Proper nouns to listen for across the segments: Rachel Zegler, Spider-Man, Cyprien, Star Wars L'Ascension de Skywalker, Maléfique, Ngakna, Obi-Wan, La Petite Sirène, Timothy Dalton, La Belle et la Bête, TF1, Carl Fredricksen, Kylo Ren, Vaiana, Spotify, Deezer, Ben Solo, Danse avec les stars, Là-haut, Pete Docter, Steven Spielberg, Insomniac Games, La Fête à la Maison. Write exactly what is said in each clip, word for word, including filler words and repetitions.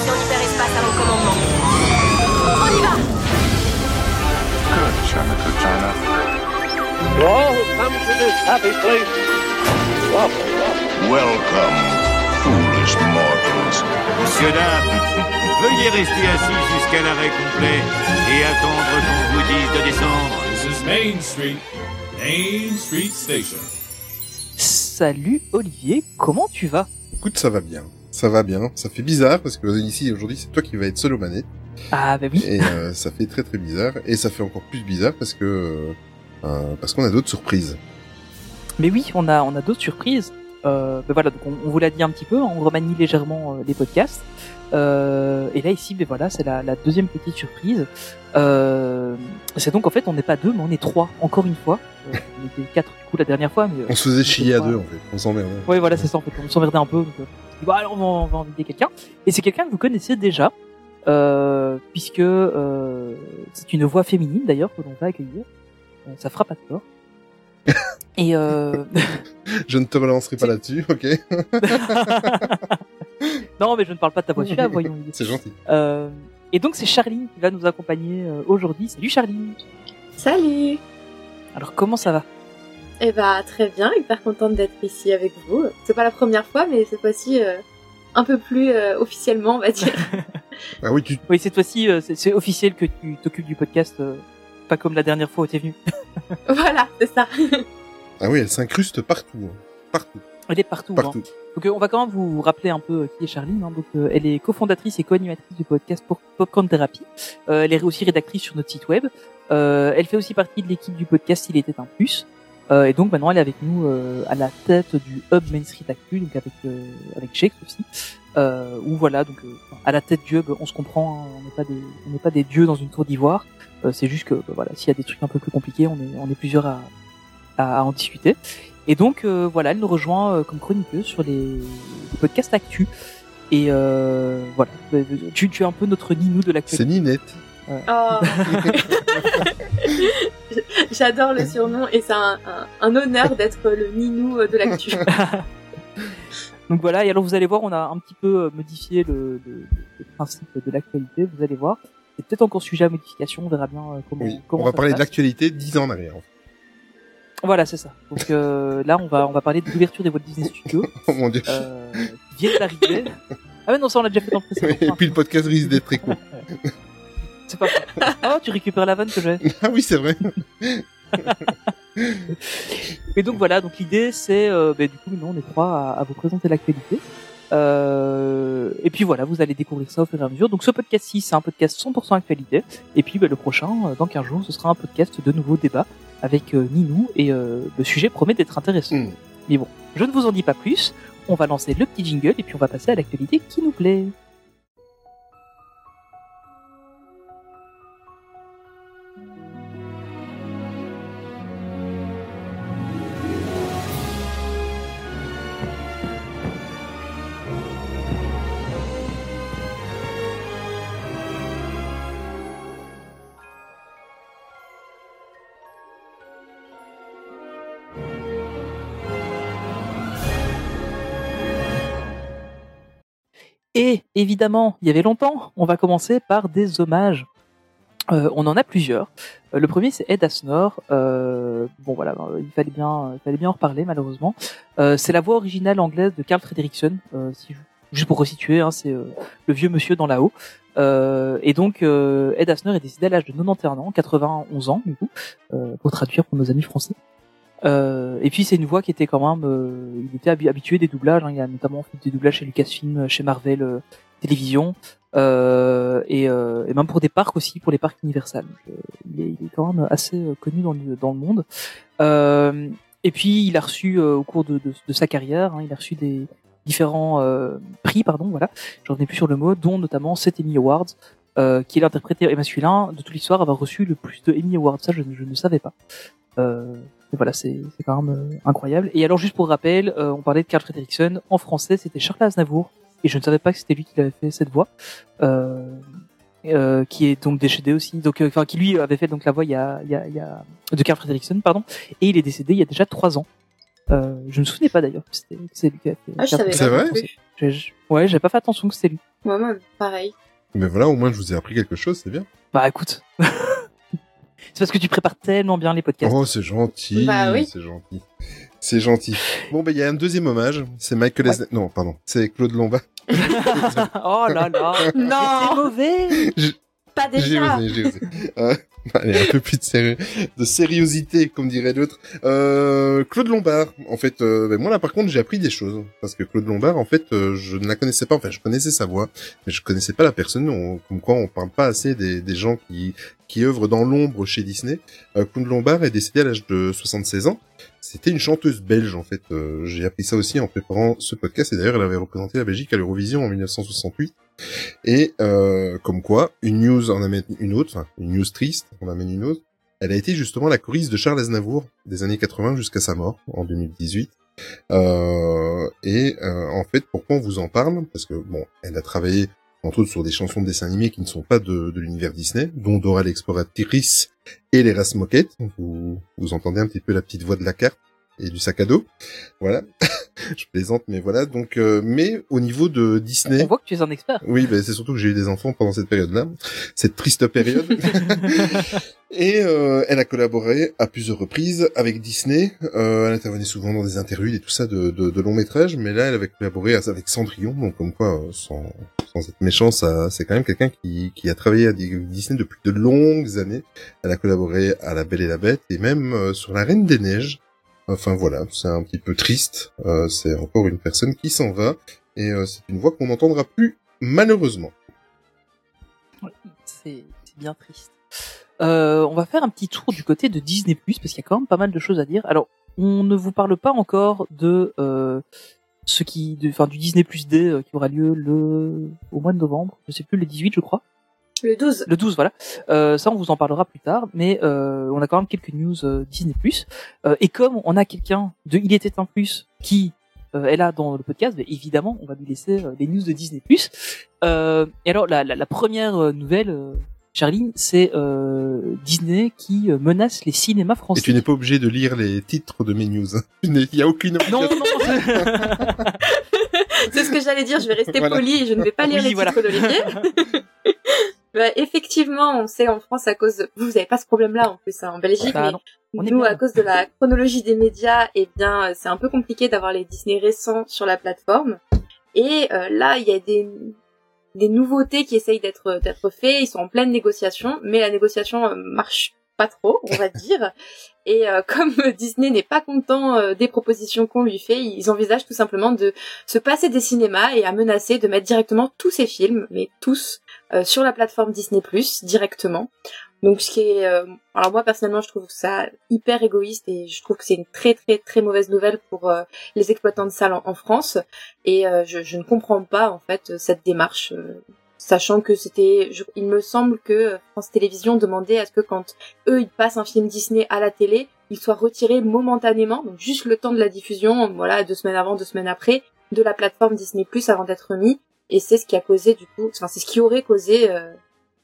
station d'hyperespace à mon commandement. On y va. Good, China, good China. You all who come to this happy place, welcome. Welcome, foolish mortals. Monsieur, dame, veuillez rester assis jusqu'à l'arrêt complet et attendre qu'on vous dise de descendre. This is Main Street, Main Street Station. Salut Olivier, comment tu vas ? Écoute, ça va bien, ça va bien. Ça fait bizarre parce que ici aujourd'hui c'est toi qui vas être seul aux manettes. Ah bah oui. Et euh, ça fait très très bizarre et ça fait encore plus bizarre parce que euh, parce qu'on a d'autres surprises. Mais oui, on a on a d'autres surprises. Euh, ben voilà, donc on, on vous l'a dit un petit peu, on remanie légèrement euh, les podcasts. Euh, et là ici, ben voilà, c'est la, la deuxième petite surprise. Euh, c'est donc en fait, on n'est pas deux, mais on est trois. Encore une fois, euh, on était quatre du coup la dernière fois. Mais, euh, on se faisait chier à deux, en fait. On s'emmerdait. Ouais, voilà, c'est ça. En fait, on s'emmerdait un peu. Donc, euh, bah alors, on va, on va inviter quelqu'un. Et c'est quelqu'un que vous connaissez déjà, euh, puisque euh, c'est une voix féminine d'ailleurs que l'on va accueillir. Euh, ça fera pas de tort. Et euh... je ne te relancerai pas là-dessus, ok. Non, mais je ne parle pas de ta voix, celui-là, voyons. C'est gentil. Euh... Et donc, c'est Charline qui va nous accompagner aujourd'hui. Salut Charline. Salut. Alors, comment ça va ? Eh bah, très bien, hyper contente d'être ici avec vous. C'est pas la première fois, mais cette fois-ci, euh, un peu plus euh, officiellement, on va dire. Bah oui, tu... oui, cette fois-ci, euh, c'est, c'est officiel que tu t'occupes du podcast, euh, pas comme la dernière fois où t'es venue. Voilà, c'est ça. Ah oui, elle s'incruste partout, hein. Partout. Elle est partout. Partout. Hein. Donc euh, on va quand même vous rappeler un peu euh, qui est Charline. Hein. Donc euh, elle est cofondatrice et co-animatrice du podcast pour Popcorn Therapy. Euh, elle est aussi rédactrice sur notre site web. Euh, elle fait aussi partie de l'équipe du podcast Il était un plus. Euh, et donc maintenant elle est avec nous euh, à la tête du hub Main Street Actu, donc avec euh, avec Cheikh aussi. Euh, où voilà, donc euh, à la tête du hub, on se comprend. Hein, on n'est pas des on n'est pas des dieux dans une tour d'ivoire. Euh, c'est juste que bah, voilà, s'il y a des trucs un peu plus compliqués, on est on est plusieurs à à en discuter. Et donc euh, voilà, elle nous rejoint euh, comme chroniqueuse sur les, les podcasts actu. Et euh, voilà, tu, tu es un peu notre ninou de l'actu. C'est Ninette. Ouais. Oh. J'adore le surnom et c'est un, un, un honneur d'être le ninou de l'actu. Donc voilà, et alors vous allez voir, on a un petit peu modifié le, le, le principe de l'actualité, vous allez voir. C'est peut-être encore sujet à modification, on verra bien comment, oui. comment on va parler de l'actualité dix ans en arrière. Voilà, c'est ça. Donc euh, là, on va on va parler de l'ouverture des Walt Disney Studios. Oh mon Dieu. Euh, qui vient d'arriver. Ah mais non, ça on l'a déjà fait dans le précédent. Et puis le podcast risque d'être très court. C'est pas grave. Ah, tu récupères la vanne que j'avais. Ah oui, c'est vrai. Et donc voilà, donc l'idée c'est, euh, bah, du coup, nous on est trois à, à vous présenter l'actualité. Euh, et puis voilà, vous allez découvrir ça au fur et à mesure. Donc ce podcast-ci, c'est un podcast cent pour cent actualité. Et puis bah, le prochain, dans quinze jours, ce sera un podcast de nouveau débat avec euh, Ninou et euh, le sujet promet d'être intéressant. Mmh. Mais bon, je ne vous en dis pas plus. On va lancer le petit jingle et puis on va passer à l'actualité qui nous plaît. Et évidemment, il y avait longtemps, on va commencer par des hommages. Euh, on en a plusieurs. Euh, le premier, c'est Ed Asner. Euh, bon voilà, il fallait bien, il fallait bien en reparler malheureusement. Euh, c'est la voix originale anglaise de Carl Fredricksen. Euh, si, juste pour resituer, hein, c'est euh, le vieux monsieur dans Là-haut. Euh, et donc, euh, Ed Asner est décédé à l'âge de quatre-vingt-onze ans, quatre-vingt-onze ans du coup, euh, pour traduire pour nos amis français. Euh, et puis c'est une voix qui était quand même, euh, il était habitué des doublages, hein, il a notamment fait des doublages chez Lucasfilm, chez Marvel, euh, télévision, euh, et, euh, et même pour des parcs aussi, pour les parcs Universal. Donc, euh, il, est, il est quand même assez euh, connu dans le, dans le monde. Euh, et puis il a reçu euh, au cours de, de, de sa carrière, hein, il a reçu des différents euh, prix, pardon, voilà, j'en ai plus sur le mot, dont notamment cette Emmy Awards. Euh, qui est l'interprète masculin de toute l'histoire avoir reçu le plus de Emmy Awards, ça je, je ne savais pas. Euh, mais voilà, c'est, c'est quand même euh, incroyable. Et alors juste pour rappel, euh, on parlait de Carl Fredricksen, en français c'était Charles Aznavour, et je ne savais pas que c'était lui qui avait fait cette voix, euh, euh, qui est donc décédé aussi, donc enfin euh, qui lui avait fait donc la voix il y a, il y a, il y a de Carl Fredricksen, pardon, et il est décédé il y a déjà trois ans. Euh, je ne me souvenais pas d'ailleurs, c'était, c'était lui qui avait fait. Ah, je savais pas. C'est vrai ? Je... Ouais, j'ai pas fait attention que c'était lui. Moi-même, ouais, pareil. Mais voilà, au moins je vous ai appris quelque chose, c'est bien. Bah écoute, c'est parce que tu prépares tellement bien les podcasts. Oh, c'est gentil, bah, oui. c'est gentil, c'est gentil. Bon, ben il y a un deuxième hommage, c'est Michael ouais. Asner. Non, pardon, c'est Claude Lombard. Oh là là, non, c'est mauvais. Je... Pas déjà. J'ai osé, j'ai osé. Euh, allez, un peu plus de, séri... de sériosité, comme dirait l'autre. Euh, Claude Lombard, en fait, euh, ben moi là par contre j'ai appris des choses parce que Claude Lombard, en fait, euh, je ne la connaissais pas. Enfin, je connaissais sa voix, mais je connaissais pas la personne. On... Comme quoi, on parle pas assez des, des gens qui qui œuvrent dans l'ombre chez Disney. Euh, Claude Lombard est décédé à l'âge de soixante-seize ans. C'était une chanteuse belge, en fait. Euh, j'ai appris ça aussi en préparant ce podcast. Et d'ailleurs, elle avait représenté la Belgique à l'Eurovision en mille neuf cent soixante-huit. Et euh, comme quoi, une news en amène une autre, enfin, une news triste, on amène une autre. Elle a été justement la choriste de Charles Aznavour des années quatre-vingts jusqu'à sa mort en deux mille dix-huit. Euh, et euh, en fait, pourquoi on vous en parle ? Parce que bon, elle a travaillé entre autres sur des chansons de dessins animés qui ne sont pas de, de l'univers Disney, dont Dora l'Exploratrice et les Ras Moquettes. Vous, vous entendez un petit peu la petite voix de la carte et du sac à dos. Voilà. Je plaisante, mais voilà. Donc, euh, mais au niveau de Disney... On voit que tu es un expert. Oui, ben, c'est surtout que j'ai eu des enfants pendant cette période-là. Cette triste période. Et euh, elle a collaboré à plusieurs reprises avec Disney. Euh, elle intervenait souvent dans des interludes et tout ça de, de, de longs métrages. Mais là, elle avait collaboré avec Cendrillon. Donc, comme quoi, sans, sans être méchant, ça, c'est quand même quelqu'un qui, qui a travaillé à Disney depuis de longues années. Elle a collaboré à La Belle et la Bête et même euh, sur La Reine des Neiges. Enfin voilà, c'est un petit peu triste, euh, c'est encore une personne qui s'en va, et euh, c'est une voix qu'on n'entendra plus, malheureusement. Ouais, c'est, c'est bien triste. Euh, on va faire un petit tour du côté de Disney+, parce qu'il y a quand même pas mal de choses à dire. Alors, on ne vous parle pas encore de euh, ce qui, enfin du Disney+ D euh, qui aura lieu le au mois de novembre, je sais plus, le dix-huit je crois. Le douze. Le douze, voilà. Euh, ça, on vous en parlera plus tard, mais euh, on a quand même quelques news euh, Disney+. Euh, et comme on a quelqu'un de Il était un plus qui euh, est là dans le podcast, bah, évidemment, on va lui laisser euh, les news de Disney+. Euh, et alors, la, la, la première nouvelle, euh, Charline, c'est euh, Disney qui menace les cinémas français. Et tu n'es pas obligé de lire les titres de mes news. Hein. Il n'y a aucune... Non, non, non. C'est ce que j'allais dire, je vais rester voilà. Polie et je ne vais pas lire oui, les voilà. titres d'Olivier. Bah, effectivement, on sait en France à cause de... Vous n'avez pas ce problème-là en plus hein, en Belgique, bah, mais nous, à cause de la chronologie des médias, eh bien, c'est un peu compliqué d'avoir les Disney récents sur la plateforme. Et euh, là, il y a des, des nouveautés qui essayent d'être, d'être faites. Ils sont en pleine négociation, mais la négociation euh, marche pas trop, on va dire. Et euh, comme Disney n'est pas content euh, des propositions qu'on lui fait, ils envisagent tout simplement de se passer des cinémas et à menacer de mettre directement tous ces films, mais tous, euh, sur la plateforme Disney+, directement. Donc ce qui est... Euh, alors moi, personnellement, je trouve ça hyper égoïste et je trouve que c'est une très très très mauvaise nouvelle pour euh, les exploitants de salles en, en France. Et euh, je, je ne comprends pas, en fait, cette démarche... Euh, Sachant que c'était, je, il me semble que France Télévisions demandait à ce que quand eux, ils passent un film Disney à la télé, il soit retiré momentanément, donc juste le temps de la diffusion, voilà, deux semaines avant, deux semaines après, de la plateforme Disney+ avant d'être mis. Et c'est ce qui a causé, du coup, enfin, c'est ce qui aurait causé euh,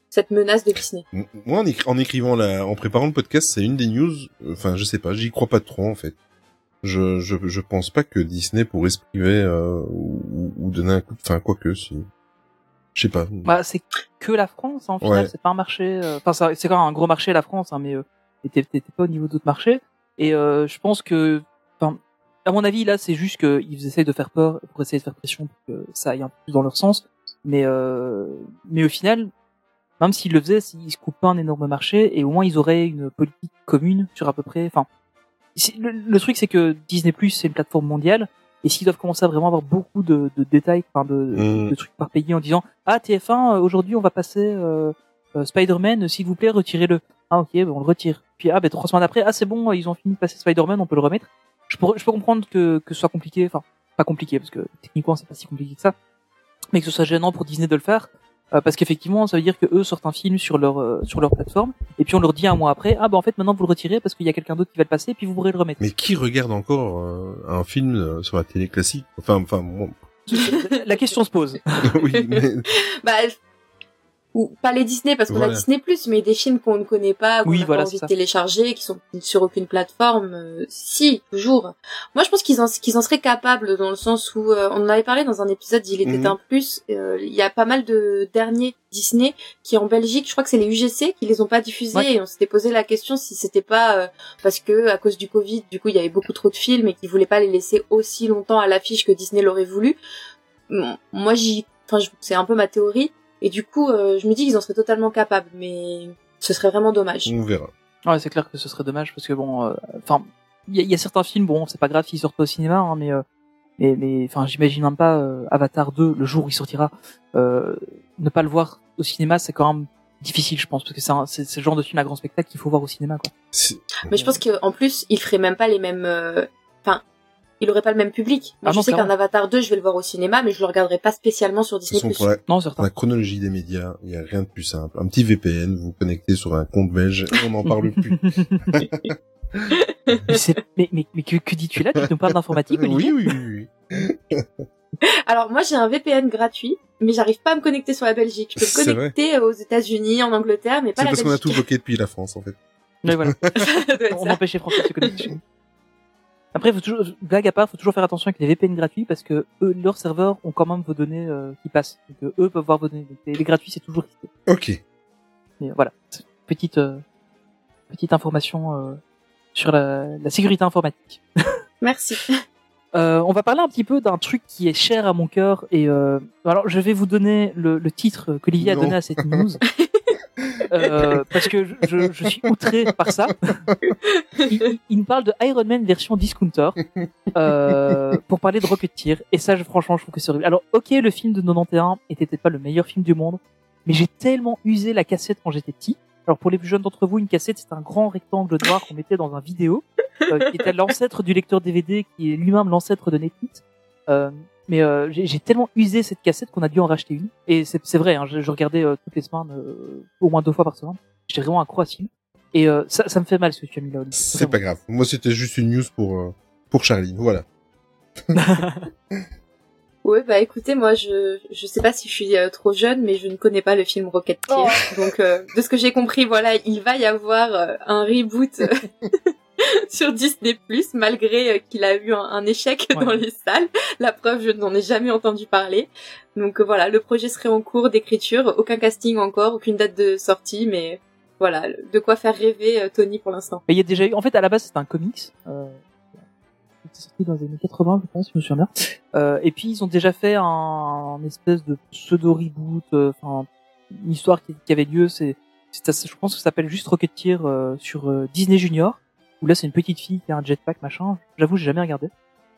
cette menace de Disney. Moi, en, écri- en écrivant la, en préparant le podcast, c'est une des news, enfin, euh, je sais pas, j'y crois pas trop, en fait. Je, je, je pense pas que Disney pourrait se priver, euh, ou, ou donner un coup de, enfin, quoique, si. Je sais pas. Bah, c'est que la France, en hein, final, ouais. C'est pas un marché, enfin, euh, c'est quand même un gros marché, la France, hein, mais, euh, t'es, t'es, t'es pas au niveau d'autres marchés. Et, euh, je pense que, enfin, à mon avis, là, c'est juste qu'ils essayent de faire peur pour essayer de faire pression pour que ça aille un peu plus dans leur sens. Mais, euh, mais au final, même s'ils le faisaient, ils se coupent pas un énorme marché et au moins ils auraient une politique commune sur à peu près, enfin, le, le truc, c'est que Disney+, c'est une plateforme mondiale. Et s'ils doivent commencer à vraiment avoir beaucoup de, de détails, enfin de, mmh. de trucs par pays en disant ah T F un aujourd'hui on va passer euh, euh, Spider-Man, s'il vous plaît retirez-le. Ah ok, ben on le retire. Puis ah ben trois semaines après ah c'est bon ils ont fini de passer Spider-Man, on peut le remettre. Je peux je peux comprendre que que ce soit compliqué, enfin pas compliqué parce que techniquement c'est pas si compliqué que ça, mais que ce soit gênant pour Disney de le faire euh, parce qu'effectivement ça veut dire que eux sortent un film sur leur euh, sur leur plateforme et puis on leur dit un mois après ah ben en fait maintenant vous le retirez parce qu'il y a quelqu'un d'autre qui va le passer et puis vous pourrez le remettre. Mais qui regarde encore euh, un film euh, sur la télé classique enfin enfin bon... La question se pose. Oui mais... bah ou pas les Disney parce qu'on voilà. a Disney Plus, mais des films qu'on ne connaît pas, qu'on oui, n'a voilà, pas envie de télécharger, qui sont sur aucune plateforme, euh, si toujours. Moi, je pense qu'ils en qu'ils en seraient capables dans le sens où euh, on en avait parlé dans un épisode d'Il était mmh. un plus. Il euh, y a pas mal de derniers Disney qui en Belgique, je crois que c'est les U G C qui les ont pas diffusés ouais. et on s'était posé la question si c'était pas euh, parce que à cause du Covid, du coup, il y avait beaucoup trop de films et qu'ils voulaient pas les laisser aussi longtemps à l'affiche que Disney l'aurait voulu. Bon, moi, j'y, enfin, c'est un peu ma théorie. Et du coup, euh, je me dis qu'ils en seraient totalement capables, mais ce serait vraiment dommage. On verra. Ouais, c'est clair que ce serait dommage parce que bon, enfin, euh, il y, y a certains films, bon, c'est pas grave s'ils sortent pas au cinéma, hein, mais, euh, mais, mais, enfin, j'imagine même pas euh, Avatar deux le jour où il sortira, euh, ne pas le voir au cinéma, c'est quand même difficile, je pense, parce que c'est, un, c'est, c'est le genre de film à grand spectacle qu'il faut voir au cinéma, quoi. C'est... Mais je pense qu'en plus, ils feraient même pas les mêmes, enfin. Euh, il aurait pas le même public. Moi, ah je non, sais clairement. Qu'un Avatar deux, je vais le voir au cinéma, mais je le regarderai pas spécialement sur Disney+. De toute façon, pour la, la chronologie des médias, il y a rien de plus simple. Un petit V P N, vous vous connectez sur un compte belge, et on n'en parle plus. mais, c'est... mais, mais, mais que, que dis-tu là? Tu nous parles d'informatique, Olivier? Oui, oui, oui. oui. Alors, moi, j'ai un V P N gratuit, mais j'arrive pas à me connecter sur la Belgique. Je peux c'est me connecter vrai. Aux États-Unis, en Angleterre, mais pas c'est la Belgique. C'est parce qu'on a tout bloqué depuis la France, en fait. Mais voilà. On empêche les Français de se connecter. Après, faut toujours, blague à part, faut toujours faire attention avec les V P N gratuits parce que eux, leurs serveurs ont quand même vos données euh, qui passent. Donc eux peuvent voir vos données. Donc, les, les gratuits, c'est toujours risqué. Ok. Et voilà, petite euh, petite information euh, sur la, la sécurité informatique. Merci. euh, on va parler un petit peu d'un truc qui est cher à mon cœur et euh, alors je vais vous donner le, le titre que Olivier a donné à cette news. Euh, parce que je, je, je suis outré par ça. Il, il me parle de Iron Man version discounter euh, pour parler de Rocketeer. Et ça, je, franchement, je trouve que c'est horrible. Alors, ok, le film de quatre-vingt-onze était peut-être pas le meilleur film du monde, mais j'ai tellement usé la cassette quand j'étais petit. Alors, pour les plus jeunes d'entre vous, une cassette, c'est un grand rectangle noir qu'on mettait dans un vidéo, euh, qui était l'ancêtre du lecteur D V D, qui est lui-même l'ancêtre de Netflix. Euh, mais euh, j'ai, j'ai tellement usé cette cassette qu'on a dû en racheter une. Et c'est, c'est vrai, hein, je, je regardais euh, toutes les semaines, euh, au moins deux fois par semaine. J'étais vraiment accro à ce film. Et euh, ça, ça me fait mal ce que tu as mis là. C'est vraiment. Pas grave. Moi, c'était juste une news pour euh, pour Charlie. Voilà. Ouais, bah écoutez, moi, je je sais pas si je suis euh, trop jeune, mais je ne connais pas le film Rocketeer. Oh. Donc, euh, de ce que j'ai compris, voilà, il va y avoir euh, un reboot. Sur Disney+, malgré qu'il a eu un, un échec ouais. dans les salles. La preuve, je n'en ai jamais entendu parler. Donc euh, voilà, le projet serait en cours d'écriture. Aucun casting encore, aucune date de sortie, mais voilà, de quoi faire rêver euh, Tony pour l'instant. Mais il y a déjà eu... En fait, à la base, c'était un comics. Euh... C'est sorti dans les années quatre-vingts, je pense, je me souviens bien. Euh, et puis, ils ont déjà fait un, un espèce de pseudo-reboot, enfin, euh, une histoire qui, qui avait lieu. C'est, c'est assez, je pense que ça s'appelle juste Rocketeer euh, sur euh, Disney Junior. Où là c'est une petite fille qui a un jetpack machin, j'avoue j'ai jamais regardé,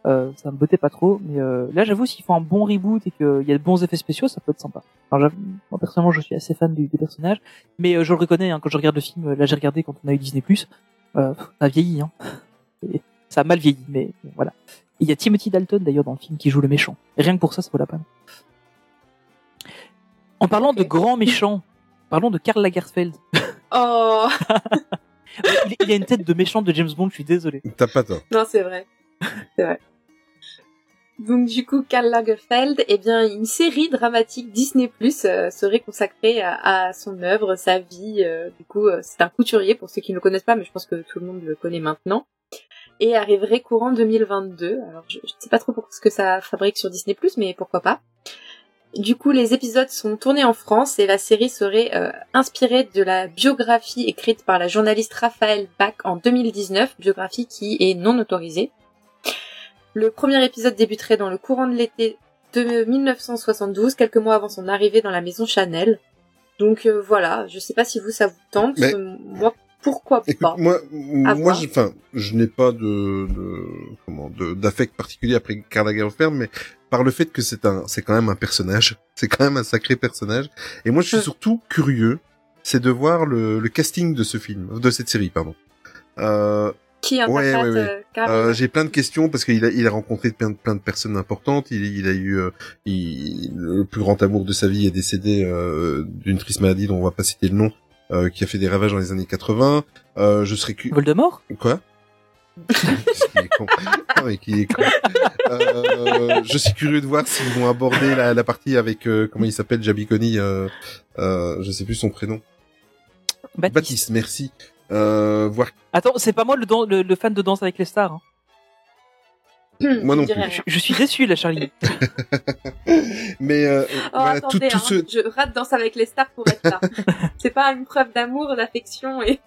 euh, ça me bottait pas trop, mais euh, là j'avoue s'il faut un bon reboot et qu'il y a de bons effets spéciaux ça peut être sympa. Alors, moi personnellement je suis assez fan du, des personnages, mais euh, je le reconnais hein, quand je regarde le film, là j'ai regardé quand on a eu Disney+, euh, ça a vieilli, hein. Et ça a mal vieilli, mais bon, voilà. Il y a Timothy Dalton d'ailleurs dans le film qui joue le méchant, et rien que pour ça ça vaut la peine. En parlant okay. de grands méchants, parlons de Karl Lagerfeld. Oh il a une tête de méchante de James Bond, je suis désolée. T'as pas tort. Non, c'est vrai. C'est vrai. Donc, du coup, Karl Lagerfeld, eh bien, une série dramatique Disney+, euh, serait consacrée à, à son œuvre, sa vie. Euh, du coup, euh, c'est un couturier, pour ceux qui ne le connaissent pas, mais je pense que tout le monde le connaît maintenant. Et arriverait courant deux mille vingt-deux. Alors, je ne sais pas trop pour ce que ça fabrique sur Disney+, mais pourquoi pas. Du coup, les épisodes sont tournés en France et la série serait euh, inspirée de la biographie écrite par la journaliste Raphaël Bach en deux mille dix-neuf, biographie qui est non autorisée. Le premier épisode débuterait dans le courant de l'été de dix-neuf cent soixante-douze, quelques mois avant son arrivée dans la maison Chanel. Donc euh, voilà, je sais pas si vous ça vous tente, mais... moi pourquoi écoute, pas. Moi, moi, enfin, je n'ai pas de, de comment, de, d'affect particulier après Karl Lagerfeld, mais par le fait que c'est un, c'est quand même un personnage, c'est quand même un sacré personnage. Et moi, je suis mmh. surtout curieux, c'est de voir le, le casting de ce film, de cette série, pardon. Euh, Qui interprète ouais, ouais, ouais. Karl euh, J'ai plein de questions parce qu'il a, il a rencontré plein de, plein de personnes importantes. Il, il a eu euh, il, le plus grand amour de sa vie est décédé euh, d'une triste maladie dont on va pas citer le nom, euh, qui a fait des ravages dans les années quatre-vingts. Euh, je serais cu... Voldemort ? Quoi ? Qu'il est con. Non, mais qu'il est con. Euh, je suis curieux de voir s'ils vont aborder la, la partie avec euh, comment il s'appelle, Jabiconi, euh, euh, je sais plus son prénom. Baptiste, Baptiste merci. Euh, voir. Attends, c'est pas moi le, dan- le, le fan de Danse avec les stars. Hein. Moi non plus. Je, je suis déçu là, Charlie. Mais euh, oh, voilà, attendez, tout, tout hein, ce... je rate Danse avec les stars pour être là. C'est pas une preuve d'amour, d'affection et.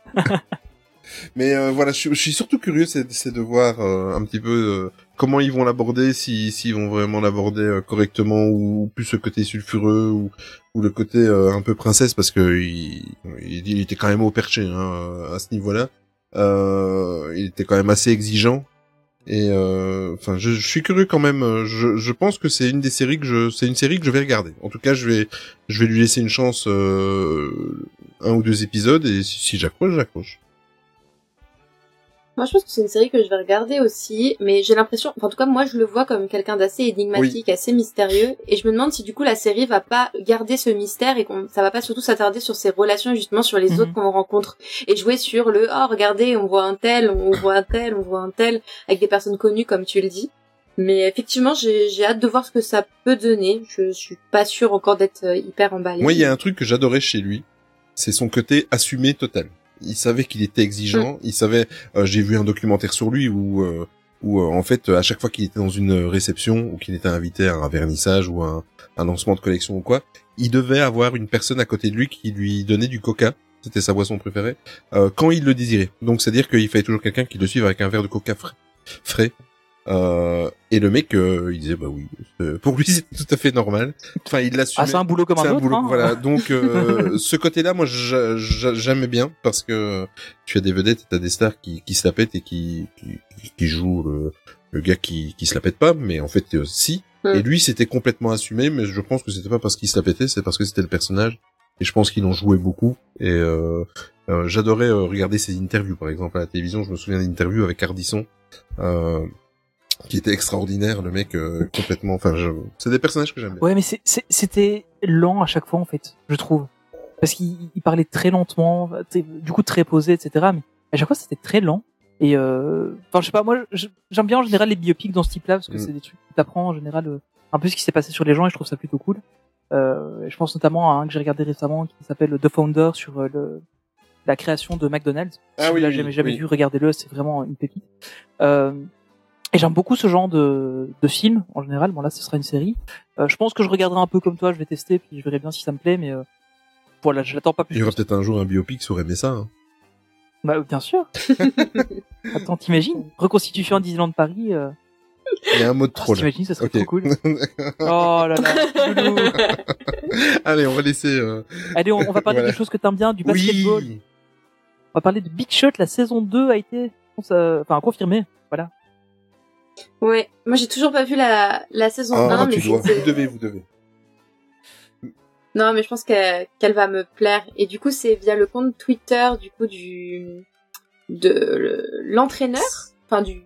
Mais euh, voilà, je, je suis surtout curieux, c'est, c'est de voir euh, un petit peu euh, comment ils vont l'aborder, si s'ils vont vraiment l'aborder euh, correctement ou, ou plus le côté sulfureux ou, ou le côté euh, un peu princesse, parce que il, il, il était quand même au perché hein, à ce niveau-là. Euh, il était quand même assez exigeant. Et enfin, euh, je, je suis curieux quand même. Je, je pense que c'est une des séries que je, c'est une série que je vais regarder. En tout cas, je vais, je vais lui laisser une chance, euh, un ou deux épisodes, et si, si j'accroche, j'accroche. Moi, je pense que c'est une série que je vais regarder aussi, mais j'ai l'impression, enfin, en tout cas, moi, je le vois comme quelqu'un d'assez énigmatique, oui. assez mystérieux, et je me demande si, du coup, la série va pas garder ce mystère et qu'on, ça va pas surtout s'attarder sur ses relations, justement, sur les mm-hmm. autres qu'on rencontre, et jouer sur le, oh, regardez, on voit un tel, on voit un tel, on voit un tel, avec des personnes connues, comme tu le dis. Mais effectivement, j'ai, j'ai hâte de voir ce que ça peut donner. Je, je suis pas sûre encore d'être hyper emballée. Moi, il y a un truc que j'adorais chez lui, c'est son côté assumé total. Il savait qu'il était exigeant, mmh. il savait, euh, j'ai vu un documentaire sur lui où, euh, où euh, en fait, à chaque fois qu'il était dans une réception ou qu'il était invité à un vernissage ou à un, un lancement de collection ou quoi, il devait avoir une personne à côté de lui qui lui donnait du coca, c'était sa boisson préférée, euh, quand il le désirait. Donc c'est-à-dire qu'il fallait toujours quelqu'un qui le suive avec un verre de coca frais. frais. Euh, et le mec, euh, il disait bah oui, euh, pour lui c'est tout à fait normal. Enfin, il l'assumait. Ah, c'est un boulot comme un, un autre. Boulot, hein. Voilà. Donc euh, ce côté-là, moi, j'a, j'a, j'aimais bien parce que tu as des vedettes, t'as des stars qui qui se la pètent et qui qui, qui jouent le, le gars qui qui se la pète pas, mais en fait euh, si. Ouais. Et lui, c'était complètement assumé, mais je pense que c'était pas parce qu'il se la pétait, c'est parce que c'était le personnage. Et je pense qu'ils l'ont joué beaucoup. Et euh, euh, j'adorais euh, regarder ses interviews, par exemple à la télévision. Je me souviens d'interviews avec Ardisson. Euh, qui était extraordinaire, le mec euh, complètement. Enfin, je... c'est des personnages que j'aime bien. Ouais, mais c'est, c'est, c'était lent à chaque fois en fait, je trouve, parce qu'il il parlait très lentement, du coup très posé, et cetera. Mais à chaque fois, c'était très lent. Et euh... enfin, je sais pas, moi, j'aime bien en général les biopics dans ce type-là parce que mm. c'est des trucs que t'apprends en général un peu ce qui s'est passé sur les gens et je trouve ça plutôt cool. Euh, je pense notamment à un que j'ai regardé récemment qui s'appelle The Founder sur le. la création de McDonald's. Ah oui. Là, j'ai jamais, jamais oui. vu. Regardez-le, c'est vraiment une pépite. Euh... Et j'aime beaucoup ce genre de, de film, en général. Bon, là, ce sera une série. Euh, je pense que je regarderai un peu comme toi, je vais tester, puis je verrai bien si ça me plaît, mais euh, voilà, je l'attends pas plus. Il y aura peut-être un jour un biopic sur M S A, hein. Bah, bien sûr. Attends, t'imagines? Reconstitution à Disneyland Paris, euh... Il y a un mot de troll. Oh, t'imagines, ça serait okay. trop cool. Oh là là, allez, on va laisser, euh... Allez, on, on va parler voilà. des choses que t'aimes bien, du basketball. Oui. On va parler de Big Shot, la saison deux a été, enfin, confirmée. Voilà. Ouais, moi j'ai toujours pas vu la la saison ah, un, mais tu dois. Vous devez, vous devez. Non, mais je pense qu'elle, qu'elle va me plaire. Et du coup, c'est via le compte Twitter du coup du de l'entraîneur, enfin du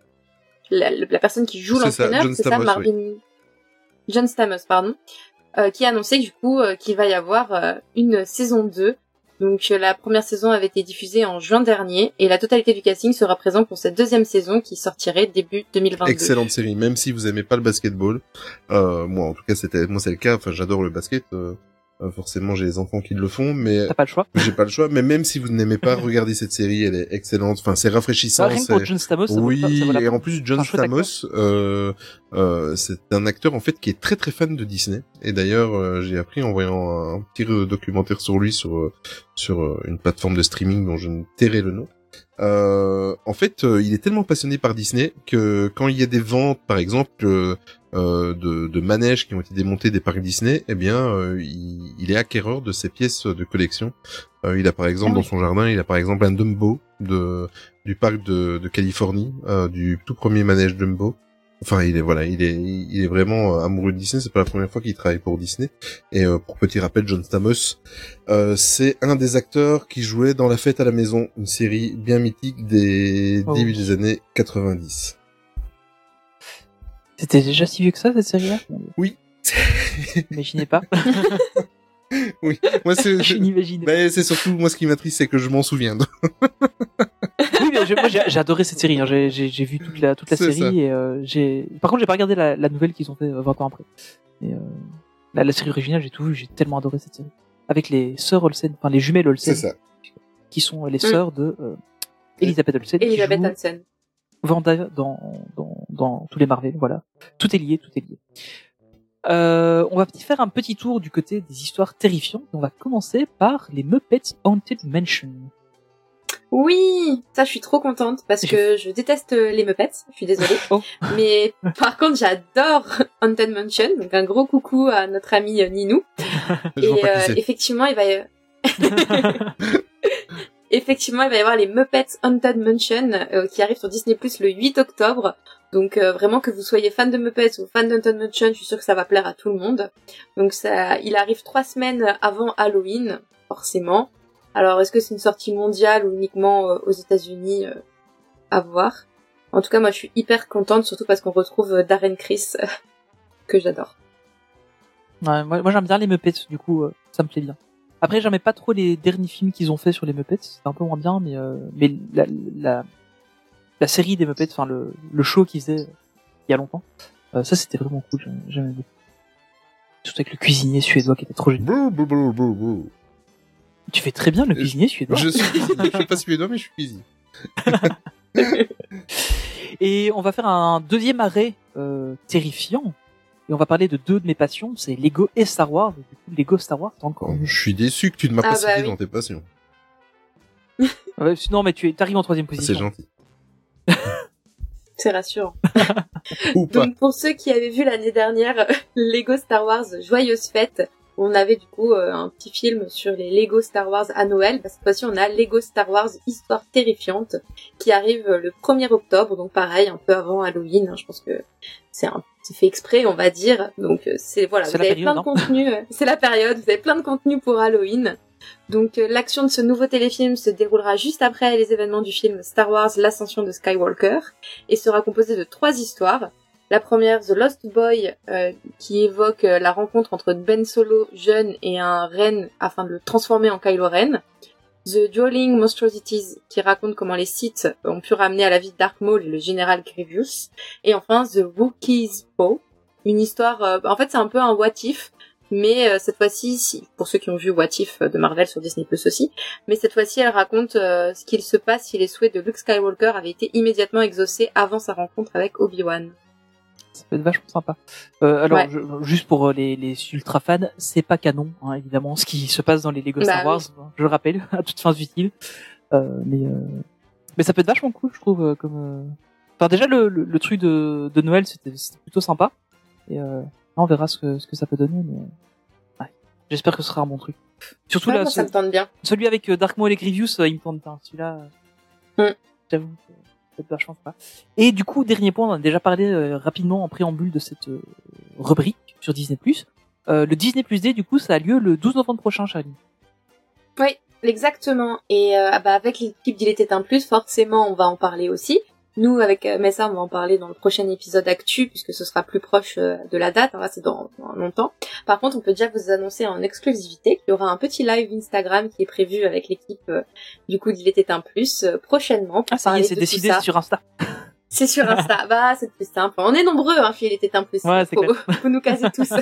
la, la personne qui joue c'est l'entraîneur, ça, c'est Stamos, ça, Marvin, oui. John Stamos, pardon, euh, qui a annoncé du coup euh, qu'il va y avoir euh, une saison deux. Donc la première saison avait été diffusée en juin dernier et la totalité du casting sera présent pour cette deuxième saison qui sortirait début deux mille vingt-deux. Excellente série, même si vous aimez pas le basketball. Euh, moi en tout cas c'était moi c'est le cas, enfin j'adore le basket, euh, forcément j'ai les enfants qui le font mais t'as pas le choix. J'ai pas le choix, mais même si vous n'aimez pas regardez cette série, elle est excellente, enfin c'est rafraîchissant, ah, rien c'est... Pour John Stamos, oui, ça vaut la peine. Et en plus John Stamos euh, euh c'est un acteur en fait qui est très très fan de Disney et d'ailleurs euh, j'ai appris en voyant un petit documentaire sur lui sur euh, sur euh, une plateforme de streaming dont je ne tairai le nom. Euh en fait, euh, il est tellement passionné par Disney que quand il y a des ventes par exemple euh, euh de de manèges qui ont été démontés des parcs Disney, eh bien euh, il, il est acquéreur de ces pièces de collection. Euh, il a par exemple ah oui. dans son jardin, il a par exemple un Dumbo de du parc de de Californie, euh, du tout premier manège Dumbo. Enfin, il est voilà, il est il est vraiment amoureux de Disney. C'est pas la première fois qu'il travaille pour Disney. Et euh, pour petit rappel, John Stamos, euh, c'est un des acteurs qui jouait dans La Fête à la Maison, une série bien mythique des oh. début des années quatre-vingt-dix. C'était déjà si vieux que ça cette série-là ? Oui. Imaginez pas. Oui, moi c'est. Je n'imaginais. Bah, c'est surtout moi ce qui m'attriste, c'est que je m'en souviens. Oui, bien moi j'ai adoré cette série, hein. j'ai, j'ai, j'ai vu toute la, toute la c'est série. Et, euh, j'ai... Par contre, j'ai pas regardé la, la nouvelle qu'ils ont fait vingt ans après. Et, euh, la, la série originale, j'ai tout vu, j'ai tellement adoré cette série. Avec les sœurs Olsen, enfin les jumelles Olsen, c'est ça. Qui sont les sœurs mmh. de euh, Elisabeth Olsen. Elisabeth Olsen. Vanda dans, dans, dans tous les Marvel, voilà. Tout est lié, tout est lié. Euh, on va faire un petit tour du côté des histoires terrifiantes. On va commencer par les Muppets Haunted Mansion. Oui, ça je suis trop contente parce que je déteste les Muppets, je suis désolée. Oh. Mais par contre j'adore Haunted Mansion, donc un gros coucou à notre ami Ninou. Et euh, effectivement il va y... effectivement il va y avoir les Muppets Haunted Mansion euh, qui arrivent sur Disney Plus le huit octobre. Donc euh, vraiment que vous soyez fan de Muppets ou fan d'Haunted Mansion, je suis sûre que ça va plaire à tout le monde. Donc ça, il arrive trois semaines avant Halloween, forcément. Alors, est-ce que c'est une sortie mondiale ou uniquement euh, aux États-Unis euh, à voir? En tout cas, moi, je suis hyper contente, surtout parce qu'on retrouve euh, Darren Criss, euh, que j'adore. Ouais, moi, moi, j'aime bien les Muppets, du coup, euh, ça me plaît bien. Après, j'aimais pas trop les derniers films qu'ils ont fait sur les Muppets, c'était un peu moins bien, mais euh, mais la, la la série des Muppets, enfin le le show qu'ils faisaient euh, il y a longtemps, euh, ça c'était vraiment cool, j'aimais, j'aimais beaucoup. Surtout avec le cuisinier suédois qui était trop génial. Bouh, bouh, bouh, bouh, bouh. Tu fais très bien le cuisinier suédois. Je suis cuisinier, je suis pas suédois, mais je suis cuisinier. Et on va faire un deuxième arrêt euh, terrifiant. Et on va parler de deux de mes passions, c'est Lego et Star Wars. Du coup, Lego Star Wars, t'as encore. Oh, je suis déçu que tu ne m'as ah, pas cité bah, oui. dans tes passions. Ouais, non, mais tu arrives en troisième position. C'est gentil. C'est rassurant. Ou pas. Donc, pour ceux qui avaient vu l'année dernière Lego Star Wars, joyeuse fête. On avait du coup euh, un petit film sur les Lego Star Wars à Noël. Cette fois-ci, on a Lego Star Wars Histoire terrifiante qui arrive le premier octobre. Donc pareil, un peu avant Halloween. Hein, je pense que c'est un petit fait exprès, on va dire. Donc c'est voilà, c'est vous avez période, plein de contenus. Euh, c'est la période, vous avez plein de contenus pour Halloween. Donc euh, l'action de ce nouveau téléfilm se déroulera juste après les événements du film Star Wars L'Ascension de Skywalker et sera composée de trois histoires. La première, The Lost Boy, euh, qui évoque euh, la rencontre entre Ben Solo, jeune, et un Ren afin de le transformer en Kylo Ren. The Dueling Monstrosities, qui raconte comment les Sith ont pu ramener à la vie Dark Maul et le général Grievous. Et enfin, The Wookiee's Paw, une histoire... Euh, en fait, c'est un peu un What If, mais euh, cette fois-ci, si, pour ceux qui ont vu What If de Marvel sur Disney Plus aussi, mais cette fois-ci, elle raconte euh, ce qu'il se passe si les souhaits de Luke Skywalker avaient été immédiatement exaucés avant sa rencontre avec Obi-Wan. Ça peut être vachement sympa. Euh, alors, ouais. je, juste pour les, les ultra fans, c'est pas canon, hein, évidemment, ce qui se passe dans les Lego bah, Star Wars, oui. Je le rappelle, à toutes fins utiles. Euh, mais, euh, mais ça peut être vachement cool, je trouve. Comme, euh... Enfin, déjà, le, le, le truc de, de Noël, c'était, c'était plutôt sympa. Et euh, on verra ce que, ce que ça peut donner. Mais... Ouais. J'espère que ce sera un bon truc. Surtout ouais, là, moi, ce... ça me tente bien. Celui avec Dark Maul et Grievous, il me tente bien. Celui-là, mm. j'avoue. Et du coup, dernier point, on a déjà parlé euh, rapidement en préambule de cette euh, rubrique sur Disney+. Euh, le Disney Plus D, du coup, ça a lieu le douze novembre prochain, Charlie. Oui, exactement. Et euh, bah, avec l'équipe d'Il était un plus, forcément, on va en parler aussi. Nous, avec euh, Messa, on va en parler dans le prochain épisode Actu, puisque ce sera plus proche euh, de la date. Hein, là, c'est dans, dans longtemps. Par contre, on peut déjà vous annoncer en exclusivité qu'il y aura un petit live Instagram qui est prévu avec l'équipe euh, du coup d'Il était un plus euh, prochainement. Pour ah, ça y est, c'est décidé, c'est sur Insta. C'est sur Insta. Bah, c'est plus simple. On est nombreux, hein, Il était un plus. Ouais, c'est clair. Faut, faut nous caser tous.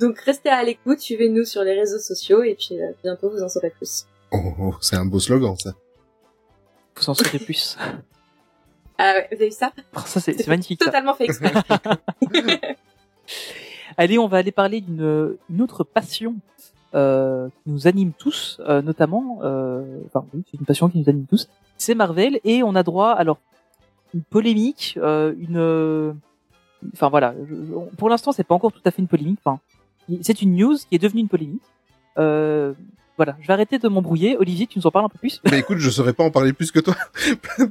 Donc, restez à l'écoute, suivez-nous sur les réseaux sociaux, et puis euh, bientôt, vous en saurez plus. Oh, oh, c'est un beau slogan, ça. Vous en saurez plus. Ah ouais, vous avez vu ça? Ça, c'est, c'est magnifique. Totalement ça. Fait exprès. Allez, on va aller parler d'une une autre passion euh, qui nous anime tous, euh, notamment. Euh, enfin, oui, c'est une passion qui nous anime tous. C'est Marvel, et on a droit, alors, une polémique, euh, une. Euh, enfin voilà, je, je, pour l'instant, c'est pas encore tout à fait une polémique. Enfin, c'est une news qui est devenue une polémique. Euh, Voilà, je vais arrêter de m'embrouiller. Olivier, tu nous en parles un peu plus? Bah écoute, je saurais pas en parler plus que toi.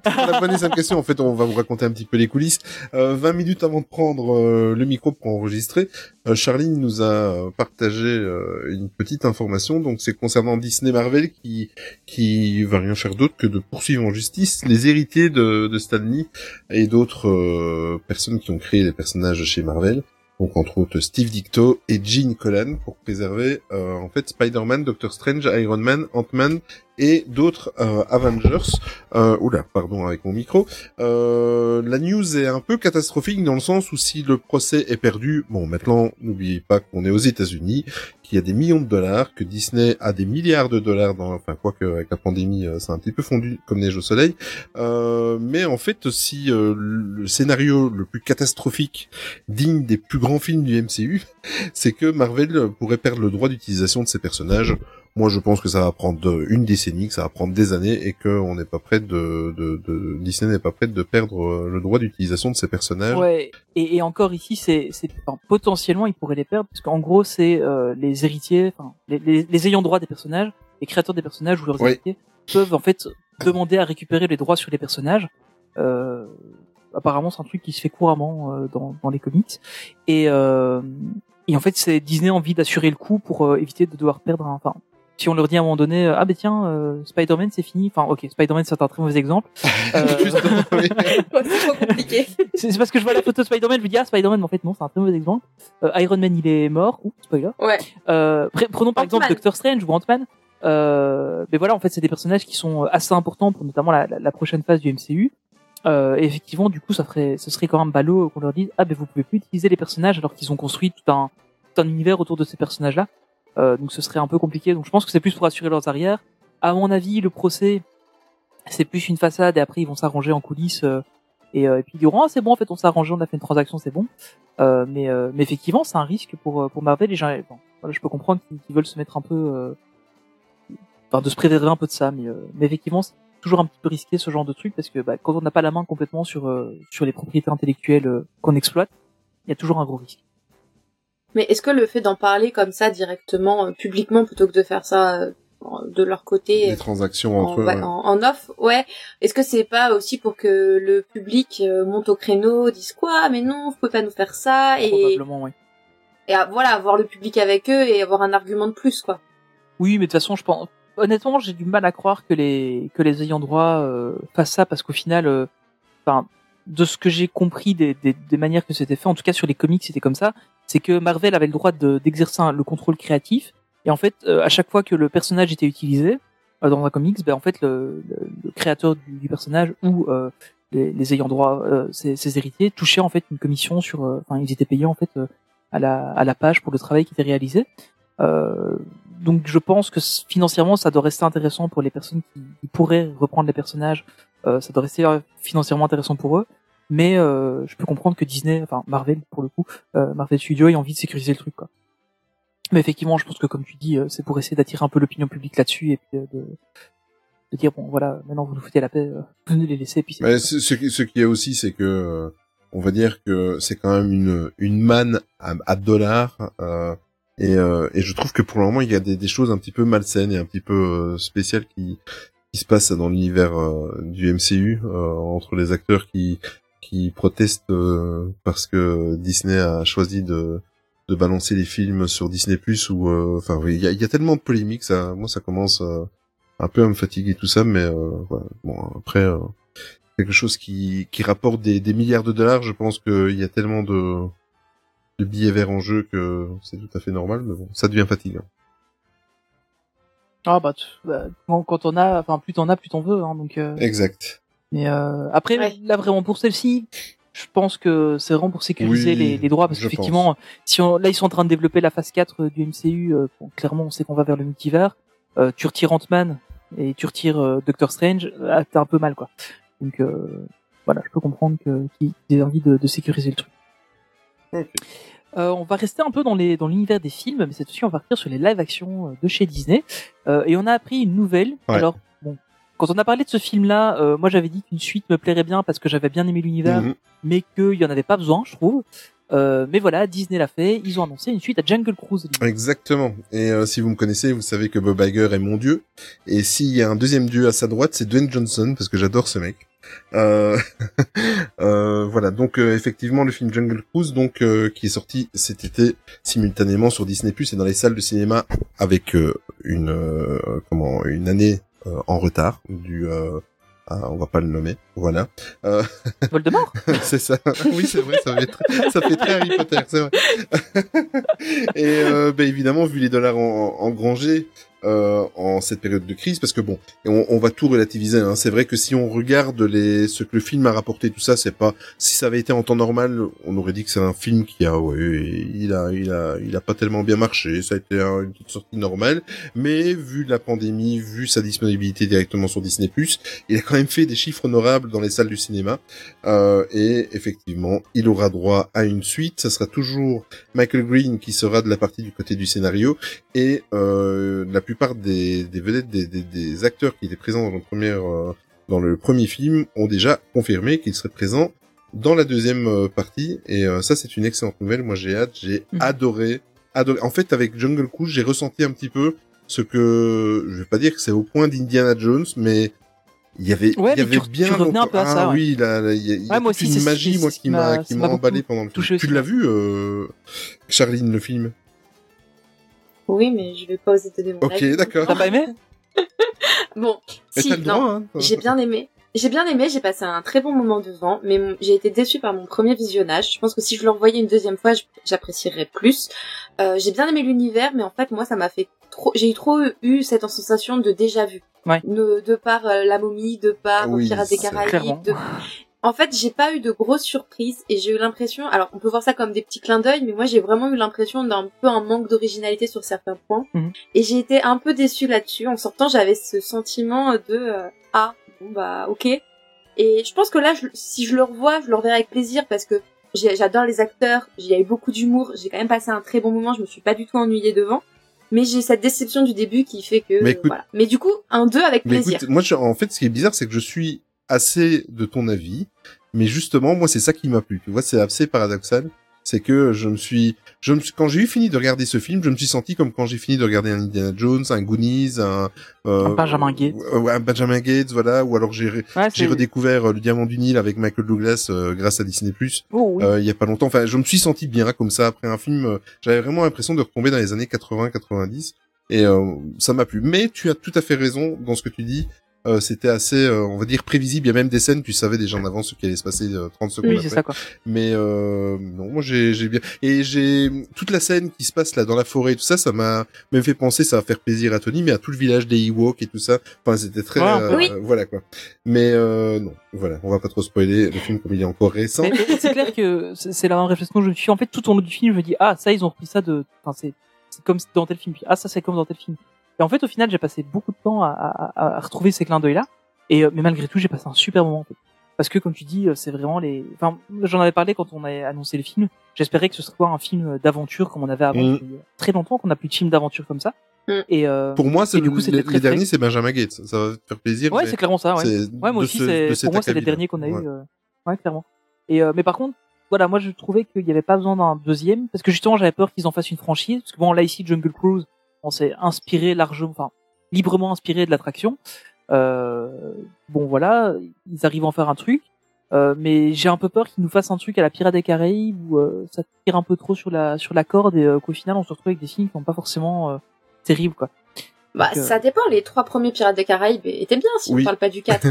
Pour la bonne et simple question, en fait, on va vous raconter un petit peu les coulisses. Euh, vingt minutes avant de prendre euh, le micro pour enregistrer, euh, Charline nous a partagé euh, une petite information. Donc c'est concernant Disney Marvel qui qui va rien faire d'autre que de poursuivre en justice les héritiers de, de Stan Lee et d'autres euh, personnes qui ont créé les personnages chez Marvel. Donc entre autres Steve Ditko et Gene Colan pour préserver euh, en fait Spider-Man, Doctor Strange, Iron Man, Ant-Man et d'autres euh, Avengers. Euh, oula, pardon avec mon micro. Euh, la news est un peu catastrophique dans le sens où si le procès est perdu, bon, maintenant, n'oubliez pas qu'on est aux États-Unis, qu'il y a des millions de dollars, que Disney a des milliards de dollars, dans, enfin, quoi que avec la pandémie, c'est un petit peu fondu comme neige au soleil. Euh, mais en fait, si euh, le scénario le plus catastrophique, digne des plus grands films du M C U, c'est que Marvel pourrait perdre le droit d'utilisation de ses personnages. Moi, je pense que ça va prendre une décennie, que ça va prendre des années, et que on n'est pas prêt de, de, de Disney n'est pas prêt de perdre le droit d'utilisation de ses personnages. Ouais. Et, et encore ici, c'est, c'est enfin, potentiellement ils pourraient les perdre, parce qu'en gros, c'est euh, les héritiers, enfin les, les, les ayants droit des personnages, les créateurs des personnages ou leurs ouais. héritiers peuvent en fait demander à récupérer les droits sur les personnages. Euh, apparemment, c'est un truc qui se fait couramment euh, dans, dans les comics. Et, euh, et en fait, c'est Disney a envie d'assurer le coup pour euh, éviter de devoir perdre. Un, enfin, si on leur dit à un moment donné, ah ben tiens, euh, Spider-Man c'est fini, enfin ok, Spider-Man c'est un très mauvais exemple. Euh... c'est trop compliqué. C'est, c'est parce que je vois la photo de Spider-Man, je me dis ah Spider-Man, mais en fait non, c'est un très mauvais exemple. Euh, Iron Man il est mort, ouh spoiler. Ouais. Euh, pre- prenons par Ant-Man. exemple Doctor Strange ou Ant-Man. Euh, mais voilà, en fait c'est des personnages qui sont assez importants pour notamment la, la, la prochaine phase du M C U. Euh, et effectivement, du coup, ça ferait, ce serait quand même ballot qu'on leur dise ah ben vous pouvez plus utiliser les personnages alors qu'ils ont construit tout un, tout un univers autour de ces personnages-là. Euh, donc ce serait un peu compliqué, donc je pense que c'est plus pour assurer leurs arrières. À mon avis, le procès c'est plus une façade et après ils vont s'arranger en coulisses euh, et, euh, et puis ils diront ah c'est bon en fait on s'est arrangé, on a fait une transaction, c'est bon. Euh, mais, euh, mais effectivement c'est un risque pour pour Marvel, les gens bon, voilà, je peux comprendre qu'ils, qu'ils veulent se mettre un peu euh, enfin de se préserver un peu de ça, mais euh, mais effectivement c'est toujours un petit peu risqué ce genre de truc parce que bah, quand on n'a pas la main complètement sur euh, sur les propriétés intellectuelles euh, qu'on exploite, il y a toujours un gros risque. Mais est-ce que le fait d'en parler comme ça directement, euh, publiquement, plutôt que de faire ça euh, de leur côté, des transactions en, entre eux, ouais. en, en off, ouais, est-ce que c'est pas aussi pour que le public euh, monte au créneau, dise quoi, mais non, vous pouvez pas nous faire ça, et probablement, oui. Et à, voilà, avoir le public avec eux et avoir un argument de plus, quoi. Oui, mais de toute façon, je pense, honnêtement, j'ai du mal à croire que les que les ayants droit euh, fassent ça, parce qu'au final, enfin. Euh, de ce que j'ai compris des, des, des manières que c'était fait, en tout cas sur les comics c'était comme ça, c'est que Marvel avait le droit de, d'exercer un, le contrôle créatif, et en fait euh, à chaque fois que le personnage était utilisé euh, dans un comics, ben en fait le, le, le créateur du, du personnage ou euh, les, les ayants droit, euh, ses, ses héritiers touchaient en fait une commission sur, enfin euh, ils étaient payés en fait euh, à la à la page pour le travail qui était réalisé. Euh, donc je pense que financièrement ça doit rester intéressant pour les personnes qui, qui pourraient reprendre les personnages. Euh, ça doit rester financièrement intéressant pour eux, mais euh, je peux comprendre que Disney, enfin Marvel pour le coup, euh, Marvel Studios ait envie de sécuriser le truc, quoi. Mais effectivement, je pense que comme tu dis, euh, c'est pour essayer d'attirer un peu l'opinion publique là-dessus et puis euh, de, de dire bon voilà, maintenant vous nous foutez la paix, euh, vous nous les laissez. Et puis c'est... Mais ce, ce, ce qu'il y a aussi, c'est que euh, on va dire que c'est quand même une une manne à, à dollars. Euh, et, euh, et je trouve que pour le moment, il y a des, des choses un petit peu malsaines et un petit peu euh, spéciales qui qui se passe dans l'univers euh, du M C U, euh, entre les acteurs qui qui protestent euh, parce que Disney a choisi de de balancer les films sur Disney Plus, ou enfin euh, il y a, y a tellement de polémiques, ça moi ça commence euh, un peu à me fatiguer tout ça, mais euh, voilà. Bon après euh, quelque chose qui qui rapporte des des milliards de dollars, je pense que il y a tellement de de billets verts en jeu que c'est tout à fait normal, mais bon ça devient fatigant. Ah bah, bah quand on a, enfin plus t'en as, plus t'en veux, hein, donc. Euh... Exact. Mais euh, après ouais. Là vraiment pour celle-ci, je pense que c'est vraiment pour sécuriser oui, les, les droits, parce qu'effectivement, pense. si on, là ils sont en train de développer la phase quatre du M C U, euh, bon, clairement on sait qu'on va vers le multivers. Euh, tu retires Ant-Man et tu retires euh, Doctor Strange, ah, t'as un peu mal quoi. Donc euh, voilà, je peux comprendre que qu'ils aient envie de, de sécuriser le truc. Okay. Euh, on va rester un peu dans, les, dans l'univers des films, mais cette fois-ci on va partir sur les live-action de chez Disney. Euh, et on a appris une nouvelle. Ouais. Alors, bon, quand on a parlé de ce film-là, euh, moi j'avais dit qu'une suite me plairait bien parce que j'avais bien aimé l'univers, mm-hmm. mais qu'il y en avait pas besoin, je trouve. Euh, mais voilà, Disney l'a fait. Ils ont annoncé une suite à Jungle Cruise. Exactement. Et euh, si vous me connaissez, vous savez que Bob Iger est mon dieu. Et s'il y a un deuxième dieu à sa droite, c'est Dwayne Johnson, parce que j'adore ce mec. Euh, euh, voilà, donc euh, effectivement le film Jungle Cruise, donc euh, qui est sorti cet été simultanément sur Disney Plus et dans les salles de cinéma avec euh, une euh, comment une année euh, en retard du euh, ah, on va pas le nommer, voilà. Euh... Voldemort. C'est ça. Oui, c'est vrai, ça fait très, ça fait très Harry Potter, c'est vrai. Et euh, bah, évidemment vu les dollars en, en engrangés. euh, en cette période de crise, parce que bon, on, on va tout relativiser, hein. C'est vrai que si on regarde les ce que le film a rapporté, tout ça, c'est pas, si ça avait été en temps normal, on aurait dit que c'est un film qui a, ouais, il a, il a, il a pas tellement bien marché, ça a été une petite sortie normale, mais vu la pandémie, vu sa disponibilité directement sur Disney+, il a quand même fait des chiffres honorables dans les salles du cinéma, euh, et effectivement, il aura droit à une suite, ça sera toujours Michael Green qui sera de la partie du côté du scénario, et euh, la plupart des, des vedettes, des, des, des acteurs qui étaient présents dans le premier, euh, dans le premier film ont déjà confirmé qu'ils seraient présents dans la deuxième partie, et euh, ça c'est une excellente nouvelle, moi j'ai hâte, j'ai mmh. adoré, adoré, en fait avec Jungle Cruise j'ai ressenti un petit peu ce que, je vais pas dire que c'est au point d'Indiana Jones, mais il y avait, ouais, il y avait tu, bien tu revenais un peu à ça, ah ouais. Oui, là, il y a, ouais, moi aussi, une magie, moi, qui m'a, qui m'a emballé pendant le film. Tu l'as vu, euh, Charline, le film? Oui, mais je vais pas oser te demander. Ok, d'accord. T'as pas aimé? Bon, mais si, non, droit, hein, j'ai bien aimé. J'ai bien aimé, j'ai passé un très bon moment devant, mais mon, j'ai été déçue par mon premier visionnage. Je pense que si je le revoyais une deuxième fois, j'apprécierais plus. Euh, j'ai bien aimé l'univers, mais en fait, moi, ça m'a fait trop, j'ai eu trop eu cette sensation de déjà vu. Ouais. De, de par euh, la momie, de par oui, Pirates des Caraïbes. De... En fait, j'ai pas eu de grosses surprises et j'ai eu l'impression, alors on peut voir ça comme des petits clins d'œil, mais moi j'ai vraiment eu l'impression d'un peu un manque d'originalité sur certains points. Mm-hmm. Et j'ai été un peu déçue là-dessus. En sortant, j'avais ce sentiment de, euh, ah, bah ok, et je pense que là je, si je le revois, je le reverrai avec plaisir parce que j'ai, j'adore les acteurs, il y a eu beaucoup d'humour, j'ai quand même passé un très bon moment, je me suis pas du tout ennuyée devant, mais j'ai cette déception du début qui fait que mais, écoute, euh, voilà. Mais du coup un deux avec plaisir. Écoute, moi je, en fait ce qui est bizarre c'est que je suis assez de ton avis, mais justement moi c'est ça qui m'a plu, tu vois, c'est assez paradoxal, c'est que je me suis je me suis, quand j'ai eu fini de regarder ce film, je me suis senti comme quand j'ai fini de regarder un Indiana Jones, un Goonies, un euh, un Benjamin Gates. Ouais, un Benjamin Gates, voilà, ou alors j'ai ouais, j'ai redécouvert le Diamant du Nil avec Michael Douglas euh, grâce à Disney+. Oh, oui. euh, il y a pas longtemps, enfin, je me suis senti bien comme ça après un film, euh, j'avais vraiment l'impression de retomber dans les années quatre-vingts quatre-vingt-dix et euh, ça m'a plu. Mais tu as tout à fait raison dans ce que tu dis. Euh, c'était assez, euh, on va dire, prévisible. Il y a même des scènes, tu savais déjà en avance ce qui allait se passer euh, trente secondes oui, après. C'est ça, quoi. Mais euh, non, moi j'ai, j'ai bien. Et j'ai toute la scène qui se passe là dans la forêt, et tout ça, ça m'a même fait penser, ça va faire plaisir à Tony, mais à tout le village des Ewoks et tout ça. Enfin, c'était très, voilà, euh, oui. euh, voilà quoi. Mais euh, non, voilà, on va pas trop spoiler le film comme il est encore récent. Mais, c'est clair que c'est la même réflexion que je me suis. En fait, tout au long du film, je me dis ah ça, ils ont repris ça de, enfin c'est, c'est comme dans tel film. Ah ça, c'est comme dans tel film. Et en fait, au final, j'ai passé beaucoup de temps à, à, à retrouver ces clins d'œil-là. Et mais malgré tout, j'ai passé un super moment. En fait. Parce que, comme tu dis, c'est vraiment les. Enfin, j'en avais parlé quand on a annoncé le film. J'espérais que ce serait un film d'aventure comme on avait avant. Mmh. Très longtemps qu'on n'a plus de film d'aventure comme ça. Mmh. Et euh, pour moi, c'est et le, du coup, les, très, les derniers, très... c'est Benjamin Gates. Ça va te faire plaisir. Ouais, c'est clairement ça. Ouais, ouais moi aussi, ce, c'est, pour moi, c'est les derniers qu'on a ouais. eu. Euh... Ouais, clairement. Et euh, mais par contre, voilà, moi, je trouvais qu'il n'y avait pas besoin d'un deuxième parce que justement, j'avais peur qu'ils en fassent une franchise. Parce que bon, là ici, Jungle Cruise. On s'est inspiré largement, enfin librement inspiré de l'attraction. Euh, bon voilà, ils arrivent à en faire un truc, euh, mais j'ai un peu peur qu'ils nous fassent un truc à la Pirates des Caraïbes où euh, ça tire un peu trop sur la sur la corde et euh, qu'au final on se retrouve avec des films qui sont pas forcément euh, terribles quoi. Bah donc, euh... ça dépend. Les trois premiers Pirates des Caraïbes étaient bien, si oui. on parle pas du quatre.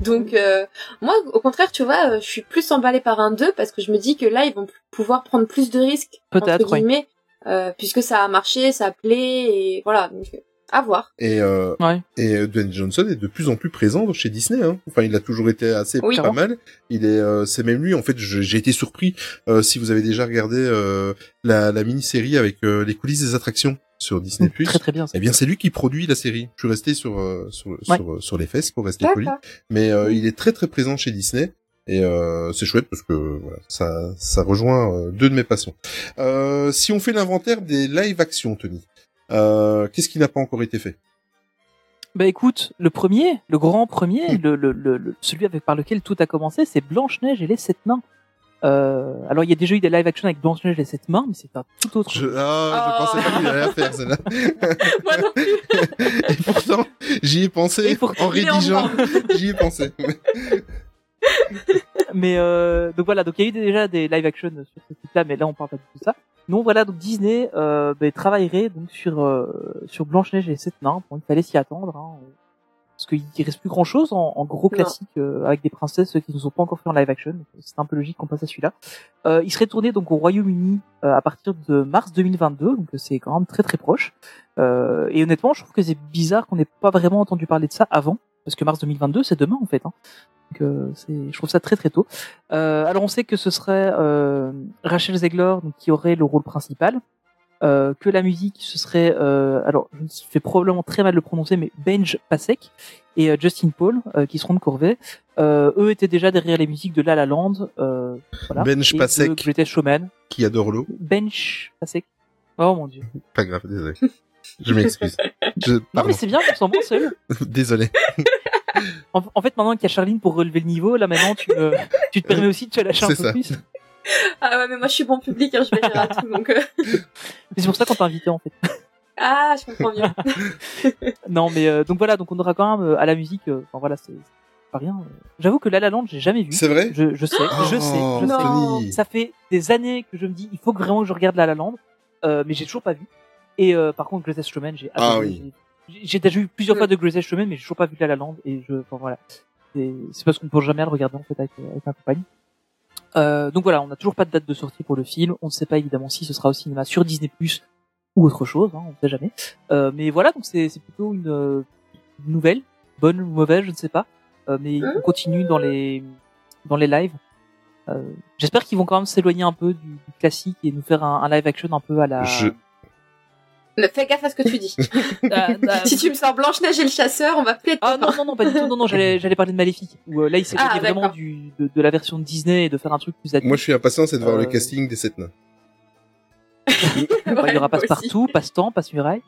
Donc euh, moi, au contraire, tu vois, je suis plus emballée par un deux parce que je me dis que là ils vont pouvoir prendre plus de risques peut-être entre guillemets. Oui. Euh, puisque ça a marché, ça a plaît, et voilà, donc à voir. Et euh, ouais. et Dwayne Johnson est de plus en plus présent chez Disney. Hein. Enfin, il a toujours été assez oui, pas bon. mal. Il est, euh, c'est même lui. En fait, je, j'ai été surpris euh, si vous avez déjà regardé euh, la, la mini-série avec euh, les coulisses des attractions sur Disney+. Mmh, très très bien. Eh bien, c'est lui qui produit la série. Je suis resté sur euh, sur, ouais. sur sur les fesses pour rester poli, mais euh, il est très très présent chez Disney. Et euh, c'est chouette parce que voilà, ça, ça rejoint euh, deux de mes passions. Euh, si on fait l'inventaire des live actions, Tony, euh, qu'est-ce qui n'a pas encore été fait ? Bah écoute, le premier, le grand premier, mmh. le, le, le, celui avec par lequel tout a commencé, c'est Blanche-Neige et les Sept Nains. Euh, alors il y a déjà eu des live action avec Blanche-Neige et les Sept Nains, mais c'est un tout autre. Je, ah, oh. je pensais pas qu'il allait la faire celle-là. Moi non plus. Et pourtant, j'y ai pensé pourtant, en rédigeant. J'y ai pensé. Mais euh, donc voilà, donc il y a eu déjà des live action sur ce type là, mais là on parle pas de tout ça. Non voilà, donc Disney euh, bah, travaillerait donc sur euh, sur Blanche-Neige et les Sept Nains. Bon, il fallait s'y attendre. Hein. parce qu'il reste plus grand chose en, en gros classique euh, avec des princesses qui nous ont pas encore fait en live action. C'est un peu logique qu'on passe à celui-là. Euh, il serait tourné donc au Royaume-Uni euh, à partir de mars deux mille vingt-deux, donc c'est quand même très très proche. Euh, et honnêtement, je trouve que c'est bizarre qu'on n'ait pas vraiment entendu parler de ça avant, parce que mars deux mille vingt-deux, c'est demain en fait. Hein. Donc, euh, c'est, je trouve ça très très tôt. Euh, alors on sait que ce serait euh, Rachel Zegler donc, qui aurait le rôle principal. Euh, que la musique ce serait euh, alors je me fais probablement très mal le prononcer mais Benj Pasek et euh, Justin Paul euh, qui seront de Corvée. Euh, eux étaient déjà derrière les musiques de La La Land, euh, voilà. Benj Pasek qui était showman qui adore l'eau. Benj Pasek, oh mon dieu, pas grave, désolé, je m'excuse. je... non mais c'est bien, on s'en va seul. Désolé. en, en fait maintenant qu'il y a Charline pour relever le niveau là maintenant tu, euh, tu te permets aussi de te lâcher un peu plus. Ah ouais, mais moi je suis bon public, hein, je vais dire à tout, donc... Euh... c'est pour ça qu'on t'a invité, en fait. Ah, je comprends bien. Non, mais euh, donc voilà, donc on aura quand même euh, à la musique... Euh, enfin voilà, c'est, c'est pas rien. Euh... J'avoue que La La Land, j'ai jamais vu. C'est vrai ? Je, je sais, oh, je sais, je non. sais. Ça fait des années que je me dis, il faut vraiment que je regarde La La Land, euh, mais j'ai toujours pas vu. Et euh, par contre, Greatest Showman, j'ai... Ah adoré, oui. J'ai, j'ai déjà vu plusieurs fois de Greatest Showman, mais j'ai toujours pas vu La La Land, et je... Enfin voilà. C'est, c'est parce qu'on ne peut jamais le regarder, en fait, avec, avec ma compagne. Euh, donc voilà, on n'a toujours pas de date de sortie pour le film. On ne sait pas évidemment si ce sera au cinéma sur Disney Plus ou autre chose, hein, on ne sait jamais. Euh, mais voilà, donc c'est, c'est plutôt une, euh, une nouvelle, bonne ou mauvaise, je ne sais pas. Euh, mais on continue dans les dans les lives. Euh, j'espère qu'ils vont quand même s'éloigner un peu du, du classique et nous faire un, un live action un peu à la. Je... Fais gaffe à ce que tu dis. ah, ah, si tu me sors Blanche-Neige et le chasseur, on va peut-être... Ah non, non, non, pas du tout. Non, non, j'allais, j'allais parler de Maléfique. Où, euh, là, il s'est ah, vraiment du, de, de la version de Disney et de faire un truc plus adulte. Moi, je suis impatient, c'est de voir euh... le casting des sept nains. Il y aura Passe-Partout, Passe-Temps, Passe-Muraille.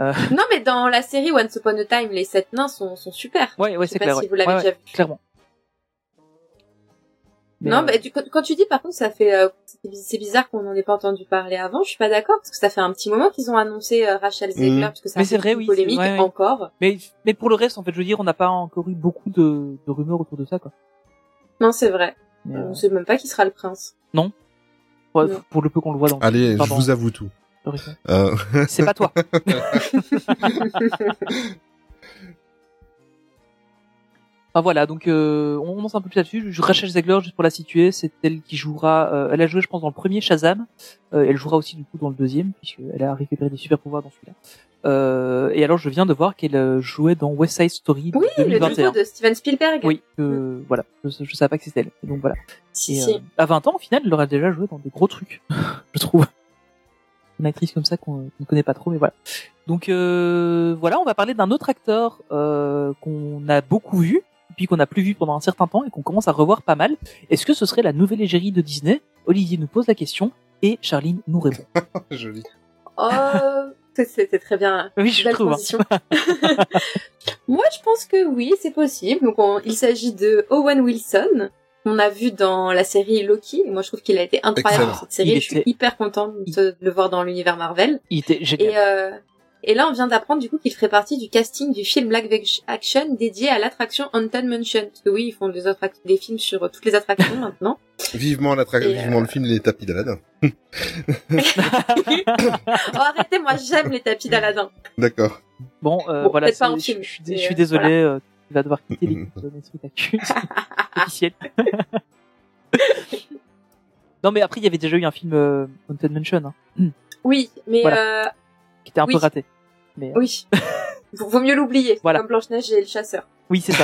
Euh... Non, mais dans la série Once Upon a Time, les sept nains sont, sont super. Ouais, ouais, je c'est clair. Je sais pas si ouais. vous l'avez ouais, déjà ouais, vu. Clairement. Mais non, euh... bah, du, quand tu dis, par contre, ça fait, euh, c'est bizarre qu'on n'en ait pas entendu parler avant. Je suis pas d'accord, parce que ça fait un petit moment qu'ils ont annoncé euh, Rachel Zegler, mmh. parce que ça a fait une oui, polémique vrai, encore. Oui. Mais, mais pour le reste, en fait, je veux dire, on n'a pas encore eu beaucoup de, de rumeurs autour de ça, quoi. Non, c'est vrai. Euh... On sait même pas qui sera le prince. Non. Ouais, non. Pour le peu qu'on le voit dans. Allez, Pardon. je vous avoue tout. Euh... C'est pas toi. Enfin, voilà, donc euh, on commence un peu plus là-dessus. Rachel Zegler, juste pour la situer, c'est elle qui jouera. Euh, elle a joué, je pense, dans le premier Shazam. Euh, elle jouera aussi du coup dans le deuxième, puisqu'elle a récupéré des super pouvoirs dans celui-là. Euh, et alors, je viens de voir qu'elle jouait dans West Side Story. Oui, deux mille vingt et un. Le jeu de Steven Spielberg. Oui, euh, mm. voilà. Je, je savais pas que c'était elle. Et donc voilà. Si, et, si. Euh, à vingt ans, au final, elle aurait déjà joué dans des gros trucs, je trouve. Une actrice comme ça qu'on ne connaît pas trop, mais voilà. Donc euh, voilà, on va parler d'un autre acteur euh, qu'on a beaucoup vu. Puis qu'on n'a plus vu pendant un certain temps et qu'on commence à revoir pas mal. Est-ce que ce serait la nouvelle égérie de Disney ? Olivier nous pose la question et Charline nous répond. Joli. Oh, c'était très bien. Oui, je trouve. Hein. Moi, je pense que oui, c'est possible. Donc, on, il s'agit de Owen Wilson. On a vu dans la série Loki. Moi, je trouve qu'il a été incroyable dans cette série. Il je était... suis hyper contente il... de le voir dans l'univers Marvel. Il était génial. Et, euh... Et là, on vient d'apprendre du coup qu'il ferait partie du casting du film Black Action dédié à l'attraction Haunted Mansion. Parce que oui, ils font des, attra- des films sur euh, toutes les attractions maintenant. Vivement, l'attra- vivement euh... le film Les Tapis d'Aladin. oh, arrêtez, moi j'aime Les Tapis d'Aladin. D'accord. Bon, euh, bon voilà, pas un film, je, je, je suis désolé, voilà. euh, tu vas devoir quitter les trucs officiels. Non, mais après, il y avait déjà eu un film euh, Haunted Mansion. Hein. Mm. Oui, mais... Voilà. Euh... qui était un oui. peu raté. Mais, oui. Euh... Vaut mieux l'oublier. Voilà. Comme Blanche-Neige et le chasseur. Oui, c'est ça.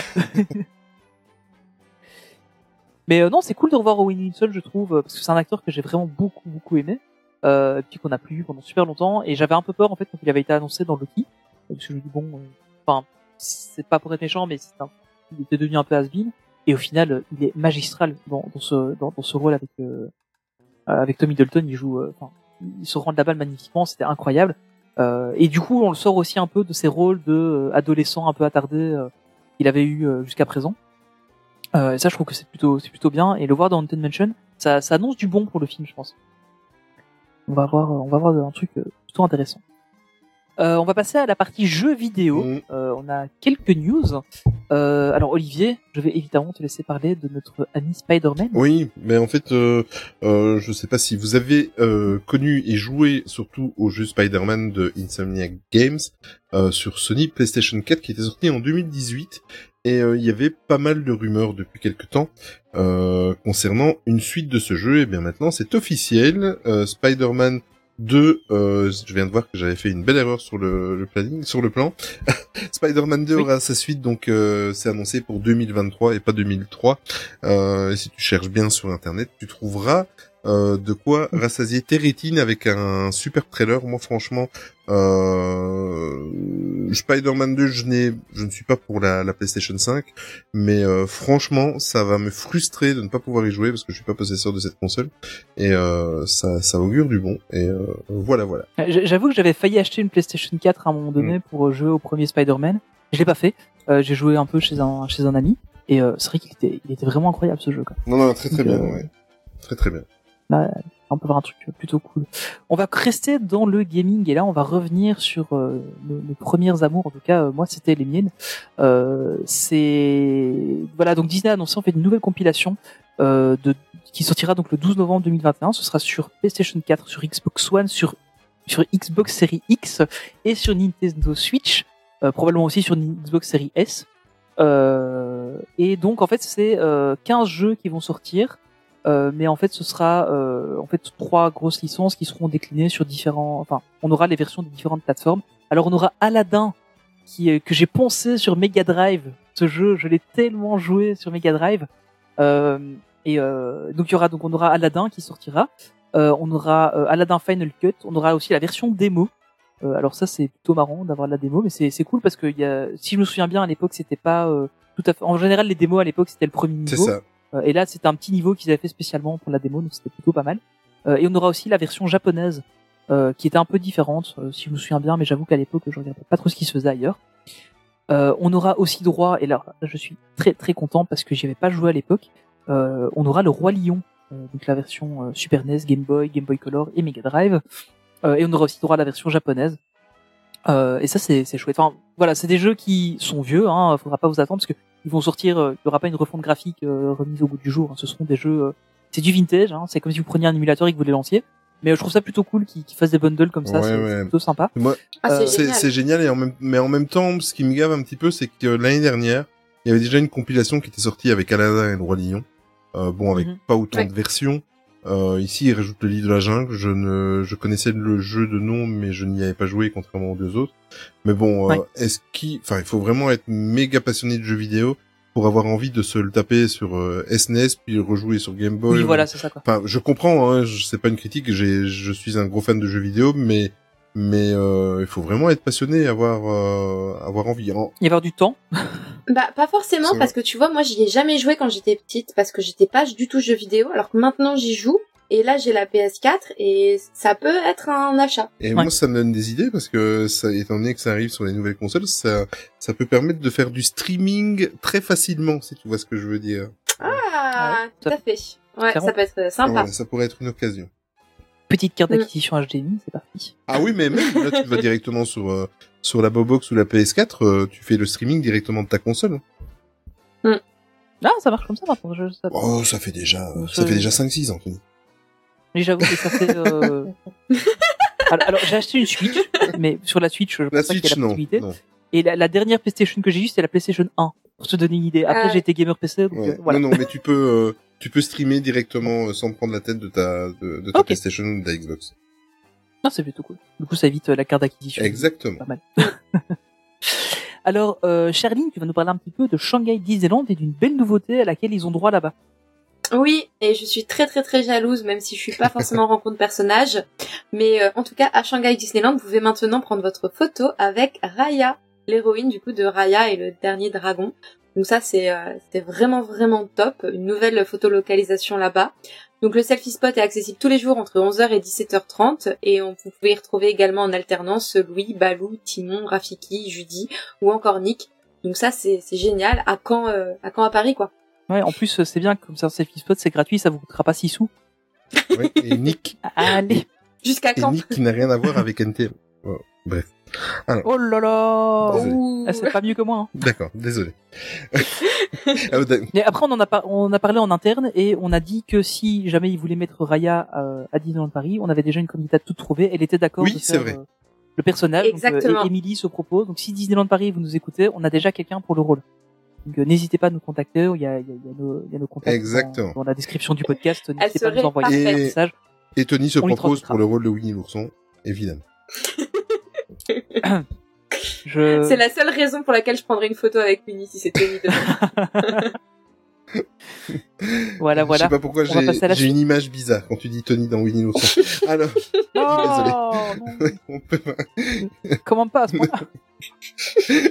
Mais euh, non, c'est cool de revoir Owen Wilson, je trouve, parce que c'est un acteur que j'ai vraiment beaucoup, beaucoup aimé, euh, et puis qu'on n'a plus vu pendant super longtemps, et j'avais un peu peur, en fait, quand il avait été annoncé dans Loki, parce que je me dis, bon, enfin, euh, c'est pas pour être méchant, mais c'est un... il était devenu un peu has-been, et au final, euh, il est magistral dans, dans ce, dans, dans ce rôle avec, euh, avec Tom Hiddleston, il joue, enfin, euh, il se rend de la balle magnifiquement, c'était incroyable. Euh, et du coup, on le sort aussi un peu de ses rôles de euh, adolescent un peu attardé euh, qu'il avait eu euh, jusqu'à présent. Euh, et ça, je trouve que c'est plutôt, c'est plutôt bien. Et le voir dans Haunted Mansion, ça, ça annonce du bon pour le film, je pense. On va voir, on va voir un truc euh, plutôt intéressant. Euh, on va passer à la partie jeux vidéo. Mmh. Euh, on a quelques news. Euh, alors Olivier, je vais évidemment te laisser parler de notre ami Spider-Man. Oui, mais en fait, euh, euh, je sais pas si vous avez euh, connu et joué surtout au jeu Spider-Man de Insomniac Games euh, sur Sony PlayStation quatre qui était sorti en deux mille dix-huit. Et il euh, y avait pas mal de rumeurs depuis quelque temps euh, concernant une suite de ce jeu. Et bien maintenant, c'est officiel. Euh, Spider-Man deux, euh, je viens de voir que j'avais fait une belle erreur sur le, le planning, sur le plan. Spider-Man deux oui. aura sa suite, donc euh, c'est annoncé pour deux mille vingt-trois et pas deux mille trois. Euh, et si tu cherches bien sur Internet, tu trouveras euh, de quoi rassasier tes rétines avec un super trailer. Moi, franchement, euh, Spider-Man deux, je n'ai, je ne suis pas pour la, la PlayStation cinq, mais euh, franchement, ça va me frustrer de ne pas pouvoir y jouer parce que je suis pas possesseur de cette console et euh, ça, ça augure du bon. Et euh, voilà, voilà. J'avoue que j'avais failli acheter une PlayStation quatre à un moment donné mmh. pour jouer au premier Spider-Man. Je l'ai pas fait. Euh, j'ai joué un peu chez un, chez un ami et euh, c'est vrai qu'il était, il était vraiment incroyable ce jeu. Quoi. Non, non, très, très Donc, bien. Euh... Ouais. Très, très bien. Là, on peut voir un truc plutôt cool. On va rester dans le gaming et là on va revenir sur euh, nos, nos premiers amours. En tout cas, euh, moi c'était les miennes. Euh, c'est voilà donc Disney a annoncé en fait une nouvelle compilation euh, de qui sortira donc le douze novembre deux mille vingt et un. Ce sera sur PlayStation quatre, sur Xbox One, sur sur Xbox Series X et sur Nintendo Switch, euh, probablement aussi sur Xbox Series S. Euh, et donc en fait c'est euh, quinze jeux qui vont sortir. Euh, mais en fait, ce sera euh, en fait trois grosses licences qui seront déclinées sur différents. Enfin, on aura les versions de différentes plateformes. Alors, on aura Aladdin qui euh, que j'ai poncé sur Mega Drive. Ce jeu, je l'ai tellement joué sur Mega Drive. Euh, et euh, donc, il y aura donc on aura Aladdin qui sortira. Euh, on aura euh, Aladdin Final Cut. On aura aussi la version démo. Euh, alors ça, c'est plutôt marrant d'avoir de la démo, mais c'est c'est cool parce que il y a, si je me souviens bien, à l'époque, c'était pas euh, tout à fait. En général, les démos à l'époque, c'était le premier niveau. C'est ça. Et là, c'était un petit niveau qu'ils avaient fait spécialement pour la démo, donc c'était plutôt pas mal. Euh, et on aura aussi la version japonaise, euh, qui était un peu différente, euh, si je me souviens bien, mais j'avoue qu'à l'époque, je regardais pas trop ce qui se faisait ailleurs. Euh, on aura aussi droit, et là, je suis très très content parce que j'y avais pas joué à l'époque, euh, on aura le Roi Lion, euh, donc la version euh, Super N E S, Game Boy, Game Boy Color et Mega Drive. Euh, et on aura aussi droit à la version japonaise. Euh, et ça, c'est, c'est chouette. Enfin, voilà, c'est des jeux qui sont vieux, hein, faudra pas vous attendre parce que ils vont sortir, euh, il y aura pas une refonte graphique euh, remise au goût du jour, hein, ce seront des jeux, euh, c'est du vintage, hein, c'est comme si vous preniez un émulateur et que vous les lanciez, mais euh, je trouve ça plutôt cool qu'ils, qu'ils fassent des bundles comme ça, ouais, c'est, ouais. c'est plutôt sympa. Moi, ah, c'est, euh, génial. C'est, c'est génial, et en même, mais en même temps, ce qui me gave un petit peu, c'est que euh, l'année dernière, il y avait déjà une compilation qui était sortie avec Aladdin et le Roi Lion, euh, bon, avec mm-hmm. pas autant ouais. de versions, euh, ici, ils rajoutent le lit de la jungle, je ne, je connaissais le jeu de nom, mais je n'y avais pas joué, contrairement aux deux autres. Mais bon, ouais. euh, est-ce qu'il, enfin, il faut vraiment être méga passionné de jeux vidéo pour avoir envie de se le taper sur euh, S N E S, puis rejouer sur Game Boy. Oui, ou... voilà, c'est ça, quoi. Enfin, je comprends, hein, je, c'est pas une critique, j'ai, je suis un gros fan de jeux vidéo, mais, mais, euh, il faut vraiment être passionné, avoir, euh, avoir envie. Hein. Il y avoir du temps. Bah pas forcément c'est parce vrai. Que tu vois moi j'y ai jamais joué quand j'étais petite parce que j'étais pas du tout jeu vidéo alors que maintenant j'y joue et là j'ai la P S quatre et ça peut être un achat. Et ouais. moi ça me donne des idées parce que ça, étant donné que ça arrive sur les nouvelles consoles ça ça peut permettre de faire du streaming très facilement si tu vois ce que je veux dire. Ah ouais. tout à fait. Ouais ça peut être sympa. Ouais, ça pourrait être une occasion. Petite carte d'acquisition mmh. H D M I, c'est parti. Ah oui, mais même, là, tu vas directement sur, euh, sur la Bobox ou la P S quatre, euh, tu fais le streaming directement de ta console. Mmh. Ah, ça marche comme ça, par contre. Je, ça... Oh, ça fait déjà, euh, ça je... fait déjà cinq six ans, Anthony. Mais j'avoue que ça fait, euh... alors, alors, j'ai acheté une Switch, mais sur la Switch, je pense la pas Switch, qu'il y a la possibilité. Non, non. Et la, la dernière PlayStation que j'ai eue, c'était la PlayStation un, pour te donner une idée. Après, euh... j'ai été gamer P C, donc ouais. voilà. Non, non, mais tu peux... Euh... Tu peux streamer directement sans prendre la tête de ta, de, de ta okay. PlayStation ou de ta Xbox. Non, c'est plutôt cool. Du coup, ça évite la carte d'acquisition. Exactement. Pas mal. Alors, euh, Charline, tu vas nous parler un petit peu de Shanghai Disneyland et d'une belle nouveauté à laquelle ils ont droit là-bas. Oui, et je suis très très très jalouse, même si je suis pas forcément rencontre personnage. Mais euh, en tout cas, à Shanghai Disneyland, vous pouvez maintenant prendre votre photo avec Raya, l'héroïne du coup de Raya et le dernier dragon. Donc ça, c'est, euh, c'est vraiment, vraiment top. Une nouvelle photolocalisation là-bas. Donc le selfie spot est accessible tous les jours entre onze heures et dix-sept heures trente. Et on, vous pouvez y retrouver également en alternance Louis, Balou, Timon, Rafiki, Judy ou encore Nick. Donc ça, c'est, c'est génial. À quand, euh, à quand à Paris, quoi. Ouais, en plus, c'est bien. Comme ça, un selfie spot, c'est gratuit. Ça vous coûtera pas six sous. Ouais, et Nick. Allez. Jusqu'à quand? Et Nick qui n'a rien à voir avec N T M. Oh, bref. Ah oh là là, ouh. Elle sait pas mieux que moi. Hein. D'accord, désolé. Mais après on en a par... on a parlé en interne et on a dit que si jamais ils voulaient mettre Raya à, à Disneyland Paris, on avait déjà une candidate toute trouvée. Elle était d'accord. Oui, de c'est faire, vrai. Euh, le personnage. Exactement. Donc, euh, Émilie se propose. Donc si Disneyland Paris vous nous écoutez, on a déjà quelqu'un pour le rôle. Donc euh, n'hésitez pas à nous contacter. Il y a il y a, y a, nos, y a nos contacts. Exactement. Dans, dans la description du podcast. N'hésitez pas à nous envoyer un message. Et Tony se on propose pour le rôle de Winnie l'ourson, évidemment. je... C'est la seule raison pour laquelle je prendrais une photo avec Winnie, si c'était évident. voilà, voilà. Je sais pas pourquoi j'ai, j'ai une image bizarre quand tu dis Tony dans Winnie l'ourson. Alors, oh, désolé. On peut pas. Comment pas à ce moment-là.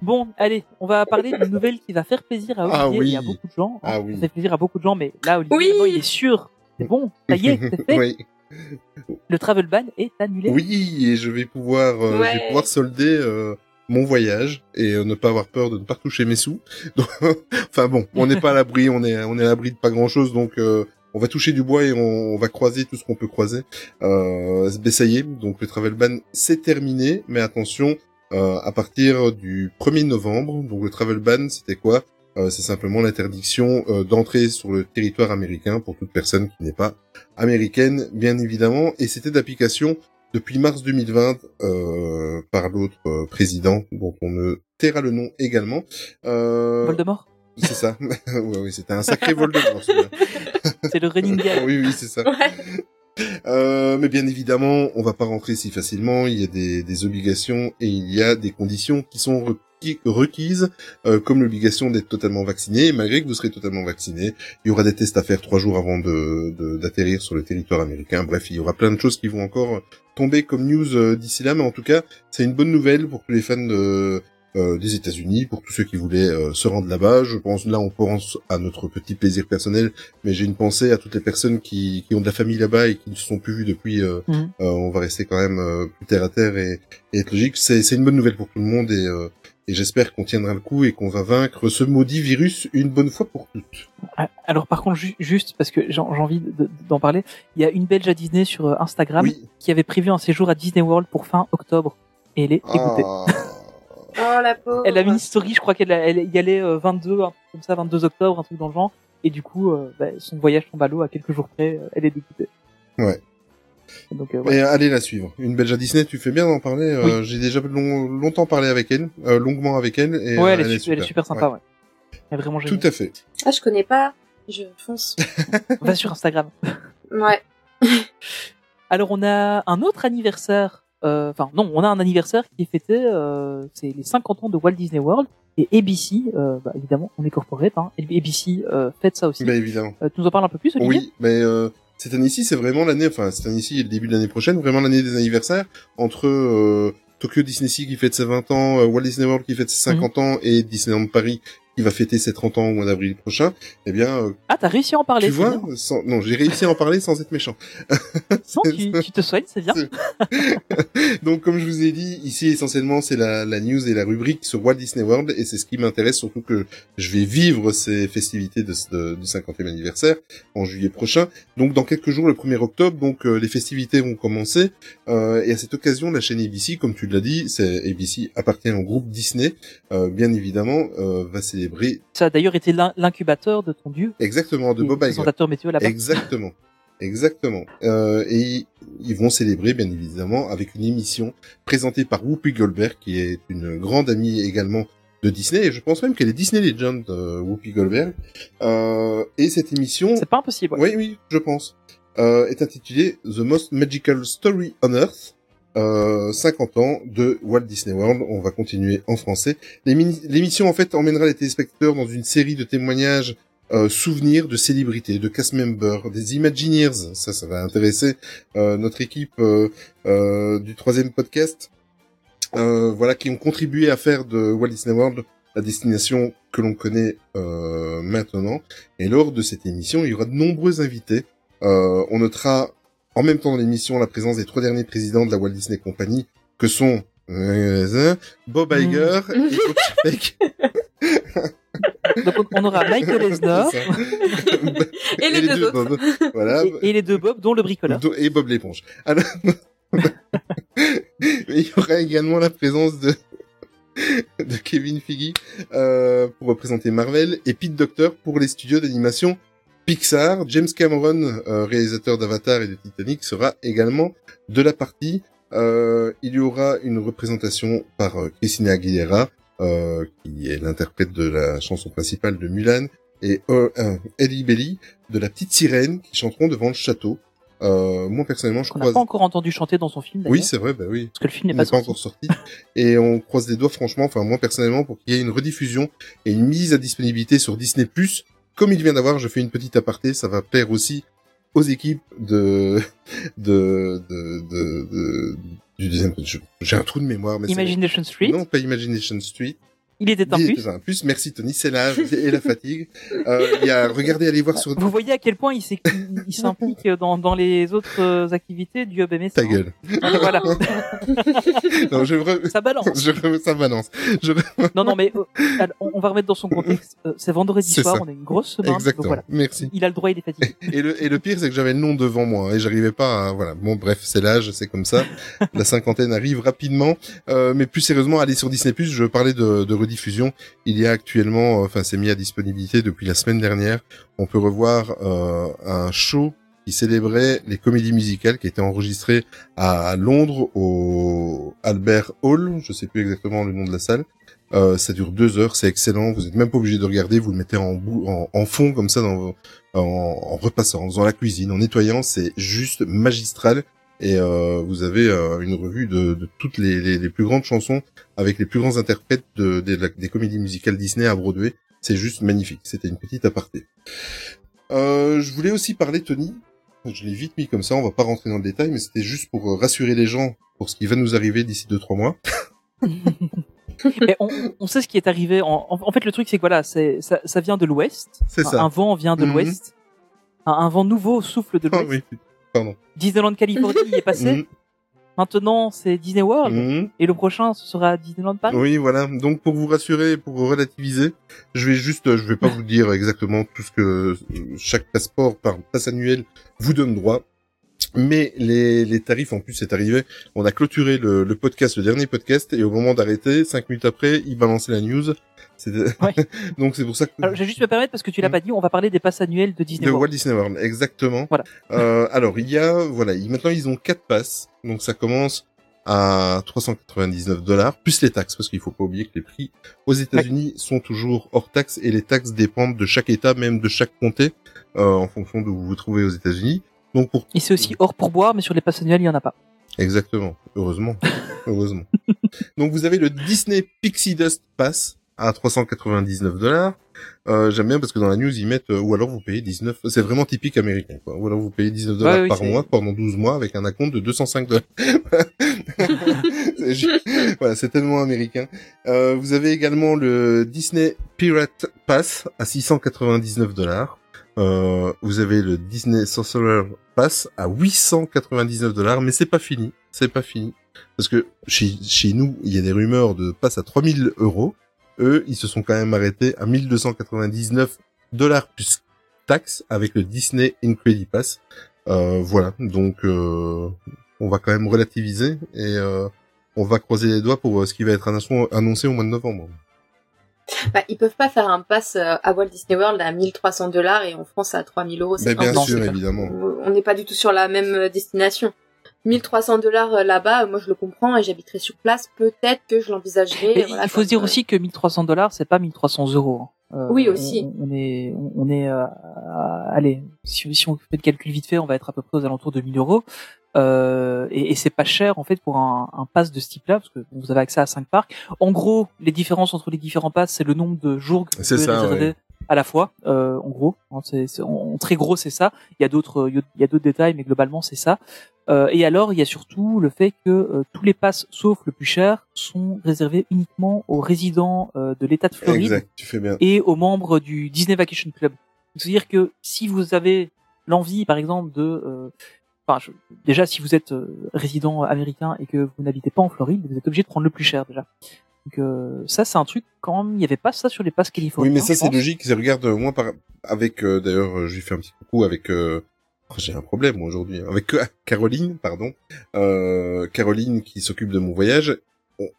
Bon, allez, on va parler d'une nouvelle qui va faire plaisir à Olivier. Ah, oui. Et à beaucoup de gens. Ah, hein, oui. Ça fait plaisir à beaucoup de gens, mais là, Olivier, oui vraiment, il est sûr. C'est bon, ça y est, c'est fait. Oui. Le travel ban est annulé. Oui, et je vais pouvoir, euh, ouais. je vais pouvoir solder euh, mon voyage et euh, ne pas avoir peur de ne pas toucher mes sous. Donc, enfin bon, on n'est pas à l'abri, on est, on est à l'abri de pas grand chose, donc euh, on va toucher du bois et on, on va croiser tout ce qu'on peut croiser. Euh, mais ça y est, donc le travel ban c'est terminé, mais attention, euh, à partir du premier novembre, donc le travel ban c'était quoi? Euh, c'est simplement l'interdiction euh, d'entrer sur le territoire américain pour toute personne qui n'est pas américaine, bien évidemment. Et c'était d'application depuis mars deux mille vingt euh, par l'autre euh, président, dont on me taira le nom également. Euh... Voldemort. C'est ça. Oui, ouais, c'était un sacré Voldemort. C'est le running gag. Oui, oui, c'est ça. Ouais. Euh, mais bien évidemment, on va pas rentrer si facilement. Il y a des, des obligations et il y a des conditions qui sont re- requises, euh, comme l'obligation d'être totalement vacciné. Et malgré que vous serez totalement vacciné, il y aura des tests à faire trois jours avant de, de d'atterrir sur le territoire américain. Bref, il y aura plein de choses qui vont encore tomber comme news euh, d'ici là. Mais en tout cas, c'est une bonne nouvelle pour tous les fans de, euh, des États-Unis, pour tous ceux qui voulaient euh, se rendre là-bas. Je pense, là, on pense à notre petit plaisir personnel, mais j'ai une pensée à toutes les personnes qui, qui ont de la famille là-bas et qui ne se sont plus vues depuis. Euh, mmh. euh, on va rester quand même euh, plus terre à terre et, et être logique. C'est, c'est une bonne nouvelle pour tout le monde et euh, Et j'espère qu'on tiendra le coup et qu'on va vaincre ce maudit virus une bonne fois pour toutes. Alors par contre, ju- juste parce que j'ai, j'ai envie de, d'en parler, il y a une Belge à Disney sur Instagram oui. qui avait prévu un séjour à Disney World pour fin octobre. Et elle est dégoûtée. Oh, oh la pauvre. Elle a mis une story, je crois qu'elle elle, y allait euh, vingt-deux, un truc comme ça, vingt-deux octobre, un truc dans le genre. Et du coup, euh, bah, son voyage tombe à l'eau à quelques jours près. Euh, elle est dégoûtée. Ouais. Donc, euh, ouais. Et allez la suivre. Une Belge à Disney, tu fais bien d'en parler. Euh, oui. J'ai déjà long, longtemps parlé avec elle, euh, longuement avec elle. Et, ouais, elle, elle, est su- est elle est super sympa. Ouais. Ouais. Elle est vraiment géniale. Tout à fait. Ah, je connais pas. Je fonce. Va sur Instagram. Ouais. Alors, on a un autre anniversaire. Enfin, euh, non, on a un anniversaire qui est fêté. Euh, c'est les cinquante ans de Walt Disney World. Et A B C, euh, bah, évidemment, on est corporate. Hein. A B C euh, fête ça aussi. Bah, évidemment. Euh, tu nous en parles un peu plus, Olivier ? Oui, mais... Euh... Cette année-ci, c'est vraiment l'année, enfin, cette année-ci et le début de l'année prochaine, vraiment l'année des anniversaires, entre euh, Tokyo DisneySea qui fête ses vingt ans, euh, Walt Disney World qui fête ses cinquante mmh. ans, et Disneyland Paris qui va fêter ses trente ans au mois d'avril prochain. Eh bien... Euh, ah, t'as réussi à en parler, tu vois, sans, non, j'ai réussi à en parler sans être méchant. Sans, tu, tu te soignes, c'est bien. Donc, comme je vous ai dit, ici, essentiellement, c'est la, la news et la rubrique sur Walt Disney World, et c'est ce qui m'intéresse, surtout que je vais vivre ces festivités de, de, de cinquantième anniversaire en juillet prochain. Donc, dans quelques jours, le premier octobre, donc, euh, les festivités vont commencer, euh, et à cette occasion, la chaîne A B C, comme tu l'as dit, c'est, A B C appartient au groupe Disney, euh, bien évidemment, euh, va s'élever. Ça a d'ailleurs été l'in- l'incubateur de ton dieu. Exactement, de Bob Iger. Présentateur météo là-bas. Exactement, exactement. Euh, et ils vont célébrer, bien évidemment, avec une émission présentée par Whoopi Goldberg, qui est une grande amie également de Disney. Et je pense même qu'elle est Disney Legend, euh, Whoopi Goldberg. Euh, et cette émission... C'est pas impossible. Ouais. Oui, oui, je pense. Euh, est intitulée « The Most Magical Story on Earth ». Euh, cinquante ans de Walt Disney World. On va continuer en français. L'émi- l'émission, en fait, emmènera les téléspectateurs dans une série de témoignages euh, souvenirs de célébrités, de cast members, des Imagineers. Ça, ça va intéresser euh, notre équipe euh, euh, du troisième podcast. Euh, voilà, qui ont contribué à faire de Walt Disney World la destination que l'on connaît euh, maintenant. Et lors de cette émission, il y aura de nombreux invités. Euh, on notera... En même temps, dans l'émission, la présence des trois derniers présidents de la Walt Disney Company, que sont Bob Iger mmh. et Bob Chapek. Donc, on aura Michael Esnor et, et les, les deux, deux Bob. Voilà. Et, et les deux Bob, dont le bricoleur. Et Bob l'éponge. Alors... Mais il y aura également la présence de, de Kevin Feige euh, pour représenter Marvel et Pete Docter pour les studios d'animation Pixar. James Cameron, euh, réalisateur d'Avatar et de Titanic, sera également de la partie. Euh, il y aura une représentation par euh, Christina Aguilera, euh, qui est l'interprète de la chanson principale de Mulan, et euh, euh, Ellie Belly de La Petite Sirène, qui chanteront devant le château. Euh, moi personnellement, je on croise. On n'a pas encore entendu chanter dans son film. D'ailleurs. Oui, c'est vrai, bah oui. Parce que le film n'est pas, pas encore sorti. Et on croise les doigts, franchement. Enfin, moi personnellement, pour qu'il y ait une rediffusion et une mise à disponibilité sur Disney Plus, comme il vient d'avoir, je fais une petite aparté. Ça va plaire aussi aux équipes de de de de, de... du deuxième. J'ai un trou de mémoire. Mais Imagination c'est... Street. Non, pas Imagination Street. Il était un plus. Il était un plus. Merci Tony, c'est l'âge et la fatigue. Euh, il y a, regardez, allez voir sur. Vous voyez à quel point il, il s'implique dans, dans les autres activités du Hub M S. Ta gueule. Hein. Voilà. Non, je re... Ça balance. Je re... Ça balance. Je... Non, non, mais euh, on va remettre dans son contexte. Euh, c'est vendredi soir, on a une grosse semaine. Exactement. Donc, voilà. Merci. Il a le droit, il est fatigué. Et le, et le pire, c'est que j'avais le nom devant moi et j'arrivais pas à, voilà. Bon, bref, c'est l'âge, c'est comme ça. La cinquantaine arrive rapidement. Euh, mais plus sérieusement, allez sur Disney+, je parlais de, de diffusion. Il y a actuellement, enfin, euh, c'est mis à disponibilité depuis la semaine dernière. On peut revoir euh, un show qui célébrait les comédies musicales, qui était enregistré à Londres au Albert Hall. Je sais plus exactement le nom de la salle. Euh, ça dure deux heures, c'est excellent. Vous êtes même pas obligé de regarder. Vous le mettez en, bou- en, en fond comme ça, dans vos, en, en repassant, en faisant la cuisine, en nettoyant. C'est juste magistral. Et euh, vous avez euh, une revue de, de toutes les, les, les plus grandes chansons avec les plus grands interprètes de, de, de la, des comédies musicales Disney à Broadway. C'est juste magnifique. C'était une petite aparté. Euh, je voulais aussi parler, Tony. Je l'ai vite mis comme ça. On va pas rentrer dans le détail, mais c'était juste pour rassurer les gens pour ce qui va nous arriver d'ici deux trois mois. Mais on, on sait ce qui est arrivé. En, en, en fait, le truc, c'est que voilà, c'est, ça, ça vient de l'Ouest. C'est enfin, ça. Un vent vient de mm-hmm. l'Ouest. Un, un vent nouveau souffle de l'Ouest. Oh, oui. Pardon. Disneyland Californie y est passé. Mmh. Maintenant, c'est Disney World. Mmh. Et le prochain, ce sera Disneyland Paris. Oui, voilà. Donc, pour vous rassurer, pour relativiser, je vais juste, je vais pas vous dire exactement tout ce que chaque passeport par passe annuel vous donne droit. Mais les, les tarifs, en plus, c'est arrivé. On a clôturé le, le podcast, le dernier podcast, et au moment d'arrêter, cinq minutes après, ils balançaient la news. C'est de... ouais. Donc c'est pour ça que. Alors je vais juste me permettre parce que tu l'as pas dit, on va parler des passes annuelles de Disney de World. De Walt Disney World, exactement. Voilà. Euh, alors il y a, voilà, maintenant ils ont quatre passes, donc ça commence à trois cent quatre-vingt-dix-neuf dollars plus les taxes, parce qu'il faut pas oublier que les prix aux États-Unis ouais. sont toujours hors taxes et les taxes dépendent de chaque État, même de chaque comté, euh, en fonction de où vous vous trouvez aux États-Unis. Donc pour. Et c'est aussi hors pourboire, mais sur les passes annuelles il y en a pas. Exactement, heureusement, heureusement. Donc vous avez le Disney Pixie Dust Pass. À trois cent quatre-vingt-dix-neuf dollars. Euh, j'aime bien parce que dans la news, ils mettent, euh, ou alors vous payez dix-neuf, c'est vraiment typique américain, quoi. Ou alors vous payez dix-neuf dollars ouais, oui, par c'est... mois pendant douze mois avec un acompte de deux cent cinq dollars. c'est, juste... voilà, c'est tellement américain. Euh, vous avez également le Disney Pirate Pass à six cent quatre-vingt-dix-neuf dollars. Euh, vous avez le Disney Sorcerer Pass à huit cent quatre-vingt-dix-neuf dollars, mais c'est pas fini. C'est pas fini. Parce que chez, chez nous, il y a des rumeurs de pass à trois mille euros. Eux, ils se sont quand même arrêtés à mille deux cent quatre-vingt-dix-neuf dollars plus taxes avec le Disney Incredipass. Euh, voilà, donc euh, on va quand même relativiser et euh, on va croiser les doigts pour euh, ce qui va être annoncé au mois de novembre. Bah, ils peuvent pas faire un pass à Walt Disney World à mille trois cents dollars et en France à trois mille euros. C'est bien sûr, non, évidemment. On n'est pas du tout sur la même destination. mille trois cents dollars là-bas, moi je le comprends et j'habiterai sur place, peut-être que je l'envisagerai. Voilà, il faut se dire euh... aussi que mille trois cents dollars, c'est pas mille trois cents euros. Euh, oui, aussi. On, on est, on est, euh, allez, si, si on fait le calcul vite fait, on va être à peu près aux alentours de mille euros. Euh, et, et c'est pas cher, en fait, pour un, un pass de ce type-là, parce que vous avez accès à cinq parcs. En gros, les différences entre les différents passes, c'est le nombre de jours que c'est vous pouvez réserver ouais. à la fois, euh, en gros. Hein, c'est, c'est, en, en très gros, c'est ça. Il y a d'autres, il y a d'autres détails, mais globalement, c'est ça. Euh, et alors, il y a surtout le fait que euh, tous les passes, sauf le plus cher, sont réservés uniquement aux résidents euh, de l'État de Floride exact, tu fais bien. Et aux membres du Disney Vacation Club. C'est-à-dire que si vous avez l'envie, par exemple, de... Enfin, euh, déjà, si vous êtes euh, résident américain et que vous n'habitez pas en Floride, vous êtes obligé de prendre le plus cher, déjà. Donc euh, ça, c'est un truc, quand il n'y avait pas ça sur les passes californiennes. Oui, mais ça, c'est logique. Regarde, moi, par... avec... Euh, d'ailleurs, j'ai fait un petit coucou avec... Euh... J'ai un problème, moi, aujourd'hui. Avec Caroline, pardon. Euh, Caroline, qui s'occupe de mon voyage.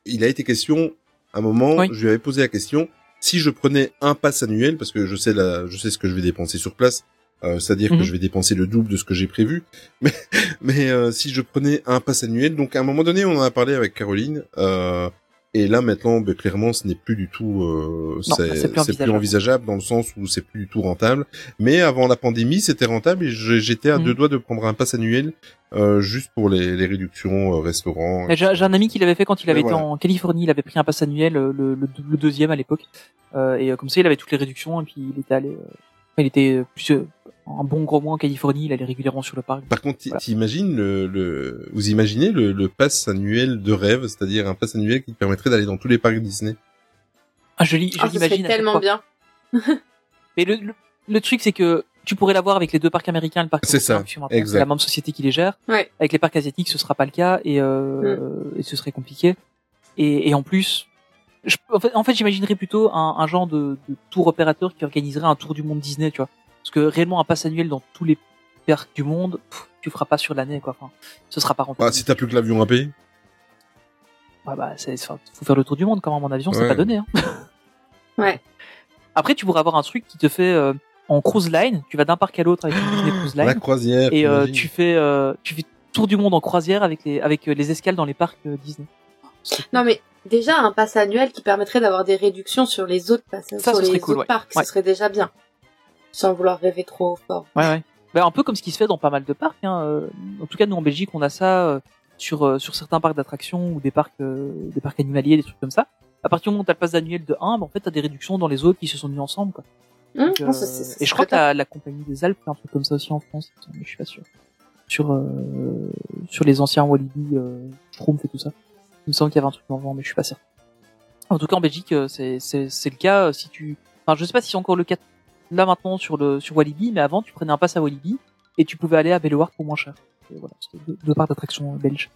Il a été question, à un moment, oui. Je lui avais posé la question, si je prenais un pass annuel, parce que je sais la, je sais ce que je vais dépenser sur place, euh, c'est-à-dire mmh. que je vais dépenser le double de ce que j'ai prévu, mais, mais euh, si je prenais un pass annuel, donc à un moment donné, on en a parlé avec Caroline, euh, et là, maintenant, ben, clairement, ce n'est plus du tout, euh, non, c'est, c'est, plus, c'est envisageable. plus envisageable dans le sens où c'est plus du tout rentable. Mais avant la pandémie, c'était rentable et j'étais à mmh. deux doigts de prendre un pass annuel, euh, juste pour les, les réductions, euh, restaurants. Et j'ai, j'ai un ami qui l'avait fait quand il avait voilà. été en Californie, il avait pris un pass annuel, le, le, le deuxième à l'époque. Euh, et comme ça, il avait toutes les réductions et puis il était allé, euh, il était plus, euh, un bon gros mois en Californie, il allait régulièrement sur le parc. Par contre, voilà. t'imagines le, le, vous imaginez le, le pass annuel de rêve, c'est-à-dire un pass annuel qui te permettrait d'aller dans tous les parcs Disney. Ah, je, je oh, l'imagine. C'est tellement bien. Mais le, le, le truc, c'est que tu pourrais l'avoir avec les deux parcs américains, le parc. C'est ça. C'est la même société qui les gère. Ouais. Avec les parcs asiatiques, ce sera pas le cas et, euh, mm. et ce serait compliqué. Et, et en plus, je, en fait, en fait, j'imaginerais plutôt un, un genre de, de tour opérateur qui organiserait un tour du monde Disney, tu vois. Parce que réellement un pass annuel dans tous les parcs du monde, pff, tu feras pas sur l'année quoi. Enfin, ce sera pas rentable. Ah, si t'as plus que l'avion à payer. Ah bah, c'est, enfin, faut faire le tour du monde quand même en avion, ouais. C'est pas donné. Hein. Ouais. Après, tu pourrais avoir un truc qui te fait euh, en cruise line. Tu vas d'un parc à l'autre avec une Disney Cruise Line. La croisière. Et euh, tu fais, euh, tu fais tour du monde en croisière avec les, avec euh, les escales dans les parcs euh, Disney. Non mais déjà un pass annuel qui permettrait d'avoir des réductions sur les autres passes, ça, sur les cool, autres ouais. parcs, ouais. Ce serait déjà bien. Sans vouloir rêver trop fort. Ouais, ouais. Bah, un peu comme ce qui se fait dans pas mal de parcs, hein. En tout cas, nous, en Belgique, on a ça, euh, sur, euh, sur certains parcs d'attractions ou des parcs, euh, des parcs animaliers, des trucs comme ça. À partir du moment où t'as le pass annuel de un, bah, en fait, t'as des réductions dans les autres qui se sont mis ensemble, quoi. Mmh, Donc, euh, non, ça, c'est, ça, et je crois que la, la compagnie des Alpes fait un truc comme ça aussi en France, mais je suis pas sûr. Sur, euh, sur les anciens Walibi, euh, Schtroumpf et tout ça. Il me semble qu'il y avait un truc avant, mais je suis pas certain. En tout cas, en Belgique, c'est, c'est, c'est le cas, si tu, enfin, je sais pas si c'est encore le cas là maintenant sur le sur Walibi, mais avant tu prenais un pass à Walibi et tu pouvais aller à Bellewaerde pour moins cher. Et voilà, c'était deux, deux parcs d'attractions belges.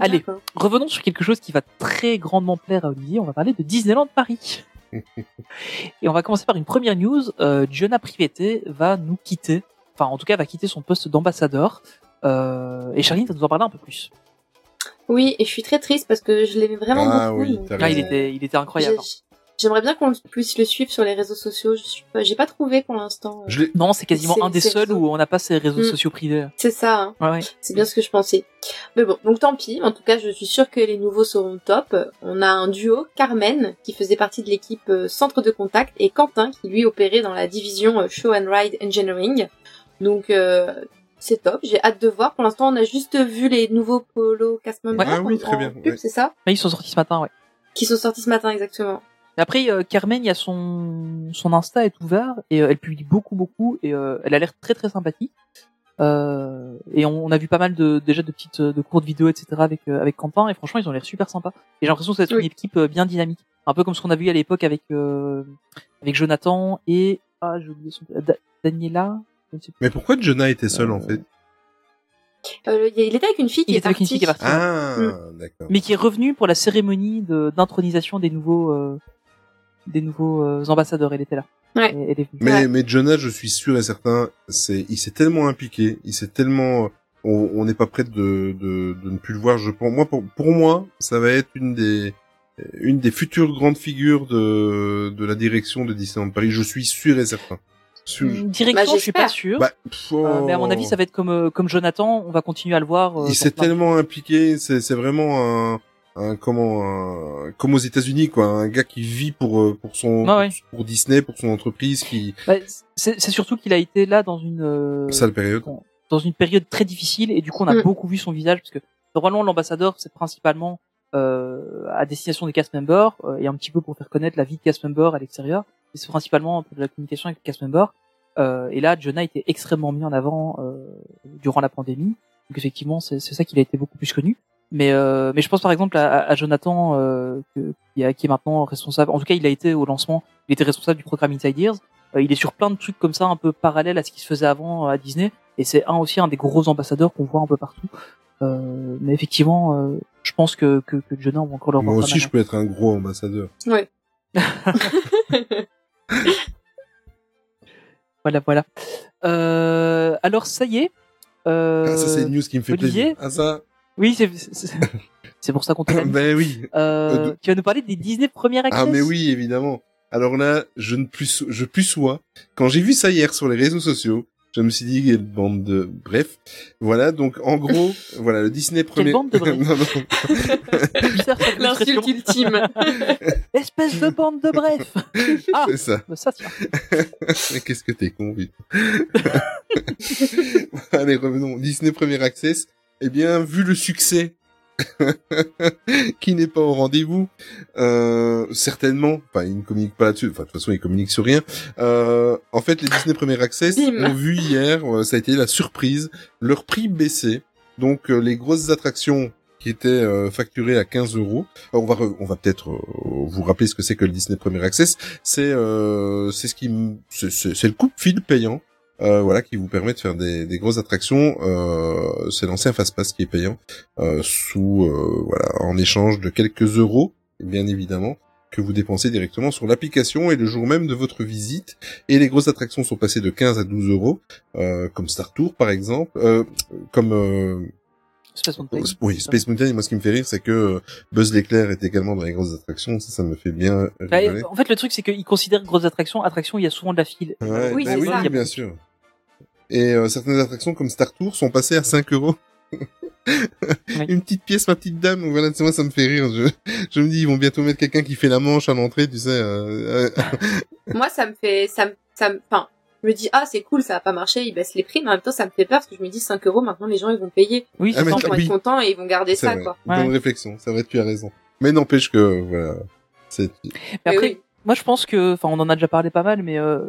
Allez, D'accord. revenons sur quelque chose qui va très grandement plaire à Olivier. On va parler de Disneyland Paris. Et on va commencer par une première news. Euh, Gianna Privete va nous quitter. Enfin, en tout cas, va quitter son poste d'ambassadeur. Euh, et Charline, tu vas nous en parler un peu plus. Oui, et je suis très triste parce que je l'aimais vraiment ah, beaucoup. Oui, donc... ah, il était, il était incroyable. Je... J'aimerais bien qu'on puisse le suivre sur les réseaux sociaux. Je suis pas, j'ai pas trouvé pour l'instant. Je non, c'est quasiment c'est, un des seuls réseaux. Où on n'a pas ses réseaux mmh. sociaux privés. C'est ça, hein. Ouais, ouais. C'est bien ce que je pensais. Mais bon, donc tant pis. En tout cas, je suis sûre que les nouveaux seront top. On a un duo, Carmen, qui faisait partie de l'équipe euh, Centre de Contact, et Quentin, qui lui opérait dans la division euh, Show and Ride Engineering. Donc, euh, c'est top. J'ai hâte de voir. Pour l'instant, on a juste vu les nouveaux Polo Casmamba. Ouais, ah, oui, très bien. Pub, ouais. C'est ça ? Mais ils sont sortis ce matin, ouais. Qui sont sortis ce matin, exactement. Après, euh, Carmen, il y a son son Insta est ouvert et euh, elle publie beaucoup beaucoup et euh, elle a l'air très très sympathique. Euh, et on, on a vu pas mal de déjà de petites de courtes vidéos et cetera avec euh, avec Quentin et franchement ils ont l'air super sympas. Et j'ai l'impression que c'est une oui. équipe euh, bien dynamique, un peu comme ce qu'on a vu à l'époque avec euh, avec Jonathan et ah j'ai oublié son da- Daniela. Je ne sais plus. Mais pourquoi Jonah était seul euh... en fait? Euh, il était avec une fille qui il est était partie. Avec une fille qui est partie. Ah mmh. d'accord. Mais qui est revenue pour la cérémonie de d'intronisation des nouveaux. Euh... des nouveaux euh, ambassadeurs, elle était là. Ouais. Elle, elle est... Mais ouais. mais Jonah, je suis sûr et certain, c'est il s'est tellement impliqué, il s'est tellement on on n'est pas prêt de de de ne plus le voir, je pense. Moi pour pour moi, ça va être une des une des futures grandes figures de de la direction de Disneyland Paris, je suis sûr et certain. Sur... Direction, bah, je suis pas sûr. Bah, oh. euh, mais à mon avis, ça va être comme euh, comme Jonathan, on va continuer à le voir. Euh, il s'est tellement impliqué, c'est c'est vraiment un Un, comment un, comme aux États-Unis quoi, un gars qui vit pour pour son ah ouais. pour, pour Disney, pour son entreprise qui bah, c'est, c'est surtout qu'il a été là dans une euh, sale période, dans une période très difficile et du coup on a mmh. beaucoup vu son visage parce que normalement l'ambassadeur c'est principalement euh, à destination des cast members euh, et un petit peu pour faire connaître la vie de cast members à l'extérieur, mais c'est principalement pour de la communication avec les cast members euh, et là Jonah était extrêmement mis en avant euh, durant la pandémie donc effectivement c'est, c'est ça qu'il a été beaucoup plus connu. Mais euh, mais je pense par exemple à, à Jonathan euh, qui est maintenant responsable. En tout cas, il a été au lancement, il était responsable du programme Inside Ears. Euh, il est sur plein de trucs comme ça, un peu parallèles à ce qui se faisait avant à Disney. Et c'est un aussi un des gros ambassadeurs qu'on voit un peu partout. Euh, mais effectivement, euh, je pense que que, que Jonathan va encore leur. Moi aussi, je peux être un gros ambassadeur. Ouais. Voilà, voilà. Euh, alors, ça y est. Euh, ah, ça, c'est une news qui me fait Olivier, plaisir. Ah, ça. Oui, c'est, c'est, c'est pour ça qu'on t'aime. Ben oui. Euh, de... Tu vas nous parler des Disney Première Access. Ah, mais oui, évidemment. Alors là, je ne plus, je plus sois. Quand j'ai vu ça hier sur les réseaux sociaux, je me suis dit, quelle bande de... Bref. Voilà, donc, en gros, voilà, le Disney Premier... Quelle bande de bref. Non, non. L'insulte ultime. Espèce de bande de bref. Ah, c'est ça. Bah, ça tient. Qu'est-ce que t'es con, vite. Allez, revenons. Disney Premier Access. Eh bien, vu le succès qui n'est pas au rendez-vous, euh, certainement, enfin, ils ne communiquent pas là-dessus, enfin, de toute façon, ils communiquent sur rien. Euh, en fait, les Disney Premier Access ont vu hier, euh, ça a été la surprise, leur prix baissé. Donc, euh, les grosses attractions qui étaient euh, facturées à quinze euros. Alors, on va, re- on va peut-être euh, vous rappeler ce que c'est que le Disney Premier Access. C'est, euh, c'est ce qui, m- c'est, c'est, c'est le coupe-fil payant. Euh, voilà, qui vous permet de faire des, des grosses attractions. Euh, c'est l'ancien Fastpass qui est payant, euh, sous euh, voilà, en échange de quelques euros, bien évidemment, que vous dépensez directement sur l'application et le jour même de votre visite. Et les grosses attractions sont passées de quinze à douze euros, euh, comme Star Tour par exemple, euh, comme euh, Space Mountain. Oui, Space Mountain. Et moi, ce qui me fait rire, c'est que Buzz l'éclair est également dans les grosses attractions. Ça, ça me fait bien rigoler. En fait, le truc, c'est qu'ils considèrent grosses attractions, attractions où il y a souvent de la file. Ouais, oui, ben oui, oui, bien sûr. Et euh, certaines attractions comme Star Tour sont passées à cinq euros. Oui. Une petite pièce, ma petite dame. Voilà, c'est moi, ça me fait rire. Je, je me dis, ils vont bientôt mettre quelqu'un qui fait la manche à l'entrée, tu sais. Euh, moi, ça me fait, ça me, ça me, enfin, je me dis, ah, c'est cool, ça va pas marcher, ils baissent les prix, mais en même temps, ça me fait peur, parce que je me dis, cinq euros, maintenant, les gens, ils vont payer. Oui, ils vont ah, oui. être contents et ils vont garder c'est ça, vrai. Quoi. Bonne ouais. réflexion, c'est vrai, tu as raison. Mais n'empêche que, voilà. C'est... Mais après, oui. moi, je pense que, enfin, on en a déjà parlé pas mal, mais, euh...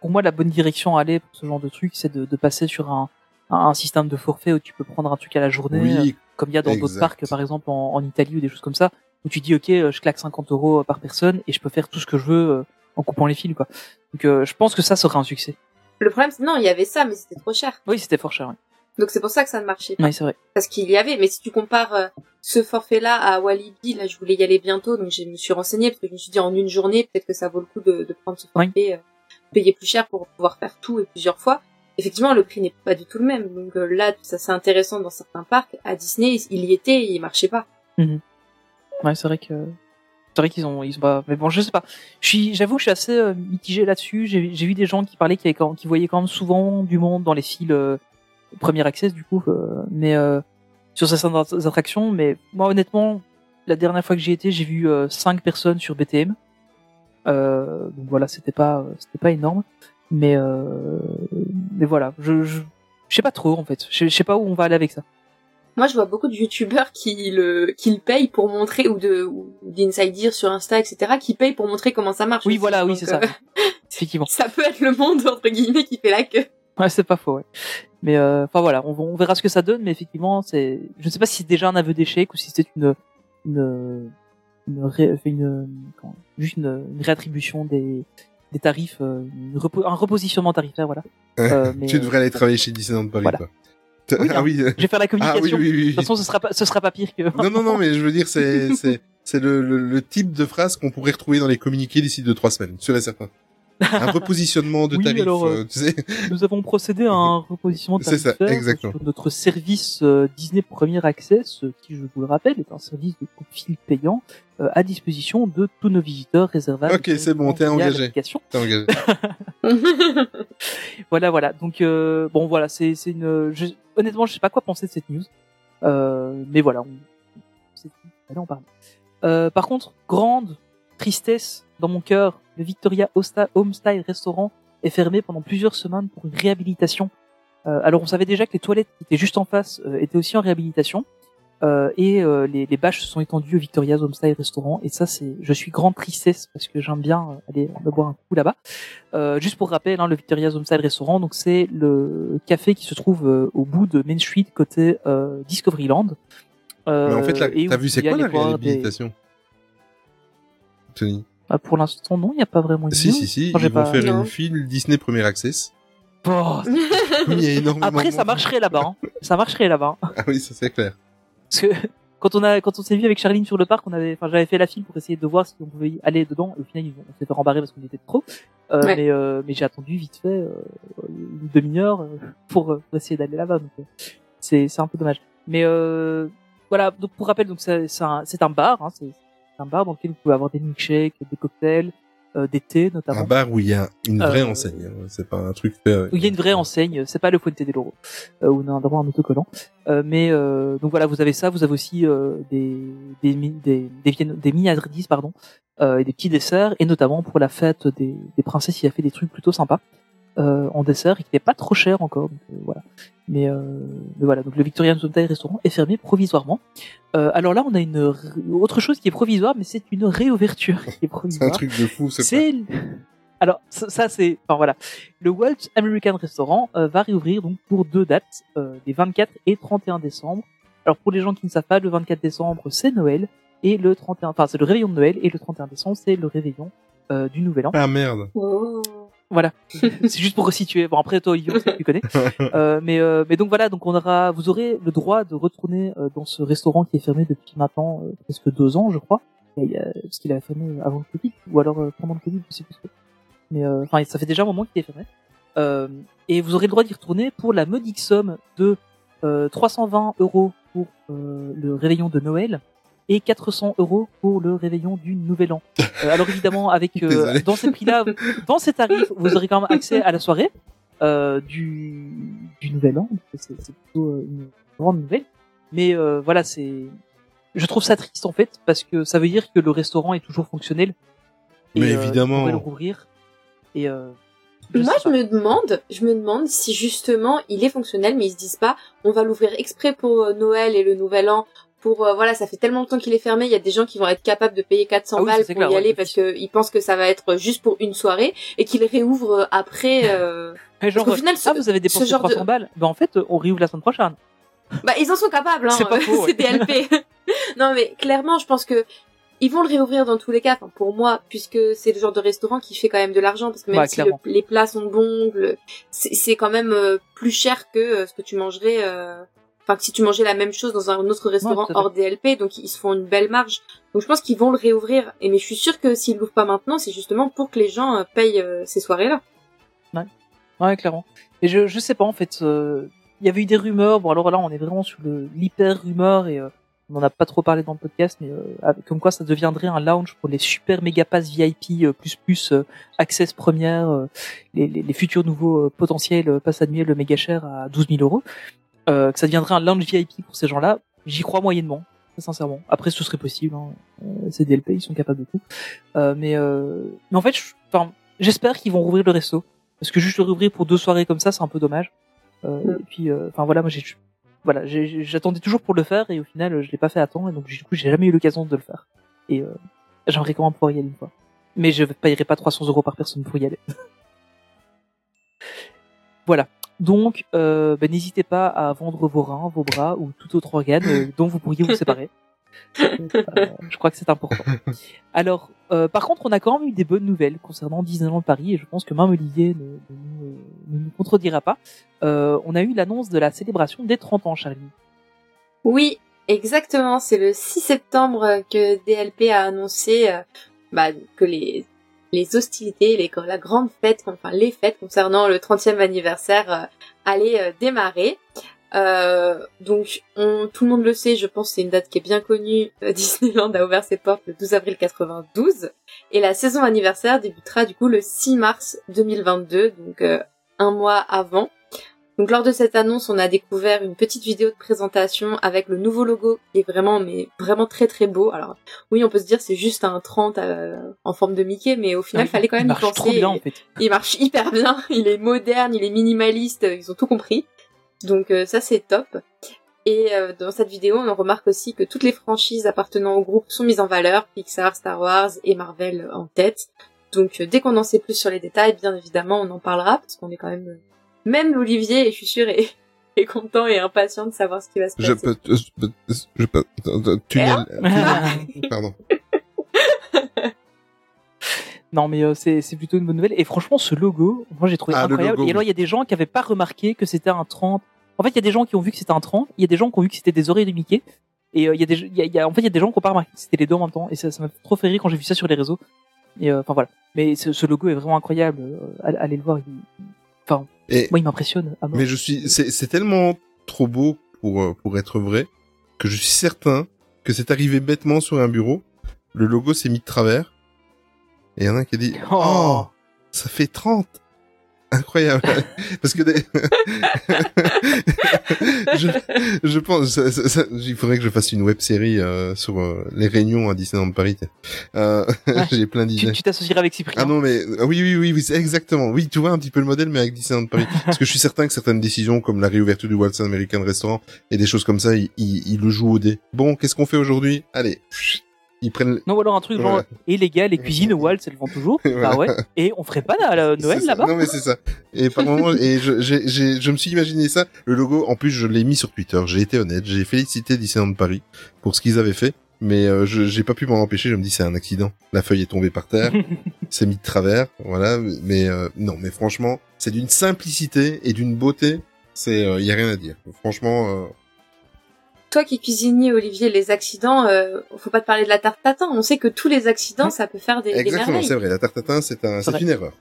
pour moi, la bonne direction à aller pour ce genre de truc, c'est de, de passer sur un, un, un système de forfait où tu peux prendre un truc à la journée, oui, comme il y a dans exact. D'autres parcs, par exemple en, en Italie ou des choses comme ça, où tu dis, ok, je claque cinquante euros par personne et je peux faire tout ce que je veux en coupant les fils, quoi. Donc, euh, je pense que ça serait un succès. Le problème, c'est non, il y avait ça, mais c'était trop cher. Oui, c'était fort cher, oui. Donc, c'est pour ça que ça ne marchait pas. Oui, c'est vrai. Parce qu'il y avait, mais si tu compares euh, ce forfait-là à Walibi, là, je voulais y aller bientôt, donc je me suis renseignée, parce que je me suis dit, en une journée, peut-être que ça vaut le coup de, de prendre ce forfait. Oui. Euh... payer plus cher pour pouvoir faire tout et plusieurs fois. Effectivement, le prix n'est pas du tout le même. Donc euh, là, ça c'est intéressant dans certains parcs. À Disney, il y était et il marchait pas. Mmh. Ouais, c'est vrai que c'est vrai qu'ils ont ils ont pas. Mais bon, je sais pas. Je suis, j'avoue, que je suis assez euh, mitigé là-dessus. J'ai, j'ai vu des gens qui parlaient qui, quand, qui voyaient quand même souvent du monde dans les files euh, Premier Access du coup, euh, mais euh, sur certaines attractions. Mais moi, honnêtement, la dernière fois que j'y étais, j'ai vu euh, cinq personnes sur B T M. Euh, donc voilà, c'était pas, c'était pas énorme, mais euh, mais voilà, je, je, je sais pas trop en fait, je, je sais pas où on va aller avec ça. Moi, je vois beaucoup de youtubeurs qui le, qui le payent pour montrer ou de, ou d'insider sur Insta, et cetera, qui payent pour montrer comment ça marche. Oui, aussi. Voilà, donc, oui, c'est euh, ça. Effectivement. Ça peut être le monde entre guillemets qui fait la queue. Ouais, c'est pas faux. Ouais. Mais enfin euh, voilà, on, on verra ce que ça donne, mais effectivement, c'est, je ne sais pas si c'est déjà un aveu d'échec ou si c'est une, une Une, ré, une, juste une, une réattribution des, des tarifs, une repo, un repositionnement tarifaire, voilà. Euh, mais, tu devrais aller travailler chez Disneyland Paris, voilà. Quoi. Oui, ah, oui. Je vais faire la communication. Ah, oui, oui, oui. De toute façon, ce sera pas, ce sera pas pire que. Non, non, non, mais je veux dire, c'est, c'est, c'est le, le, le type de phrase qu'on pourrait retrouver dans les communiqués d'ici deux, trois semaines. C'est certain. Un repositionnement de oui, tarifs. Alors, euh, tu sais. Nous avons procédé à un repositionnement de tarifs. C'est ça, exactement. Sur notre service euh, Disney Premier Access, euh, qui, je vous le rappelle, est un service de coupe-fil payant euh, à disposition de tous nos visiteurs réservables. Ok, c'est bon, t'es engagé. T'es engagé. Voilà, voilà. Donc, euh, bon, voilà, c'est, c'est une. Je, honnêtement, je sais pas quoi penser de cette news, euh, mais voilà. On, c'est, allez, on parle. Euh, par contre, grande tristesse dans mon cœur. Le Victoria Homestyle Restaurant est fermé pendant plusieurs semaines pour une réhabilitation. Euh, alors, on savait déjà que les toilettes qui étaient juste en face euh, étaient aussi en réhabilitation. Euh, et euh, les, les bâches se sont étendues au Victoria Homestyle Restaurant. Et ça, c'est, je suis grand tristesse parce que j'aime bien euh, aller me boire un coup là-bas. Euh, juste pour rappel, hein, le Victoria Homestyle Restaurant, donc c'est le café qui se trouve euh, au bout de Main Street côté euh, Discoveryland. Euh, Mais en fait, là, t'as vu c'est quoi la réhabilitation des... Tony? Bah pour l'instant, non, il n'y a pas vraiment une Si, vidéo. si, si, enfin, ils vont pas... faire non. une file Disney Premier Access. Oh, il y a énormément Après, ça marcherait là-bas. Hein. Ça marcherait là-bas. Ah oui, ça c'est clair. Parce que quand on, a, quand on s'est vu avec Charline sur le parc, on avait, j'avais fait la file pour essayer de voir si on pouvait y aller dedans. Et au final, on s'est fait rembarrer parce qu'on était trop. Euh, ouais. Mais, euh, mais j'ai attendu vite fait euh, une demi-heure pour, euh, pour essayer d'aller là-bas. Donc, euh, c'est, c'est un peu dommage. Mais euh, voilà. Donc pour rappel, donc c'est, c'est, un, c'est un bar. Hein, c'est, c'est un bar dans lequel vous pouvez avoir des milkshakes, des cocktails, euh, des thés notamment. Un bar où il y a une vraie euh, enseigne. Hein, c'est pas un truc fait. Avec... Où il y a une vraie enseigne. C'est pas le Fuente de l'Oro euh, où on a un autocollant. Euh, mais euh, donc voilà, vous avez ça. Vous avez aussi euh, des des des des, des, des mini-adridis, pardon. Euh, et des petits desserts, et notamment pour la fête des, des princesses, il a fait des trucs plutôt sympas euh, en dessert, et qui n'étaient pas trop chers encore. Donc, euh, voilà. Mais, euh, mais voilà, donc le Victorian Hotel Restaurant est fermé provisoirement. Euh, alors là, on a une autre chose qui est provisoire, mais c'est une réouverture qui est provisoire. C'est un truc de fou, c'est, c'est... pas... Alors, ça, ça c'est... Enfin voilà, le Walt American Restaurant euh, va réouvrir donc, pour deux dates, euh, les vingt-quatre et trente et un décembre. Alors pour les gens qui ne savent pas, le vingt-quatre décembre, c'est Noël, et le trente et un, enfin c'est le réveillon de Noël, et le trente et un décembre c'est le réveillon euh, du Nouvel An. Ah merde. Oh. Voilà, c'est juste pour resituer. Bon après toi Yves, tu connais. Euh, mais euh, mais donc voilà, donc on aura, vous aurez le droit de retourner euh, dans ce restaurant qui est fermé depuis maintenant euh, presque deux ans je crois, et, euh, parce qu'il a fermé avant le Covid ou alors euh, pendant le Covid, je sais plus. Mais enfin euh, ça fait déjà un moment qu'il est fermé. Euh, et vous aurez le droit d'y retourner pour la modique somme de euh, trois cent vingt euros pour euh, le réveillon de Noël. Et quatre cents euros pour le réveillon du Nouvel An. Euh, alors évidemment, avec euh, dans ces prix-là, dans ces tarifs, vous aurez quand même accès à la soirée euh, du du Nouvel An. C'est, c'est plutôt une grande nouvelle. Mais euh, voilà, c'est, je trouve ça triste en fait parce que ça veut dire que le restaurant est toujours fonctionnel. Et, mais évidemment. Euh, on va le rouvrir. Et euh, je Moi, je pas. me demande, je me demande si justement il est fonctionnel, mais ils se disent pas, on va l'ouvrir exprès pour Noël et le Nouvel An. Pour euh, voilà, ça fait tellement longtemps qu'il est fermé, il y a des gens qui vont être capables de payer quatre cents ah oui, balles pour clair, y ouais, aller parce que ils pensent que ça va être juste pour une soirée et qu'ils réouvrent après. Euh... genre, au final, ce, ah, vous avez dépensé trois cents de... balles. Ben en fait, on réouvre la semaine prochaine. Bah ils en sont capables, hein. C'est pas faux, c'est ouais. D L P. Non mais clairement, je pense que ils vont le réouvrir dans tous les cas. Enfin, pour moi, puisque c'est le genre de restaurant qui fait quand même de l'argent, parce que même bah, si le, les plats sont bons, le, c'est, c'est quand même euh, plus cher que euh, ce que tu mangerais. Euh... Enfin, que si tu mangeais la même chose dans un autre restaurant non, hors D L P, donc ils se font une belle marge. Donc je pense qu'ils vont le réouvrir. Et mais je suis sûre que s'ils l'ouvrent pas maintenant, c'est justement pour que les gens payent euh, ces soirées-là. Ouais, ouais, clairement. Et je je sais pas en fait. Il euh, y avait eu des rumeurs. Bon alors là, on est vraiment sur le l'hyper rumeur et euh, on en a pas trop parlé dans le podcast, mais euh, comme quoi ça deviendrait un lounge pour les super méga pass V I P euh, plus plus euh, access première, euh, les, les les futurs nouveaux euh, potentiels pass annuels méga chers à douze mille euros. Euh, que ça deviendrait un lounge V I P pour ces gens-là, j'y crois moyennement, très sincèrement. Après, ce serait possible, hein. C'est D L P, ils sont capables de tout. Euh, mais, euh, mais en fait, j'espère qu'ils vont rouvrir le resto, parce que juste le rouvrir pour deux soirées comme ça, c'est un peu dommage. Euh, ouais. Et puis, enfin euh, voilà, moi j'ai, voilà, j'ai, j'attendais toujours pour le faire et au final, je l'ai pas fait à temps et donc du coup, j'ai jamais eu l'occasion de le faire. Et euh, j'aimerais quand même pouvoir y aller une fois, mais je paierai pas trois cents euros par personne pour y aller. Voilà. Donc, euh, bah, n'hésitez pas à vendre vos reins, vos bras ou tout autre organe euh, dont vous pourriez vous séparer. Euh, je crois que c'est important. Alors, euh, par contre, on a quand même eu des bonnes nouvelles concernant Disneyland Paris et je pense que même Olivier ne, ne, ne nous contredira pas. Euh, on a eu l'annonce de la célébration des trente ans, Charlie. Oui, exactement. C'est le six septembre que D L P a annoncé euh, bah, que les... les hostilités, les, la grande fête, enfin les fêtes concernant le trentième anniversaire euh, allaient euh, démarrer. Euh, donc on, tout le monde le sait, je pense que c'est une date qui est bien connue. Euh, Disneyland a ouvert ses portes le douze avril quatre-vingt-douze et la saison anniversaire débutera du coup le six mars deux mille vingt-deux, donc euh, un mois avant. Donc lors de cette annonce, on a découvert une petite vidéo de présentation avec le nouveau logo qui est vraiment, mais vraiment très très beau. Alors oui, on peut se dire c'est juste un trente euh, en forme de Mickey, mais au final, il fallait quand même y penser. Il marche trop bien en fait. Il marche hyper bien, il est moderne, il est minimaliste, ils ont tout compris. Donc euh, ça c'est top. Et euh, dans cette vidéo, on remarque aussi que toutes les franchises appartenant au groupe sont mises en valeur, Pixar, Star Wars et Marvel en tête. Donc euh, dès qu'on en sait plus sur les détails, bien évidemment, on en parlera parce qu'on est quand même... Euh, Même Olivier, et je suis sûre, est, est content et impatient de savoir ce qui va se passer. Je peux... Je peux... Je peux tunnel... tunnel pardon. Non, mais euh, c'est, c'est plutôt une bonne nouvelle. Et franchement, ce logo, moi, j'ai trouvé ah, incroyable. Logo, et alors, il oui. y a des gens qui n'avaient pas remarqué que c'était un trente... En fait, il y a des gens qui ont vu que c'était un trente, il y a des gens qui ont vu que c'était des oreilles de Mickey, et il euh, y a des... Y a, y a... En fait, il y a des gens qui n'ont pas remarqué que c'était les deux en même temps, et ça, ça m'a trop fait rire quand j'ai vu ça sur les réseaux. Et enfin euh, voilà. Mais ce, ce logo est vraiment incroyable. Allez le voir. Il... Enfin, et moi, il m'impressionne. Ah, mais je suis, c'est, c'est tellement trop beau pour pour être vrai que je suis certain que c'est arrivé bêtement sur un bureau. Le logo s'est mis de travers. Et il y en a un qui a dit oh, oh ça fait trente. Incroyable. Parce que des... je, je pense, ça, ça, ça, il faudrait que je fasse une web série euh, sur euh, les réunions à Disneyland Paris. Euh, ouais, j'ai plein d'idées. Tu, tu t'associeras avec Cyprien. Ah non mais euh, oui, oui oui oui exactement. Oui, tu vois un petit peu le modèle mais avec Disneyland Paris. Parce que je suis certain que certaines décisions comme la réouverture du Walt Disney American Restaurant et des choses comme ça, ils il, il le jouent au dé. Bon, qu'est-ce qu'on fait aujourd'hui ? Allez. Ils prennent... Non, ou alors un truc genre, ouais. Et les gars, les cuisines au Waltz, elles vont toujours. Bah ouais. Et on ferait pas la, la Noël là-bas. Non, mais c'est ça. Et par moment, et je, j'ai, j'ai, je me suis imaginé ça. Le logo, en plus, je l'ai mis sur Twitter. J'ai été honnête. J'ai félicité Disneyland Paris pour ce qu'ils avaient fait. Mais, euh, je, j'ai pas pu m'en empêcher. Je me dis, c'est un accident. La feuille est tombée par terre. C'est mis de travers. Voilà. Mais, euh, non, mais franchement, c'est d'une simplicité et d'une beauté. C'est, euh, y a rien à dire. Franchement, euh, toi qui cuisinier, Olivier, les accidents, euh, faut pas te parler de la tarte tatin. On sait que tous les accidents, ça peut faire des, exactement, des merveilles. C'est vrai. La tarte tatin, c'est un, c'est, c'est une erreur.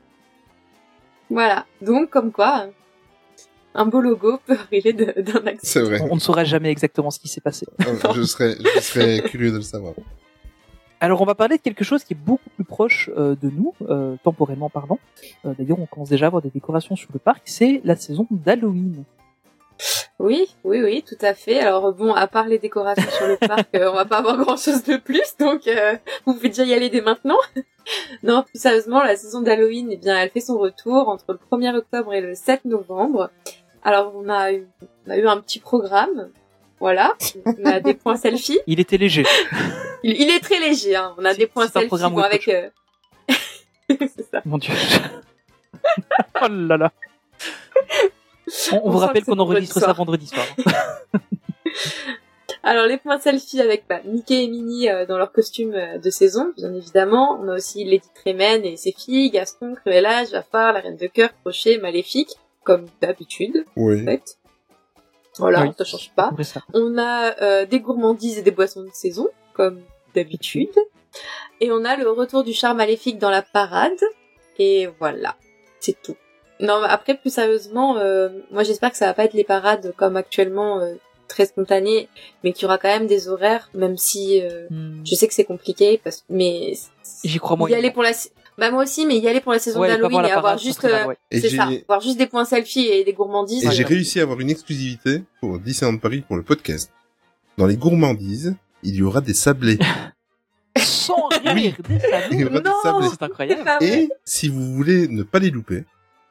Voilà. Donc, comme quoi, un beau logo peut arriver de, d'un accident. C'est vrai. On ne saura jamais exactement ce qui s'est passé. Oh, je serais, je serais curieux de le savoir. Alors, on va parler de quelque chose qui est beaucoup plus proche euh, de nous, euh, temporellement parlant. Euh, d'ailleurs, on commence déjà à avoir des décorations sur le parc. C'est la saison d'Halloween. Oui, oui, oui, tout à fait. Alors bon, à part les décorations sur le parc, euh, on va pas avoir grand-chose de plus, donc euh, vous pouvez déjà y aller dès maintenant. Non, plus sérieusement, la saison d'Halloween, eh bien, elle fait son retour entre le premier octobre et le sept novembre. Alors on a eu, on a eu un petit programme, voilà. On a des points selfie. Il était léger. il, il est très léger. Hein. On a c'est, des points selfie bon, avec. Euh... c'est ça. Mon Dieu. Oh là là. On, on vous rappelle qu'on enregistre ça vendredi soir. Alors, les points selfie avec bah, Mickey et Minnie euh, dans leur costume euh, de saison, bien évidemment. On a aussi Lady Tremaine et ses filles, Gaston, Cruella, Jafar, la Reine de Cœur, Crochet, Maléfique, comme d'habitude. Oui. En fait. Voilà, oui. Ça change pas. On a euh, des gourmandises et des boissons de saison, comme d'habitude. Et on a le retour du char Maléfique dans la parade. Et voilà, c'est tout. Non, après, plus sérieusement, euh, moi j'espère que ça va pas être les parades comme actuellement, euh, très spontanées, mais qu'il y aura quand même des horaires, même si euh, mmh. je sais que c'est compliqué, parce mais j'y crois moins. Y aller pour la, bah moi aussi, mais y aller pour la saison ouais, d'Halloween et avoir juste, euh, ouais. et c'est j'ai... ça, avoir juste des points selfie et des gourmandises. Et ouais, j'ai ouais. réussi à avoir une exclusivité pour Disneyland Paris pour le podcast. Dans les gourmandises, il y aura des sablés. Sans rire, des sablés. Il y aura non, des sablés. C'est incroyable. Et si vous voulez ne pas les louper,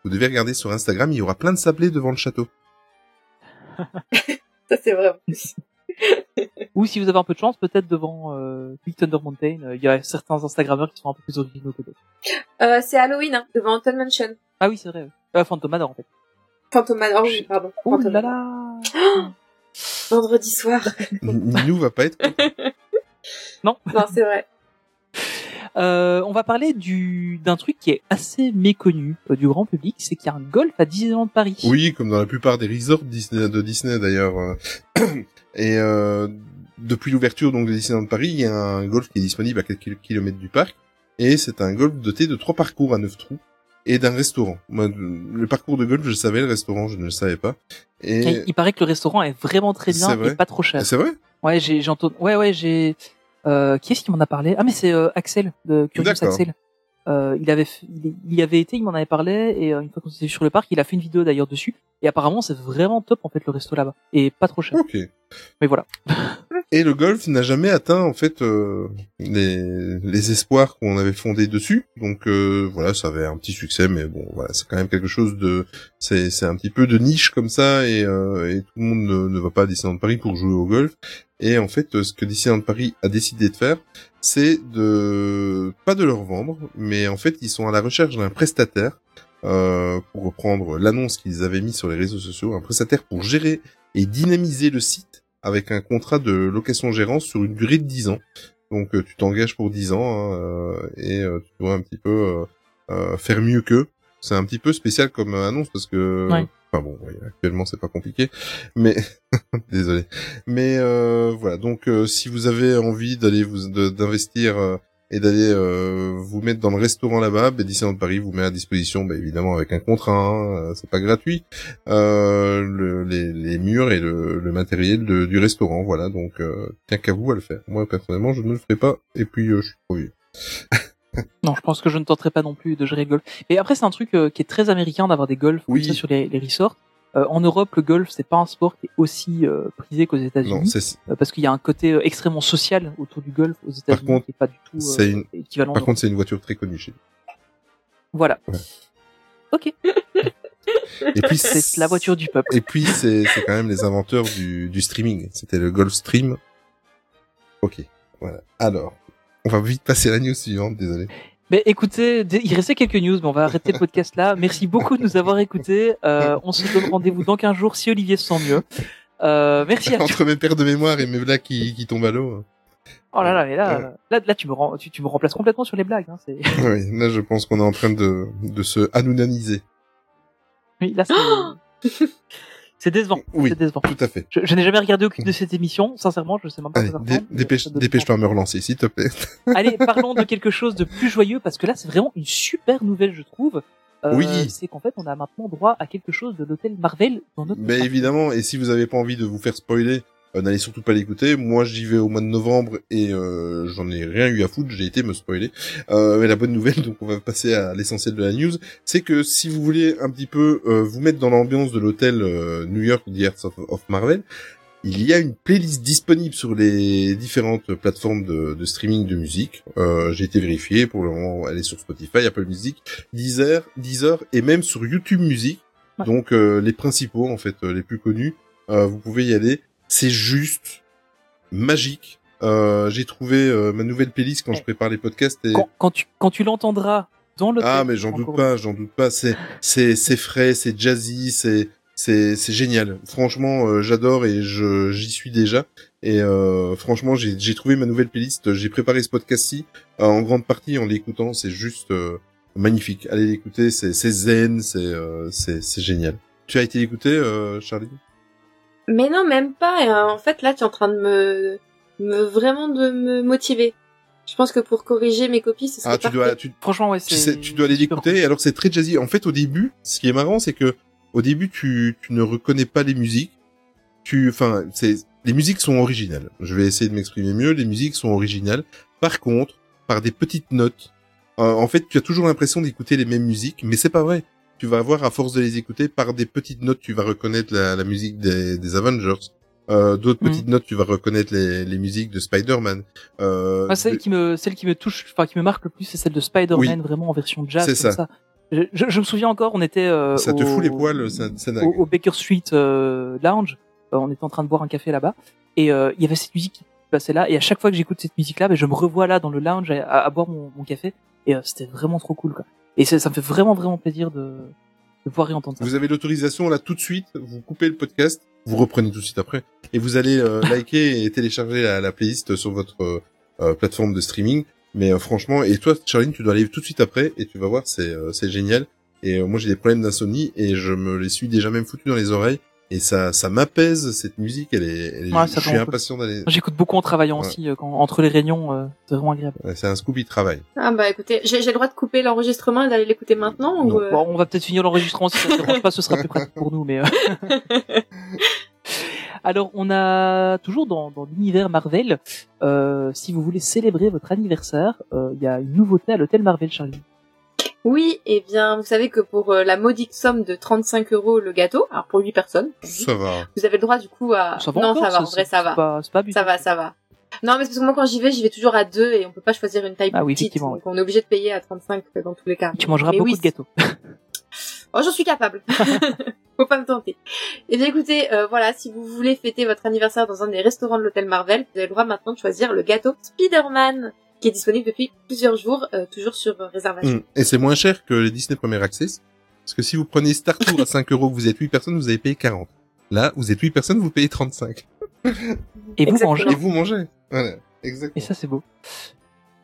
vous devez regarder sur Instagram, il y aura plein de sablés devant le château. Ça, c'est vrai. Ou si vous avez un peu de chance, peut-être devant euh, Big Thunder Mountain, euh, il y a certains Instagrammeurs qui sont un peu plus originaux que d'autres. Euh, c'est Halloween, hein, devant Haunted Mansion. Ah oui, c'est vrai. Euh, Phantom Manor, en fait. Phantom Manor, oui, pardon. Oh là là. Vendredi soir. Ninou va pas être... Non. Non, c'est vrai. Euh, on va parler du, d'un truc qui est assez méconnu euh, du grand public, c'est qu'il y a un golf à Disneyland Paris. Oui, comme dans la plupart des resorts Disney, de Disney d'ailleurs. Et euh, depuis l'ouverture donc de Disneyland Paris, il y a un golf qui est disponible à quelques kilomètres du parc. Et c'est un golf doté de trois parcours à neuf trous et d'un restaurant. Moi, le parcours de golf, je le savais, le restaurant, je ne le savais pas. Et... Il, il paraît que le restaurant est vraiment très bien vrai. Et pas trop cher. C'est vrai ? Ouais, j'ai, j'ai entendu... Ouais, ouais, j'ai... Euh, qui est-ce qui m'en a parlé ? Ah mais c'est euh, Axel de Curious D'accord. Axel. Euh, il avait, il, il y avait été, il m'en avait parlé et euh, une fois qu'on était sur le parc, il a fait une vidéo d'ailleurs dessus. Et apparemment, c'est vraiment top en fait le resto là-bas et pas trop cher. Ok. Mais voilà. Et le golf n'a jamais atteint en fait euh, les, les espoirs qu'on avait fondés dessus. Donc euh, voilà, ça avait un petit succès, mais bon, voilà, c'est quand même quelque chose de, c'est, c'est un petit peu de niche comme ça et, euh, et tout le monde ne, ne va pas à Disneyland Paris pour jouer au golf. Et en fait, ce que Disneyland Paris a décidé de faire, c'est de pas de leur vendre, mais en fait, ils sont à la recherche d'un prestataire euh, pour reprendre l'annonce qu'ils avaient mis sur les réseaux sociaux, un prestataire pour gérer et dynamiser le site avec un contrat de location-gérance sur une durée de dix ans. Donc, tu t'engages pour dix ans hein, et tu dois un petit peu euh, faire mieux qu'eux. C'est un petit peu spécial comme annonce parce que... Ouais. Enfin bon, oui, actuellement c'est pas compliqué, mais désolé. Mais euh, voilà, donc euh, si vous avez envie d'aller vous de, d'investir euh, et d'aller euh, vous mettre dans le restaurant là-bas. Bah, Disneyland Paris vous met à disposition, bah, évidemment avec un contrat, hein, c'est pas gratuit, euh, le, les, les murs et le, le matériel de, du restaurant, voilà, donc euh, tiens qu'à vous à le faire. Moi personnellement je ne le ferai pas, et puis euh, je suis trop vieux. Non, je pense que je ne tenterai pas non plus de gérer le golf. Mais après, c'est un truc euh, qui est très américain d'avoir des golfs oui. comme ça sur les, les resorts. Euh, en Europe, le golf, c'est pas un sport qui est aussi euh, prisé qu'aux États-Unis, non, c'est... Euh, parce qu'il y a un côté euh, extrêmement social autour du golf aux États-Unis, contre, qui est pas du tout euh, c'est une... équivalent. Par contre, c'est une voiture très connue chez nous. Voilà. Ouais. Ok. Et puis c'est... c'est la voiture du peuple. Et puis c'est, c'est quand même les inventeurs du, du streaming. C'était le Golf Stream. Ok. Voilà. Alors. On va vite passer à la news suivante, désolé. Mais écoutez, il restait quelques news, mais on va arrêter le podcast là. Merci beaucoup de nous avoir écoutés. Euh, on se donne rendez-vous dans quinze jours si Olivier se sent mieux. Euh, merci à Entre mes pertes de mémoire et mes blagues qui, qui tombent à l'eau. Oh là là, mais là, euh... là, là, tu me rends, tu, tu me remplaces complètement sur les blagues. Hein, c'est... Oui, là, je pense qu'on est en train de, de se hanounaniser. Oui, là, c'est... C'est décevant. Oui, c'est décevant. Tout à fait. Je, je n'ai jamais regardé aucune de cette émission, sincèrement, je sais même pas. Allez, d- dépêche, dépêche-toi à me relancer, s'il te plaît. Allez, parlons de quelque chose de plus joyeux, parce que là, c'est vraiment une super nouvelle, je trouve. Euh, oui. C'est qu'en fait, on a maintenant droit à quelque chose de l'hôtel Marvel dans notre. Ben, évidemment. Et si vous avez pas envie de vous faire spoiler, euh, n'allez surtout pas l'écouter. Moi, j'y vais au mois de novembre et, euh, j'en ai rien eu à foutre. J'ai été me spoiler. Euh, mais la bonne nouvelle, donc on va passer à l'essentiel de la news, c'est que si vous voulez un petit peu, euh, vous mettre dans l'ambiance de l'hôtel, euh, New York, The Hearts of, of Marvel, il y a une playlist disponible sur les différentes plateformes de, de streaming de musique. Euh, j'ai été vérifié. Pour le moment, elle est sur Spotify, Apple Music, Deezer, Deezer et même sur YouTube Music. Ouais. Donc, euh, les principaux, en fait, euh, les plus connus, euh, vous pouvez y aller. C'est juste magique. Euh, j'ai trouvé euh, ma nouvelle playlist quand ouais. je prépare les podcasts. Et... Quand, quand tu quand tu l'entendras dans le. Ah mais j'en doute pas, j'en doute pas. C'est c'est c'est frais, c'est jazzy, c'est c'est c'est génial. Franchement, euh, j'adore et je j'y suis déjà. Et euh, franchement, j'ai j'ai trouvé ma nouvelle playlist. J'ai préparé ce podcast-ci euh, en grande partie en l'écoutant. C'est juste euh, magnifique. Allez l'écouter, c'est c'est zen, c'est euh, c'est c'est génial. Tu as été l'écouter, euh, Charlie? Mais non, même pas. En fait, là, tu es en train de me, me vraiment de me motiver. Je pense que pour corriger mes copies, ce serait ah, tu dois, tu... Franchement, ouais, c'est. Tu, sais, tu dois aller l'écouter. Alors, c'est très jazzy. En fait, au début, ce qui est marrant, c'est que au début, tu, tu ne reconnais pas les musiques. Tu, enfin, c'est les musiques sont originales. Je vais essayer de m'exprimer mieux. Les musiques sont originales. Par contre, par des petites notes, euh, en fait, tu as toujours l'impression d'écouter les mêmes musiques, mais c'est pas vrai. Tu vas avoir, à force de les écouter, par des petites notes, tu vas reconnaître la, la musique des, des Avengers. Euh, d'autres mmh. petites notes, tu vas reconnaître les, les musiques de Spider-Man. Euh, enfin, celle de... qui me, celle qui me touche, enfin, qui me marque le plus, c'est celle de Spider-Man, oui. vraiment en version jazz. C'est comme ça. ça. Je, je, je me souviens encore, on était, euh, ça te au, fout les poils, ça, ça au, au Baker Street, euh, Lounge. Euh, on était en train de boire un café là-bas. Et, euh, il y avait cette musique qui passait là. Et à chaque fois que j'écoute cette musique-là, ben, je me revois là dans le lounge à, à, à boire mon, mon café. Et, euh, c'était vraiment trop cool, quoi. Et ça, ça me fait vraiment, vraiment plaisir de, de pouvoir réentendre ça. Vous avez l'autorisation, là, tout de suite, vous coupez le podcast, vous reprenez tout de suite après, et vous allez euh, liker et télécharger la, la playlist sur votre euh, plateforme de streaming. Mais euh, franchement, et toi, Charline, tu dois aller tout de suite après, et tu vas voir, c'est, euh, c'est génial. Et euh, moi, j'ai des problèmes d'insomnie, et je me les suis déjà même foutu dans les oreilles, et ça, ça m'apaise, cette musique, elle est, elle est ouais, je suis impatient cool. d'aller... J'écoute beaucoup en travaillant ouais. aussi, euh, quand, entre les réunions, euh, c'est vraiment agréable. Ouais, c'est un scoop, il travaille. Ah bah écoutez, j'ai, j'ai le droit de couper l'enregistrement et d'aller l'écouter maintenant ou euh... bon, on va peut-être finir l'enregistrement, si ça ne dérange pas, ce sera plus pratique pour nous, mais... Euh... Alors, on a toujours dans, dans l'univers Marvel, euh, si vous voulez célébrer votre anniversaire, il euh, y a une nouveauté à l'hôtel Marvel, Charlie. Oui, et eh bien, vous savez que pour euh, la modique somme de trente-cinq euros le gâteau, alors pour huit personnes, ça va. Vous avez le droit du coup à... Ça va non, encore, ça va, en vrai, ça va. Pas, pas ça va, ça va. Non, mais c'est parce que moi, quand j'y vais, j'y vais toujours à deux et on peut pas choisir une taille ah, oui, petite, donc ouais. on est obligé de payer à trente-cinq dans tous les cas. Tu mangeras mais beaucoup oui, de gâteaux. Oh, j'en suis capable. Faut pas me tenter. Eh bien, écoutez, euh, voilà, si vous voulez fêter votre anniversaire dans un des restaurants de l'hôtel Marvel, vous avez le droit maintenant de choisir le gâteau Spider-Man, qui est disponible depuis plusieurs jours, euh, toujours sur euh, réservation. Et c'est moins cher que les Disney Premier Access, parce que si vous prenez Star Tour à cinq euros, que vous êtes huit personnes, vous avez payé quarante. Là, vous êtes huit personnes, vous payez trente-cinq. Et vous mangez. Et vous mangez. Voilà, exactement. Et ça, c'est beau.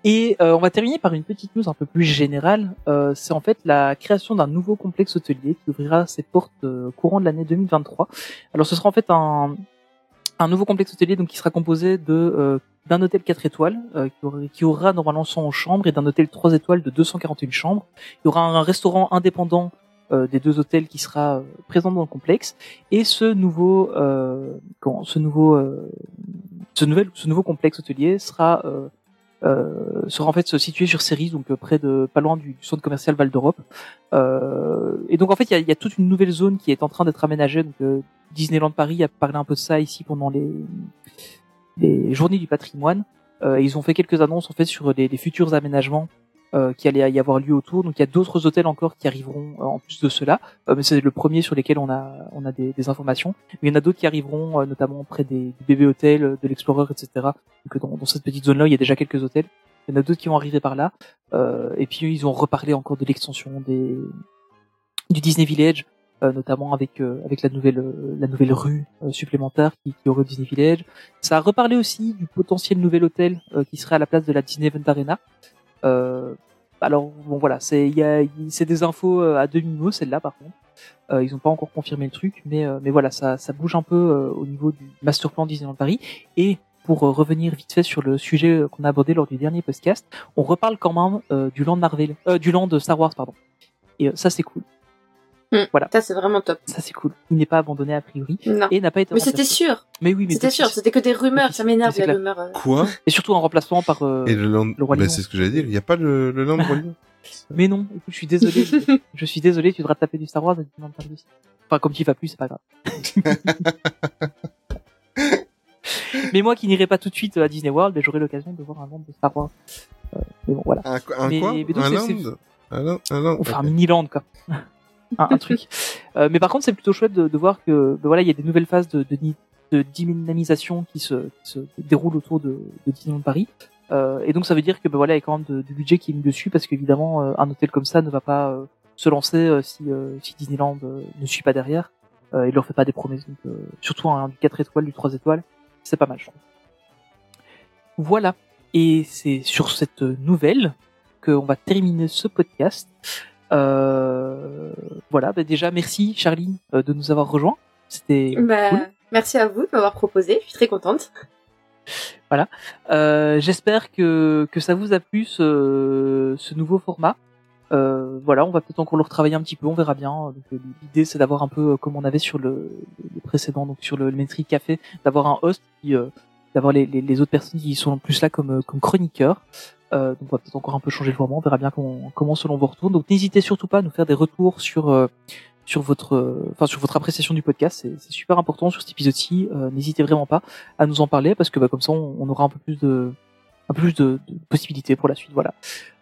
Et euh, on va terminer par une petite news un peu plus générale. Euh, c'est en fait la création d'un nouveau complexe hôtelier qui ouvrira ses portes euh, courant de l'année deux mille vingt-trois. Alors, ce sera en fait un... un nouveau complexe hôtelier donc qui sera composé de euh, d'un hôtel quatre étoiles euh, qui, aura, qui aura normalement cent chambres et d'un hôtel trois étoiles de deux cent quarante et une chambres. Il y aura un, un restaurant indépendant euh, des deux hôtels qui sera présent dans le complexe, et ce nouveau euh, comment, ce nouveau euh, ce nouvel ce nouveau complexe hôtelier sera euh, Euh, sera en fait situé sur Cerise, donc euh, près de pas loin du, du centre commercial Val d'Europe. Euh, et donc en fait il y a, y a toute une nouvelle zone qui est en train d'être aménagée. Donc euh, Disneyland Paris a parlé un peu de ça ici pendant les les journées du patrimoine. Euh, ils ont fait quelques annonces en fait sur les, les futurs aménagements euh, qui allaient y avoir lieu autour. Donc il y a d'autres hôtels encore qui arriveront euh, en plus de ceux-là, euh, mais c'est le premier sur lesquels on a on a des, des informations. Mais il y en a d'autres qui arriveront, euh, notamment près des, du bébé hôtel, de l'Explorer, et cetera. Donc dans, dans cette petite zone-là, il y a déjà quelques hôtels. Il y en a d'autres qui vont arriver par là. Euh, et puis ils ont reparlé encore de l'extension des du Disney Village, euh, notamment avec euh, avec la nouvelle euh, la nouvelle rue euh, supplémentaire qui, qui aurait au Disney Village. Ça a reparlé aussi du potentiel nouvel hôtel euh, qui serait à la place de la Disney Event Arena. Euh, alors bon voilà, c'est il y a c'est des infos à demi-mot celle-là par contre. Euh, ils n'ont pas encore confirmé le truc, mais euh, mais voilà, ça ça bouge un peu euh, au niveau du master plan Disneyland Paris. Et pour euh, revenir vite fait sur le sujet qu'on a abordé lors du dernier podcast, on reparle quand même euh, du land Marvel, euh, du land Star Wars pardon. Et euh, ça c'est cool. Mmh, voilà. Ça c'est vraiment top. Ça c'est cool. Il n'est pas abandonné a priori non. et n'a pas été. Mais remplacé. C'était sûr. Mais oui, mais c'était sûr. C'était que des rumeurs. Ça m'énerve la rumeur. Euh... Quoi ? Et surtout en remplacement par euh, et le, land... le roi bah, Lion. C'est ce que j'allais dire. Il n'y a pas le, le land roi Lion. Mais non. Écoute, je suis désolé. je... je suis désolé. Tu devras te taper du Star Wars. Non, pas du... Enfin, comme tu y vas plus, c'est pas grave. Mais moi qui n'irai pas tout de suite à Disney World, j'aurai l'occasion de voir un land de Star Wars. Euh, mais bon, voilà. Un, un mais, quoi mais donc, Un land c'est... Un land. Un land. Enfin, okay. Un mini land quoi. Un, un truc. Euh, mais par contre, c'est plutôt chouette de, de voir que, de, voilà, il y a des nouvelles phases de, de, de dynamisation qui se, qui se déroulent autour de, de Disneyland Paris. Euh, et donc, ça veut dire que, ben voilà, il y a quand même du budget qui est mis dessus parce qu'évidemment, euh, un hôtel comme ça ne va pas euh, se lancer euh, si, euh, si Disneyland euh, ne suit pas derrière. Euh, il leur fait pas des promesses. Donc, euh, surtout un hein, du quatre étoiles, du trois étoiles. C'est pas mal, je trouve. Voilà. Et c'est sur cette nouvelle qu'on va terminer ce podcast. Euh, voilà, bah déjà merci Charline euh, de nous avoir rejoints. C'était bah, cool. Merci à vous de m'avoir proposé. Je suis très contente. Voilà. Euh, j'espère que que ça vous a plu ce, ce nouveau format. Euh, voilà, on va peut-être encore le retravailler un petit peu. On verra bien. Donc, l'idée c'est d'avoir un peu comme on avait sur le, le précédent, donc sur le, le Main Street Café, d'avoir un host, qui, euh, d'avoir les, les les autres personnes qui sont plus là comme comme chroniqueurs. Euh, donc on va peut-être encore un peu changer le format, on verra bien comment, comment selon vos retours. Donc n'hésitez surtout pas à nous faire des retours sur euh, sur votre euh, enfin sur votre appréciation du podcast, c'est, c'est super important sur cet épisode-ci. Euh, n'hésitez vraiment pas à nous en parler parce que bah, comme ça on, on aura un peu plus de un peu plus de, de possibilités pour la suite. Voilà.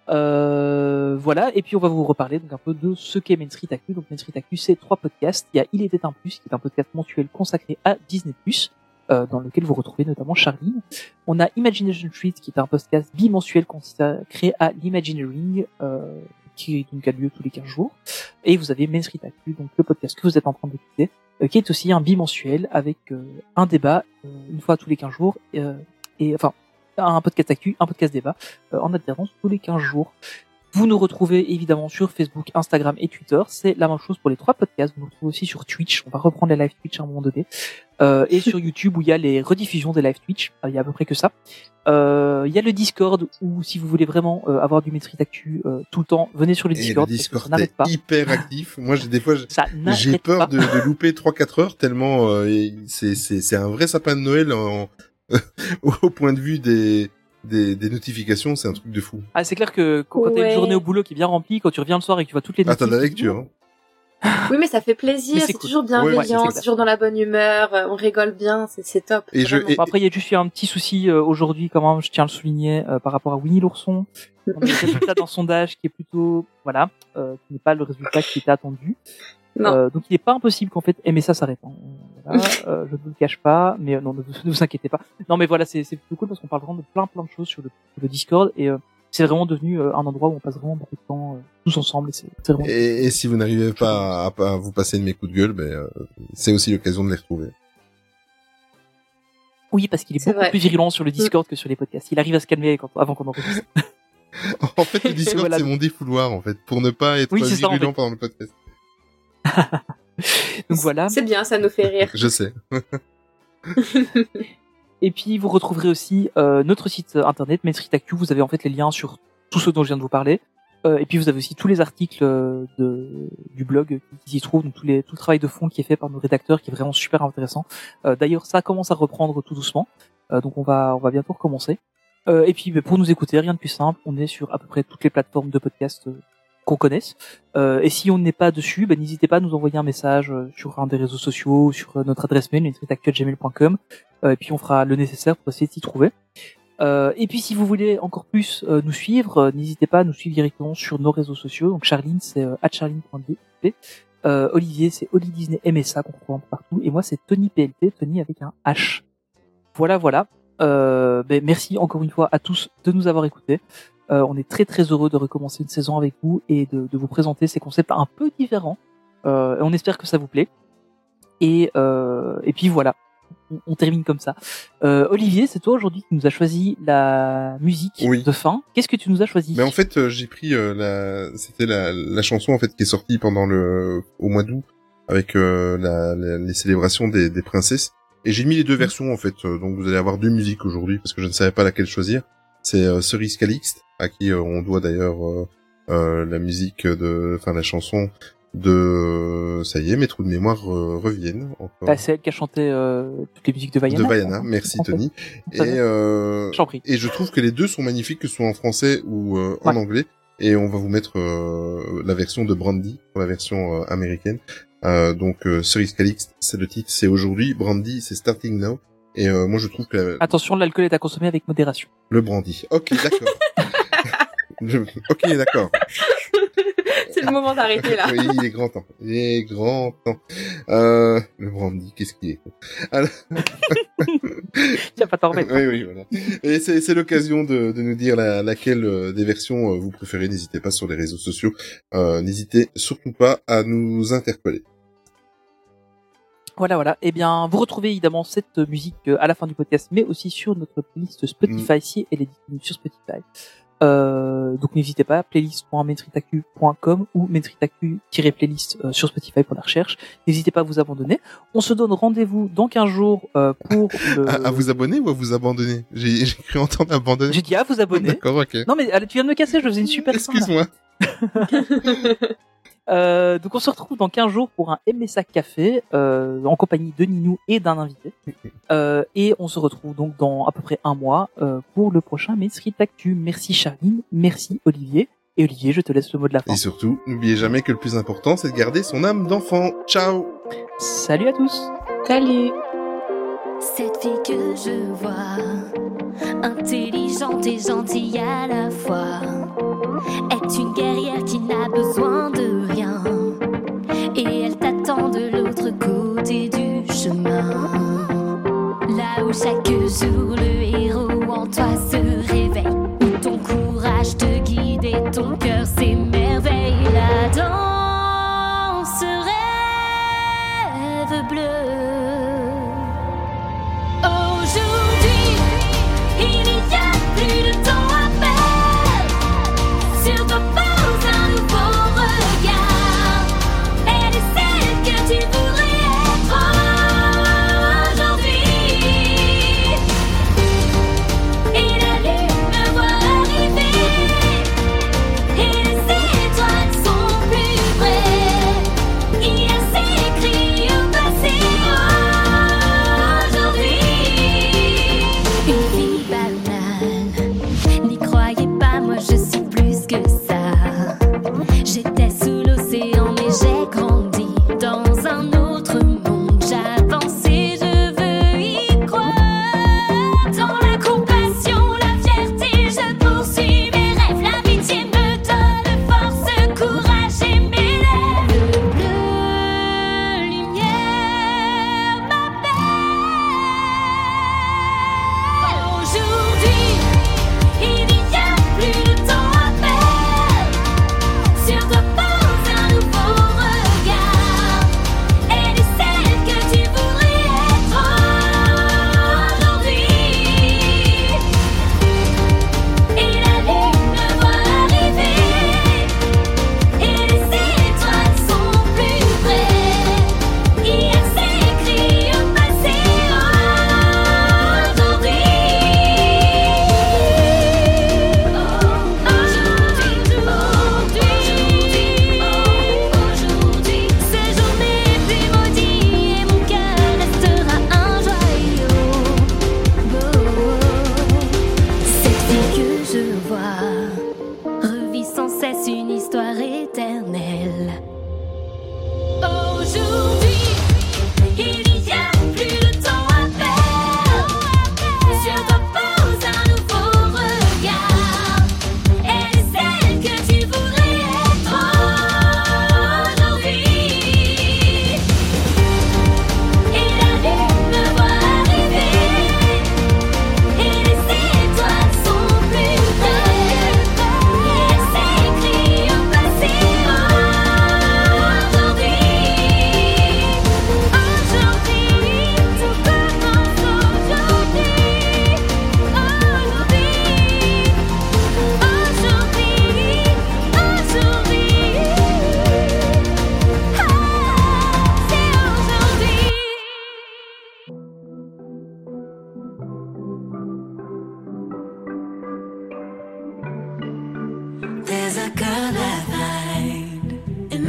Euh, voilà, et puis on va vous reparler donc un peu de ce qu'est Main Street Actu. Donc Main Street Actu, c'est trois podcasts. Il y a Il était un plus, qui est un podcast mensuel consacré à Disney Plus. Euh, dans lequel vous retrouvez notamment Charline. On a Imagination Treat, qui est un podcast bimensuel consacré à l'Imagineering, euh, qui donc a lieu tous les quinze jours. Et vous avez Main Street Actu, donc le podcast que vous êtes en train d'écouter, euh, qui est aussi un bimensuel avec euh, un débat euh, une fois tous les quinze jours, euh, et enfin un podcast actu, un podcast débat euh, en alternance tous les quinze jours. Vous nous retrouvez évidemment sur Facebook, Instagram et Twitter. C'est la même chose pour les trois podcasts. Vous nous retrouvez aussi sur Twitch. On va reprendre les live Twitch à un moment donné. Euh, et sur YouTube où il y a les rediffusions des live Twitch. Il y a à peu près que ça. Euh, il y a le Discord où si vous voulez vraiment euh, avoir du Main Street Actu euh, tout le temps, venez sur le et Discord. Le Discord est pas. Hyper actif. Moi, j'ai, des fois, j'ai, j'ai peur de, de louper trois quatre heures tellement euh, c'est, c'est, c'est un vrai sapin de Noël en, au point de vue des... Des, des notifications, c'est un truc de fou. Ah, c'est clair que quand, quand ouais. T'as une journée au boulot qui est bien remplie, quand tu reviens le soir et que tu vois toutes les notifications. Ah, t'as la lecture. Hein. Oui, mais ça fait plaisir, c'est, c'est cool. Toujours bienveillant, ouais, ouais, c'est, c'est toujours dans la bonne humeur, on rigole bien, c'est, c'est top. Et je, et... Bon, après, il y a juste eu un petit souci euh, aujourd'hui, quand même, je tiens à le souligner, euh, par rapport à Winnie l'ourson. On a fait ça dans un sondage qui est plutôt, voilà, euh, qui n'est pas le résultat qui était attendu. Non. Euh, donc il n'est pas impossible qu'en fait aimer ça s'arrête. Hein. Voilà, euh, je ne vous le cache pas, mais euh, non, ne vous, ne vous inquiétez pas. Non, mais voilà, c'est, c'est plutôt cool parce qu'on parle vraiment de plein plein de choses sur le, sur le Discord et euh, c'est vraiment devenu euh, un endroit où on passe vraiment beaucoup de temps euh, tous ensemble. Et, c'est, c'est vraiment... et, et si vous n'arrivez pas à, à, à vous passer de mes coups de gueule, ben euh, c'est aussi l'occasion de les retrouver. Oui, parce qu'il est c'est beaucoup vrai. Plus virulent sur le Discord que sur les podcasts. Il arrive à se calmer quand, avant qu'on enregistre. En fait, le Discord voilà. C'est mon défouloir en fait pour ne pas être oui, virulent ça, en fait. Pendant le podcast. Donc voilà. C'est bien, ça nous fait rire. Je sais. Et puis vous retrouverez aussi euh, notre site internet Main Street Actu. Vous avez en fait les liens sur tout ce dont je viens de vous parler. Euh, et puis vous avez aussi tous les articles euh, de, du blog qui s'y trouvent, donc tous les, tout le travail de fond qui est fait par nos rédacteurs, qui est vraiment super intéressant. Euh, d'ailleurs, ça commence à reprendre tout doucement, euh, donc on va on va bientôt recommencer. Euh, et puis pour nous écouter, rien de plus simple, on est sur à peu près toutes les plateformes de podcast euh, qu'on connaisse. Euh, et si on n'est pas dessus, ben, n'hésitez pas à nous envoyer un message euh, sur un des réseaux sociaux, sur euh, notre adresse mail, mainstreetactu arobase gmail point com, euh, et puis on fera le nécessaire pour essayer de s'y trouver. Euh, et puis si vous voulez encore plus euh, nous suivre, euh, n'hésitez pas à nous suivre directement sur nos réseaux sociaux. Donc Charline, c'est euh, at charline point b p, euh, Olivier, c'est Oli Disney M S A qu'on trouve partout, et moi c'est Tony P L T, Tony avec un H. Voilà, voilà. Euh, ben, merci encore une fois à tous de nous avoir écoutés. Euh, on est très très heureux de recommencer une saison avec vous et de, de vous présenter ces concepts un peu différents. Euh, on espère que ça vous plaît. Et, euh, et puis voilà. On termine comme ça. Euh, Olivier, c'est toi aujourd'hui qui nous a choisi la musique oui. de fin. Qu'est-ce que tu nous as choisi ? Mais en fait, euh, j'ai pris euh, la, c'était la, la chanson en fait qui est sortie pendant le au mois d'août avec euh, la, la, les célébrations des, des princesses. Et j'ai mis les deux versions en fait. Euh, donc vous allez avoir deux musiques aujourd'hui parce que je ne savais pas laquelle choisir. C'est euh, Cerise Calixte à qui euh, on doit d'ailleurs euh, euh, la musique de, enfin la chanson. De ça y est, mes trous de mémoire euh, reviennent encore. Bah, c'est elle qui a chanté euh, toutes les musiques de Vaiana. De Vaiana, merci en fait. Tony. Et euh, j'en prie. Et je trouve que les deux sont magnifiques, que ce soit en français ou euh, en ouais. anglais. Et on va vous mettre euh, la version de Brandy pour la version euh, américaine. Euh, donc euh, Cerise Calixte, c'est le titre, c'est aujourd'hui. Brandy, c'est Starting Now. Et euh, moi, je trouve que la... attention, l'alcool est à consommer avec modération. Le brandy. Ok, d'accord. je... Ok, d'accord. C'est le moment d'arrêter, là. Oui, il est grand temps. Il est grand temps. Euh, le brandy, qu'est-ce qu'il est? Alors... Tu vas pas t'en remettre. Oui, oui, voilà. Et c'est, c'est l'occasion de, de nous dire la, laquelle des versions vous préférez. N'hésitez pas sur les réseaux sociaux. Euh, n'hésitez surtout pas à nous interpeller. Voilà, voilà. Eh bien, vous retrouvez évidemment cette musique à la fin du podcast, mais aussi sur notre playlist Spotify, mmh. si elle est disponible sur Spotify. Euh, donc n'hésitez pas, playlist point mainstreetactu point com ou mainstreetactu-playlist euh, sur Spotify pour la recherche. N'hésitez pas à vous abandonner. On se donne rendez-vous dans quinze jours euh, pour le... à, à vous abonner ou à vous abandonner? J'ai, j'ai cru entendre abandonner. J'ai dit à vous abonner. D'accord, ok. Non mais tu viens de me casser, je faisais une super excuse-moi. euh, donc on se retrouve dans quinze jours pour un M S A Café euh, en compagnie de Ninou et d'un invité. Euh, et on se retrouve donc dans à peu près un mois euh, pour le prochain Main Street Actu. Merci Charline, merci Olivier. Et Olivier, je te laisse le mot de la fin. Et surtout, n'oubliez jamais que le plus important, c'est de garder son âme d'enfant. Ciao. Salut à tous. Salut. Cette fille que je vois, intelligente et gentille à la fois, est une guerrière qui n'a besoin de rien, et elle t'attend de l'autre côté du chemin. Là où chaque jour le héros en toi se réveille, où ton courage te guide et ton cœur s'émerveille. La danse rêve bleu. Aujourd'hui, il n'y a plus de temps à perdre. Sur ton pose un nouveau regard. Elle est celle que tu voudrais être aujourd'hui. Et la lune me voit arriver. Et les étoiles sont plus vraies. Il y a ces cris au passé aujourd'hui. Banale. N'y croyez pas, moi je suis plus que ça. J'étais sous l'océan mais j'ai grandi dans un autre monde. J'avance et je veux y croire. Dans la compassion, la fierté, je poursuis mes rêves. L'amitié me donne force, courage et m'élève. Bleue lumière m'appelle. Aujourd'hui, il n'y a plus de temps à perdre. Sur toi pose un nouveau regard.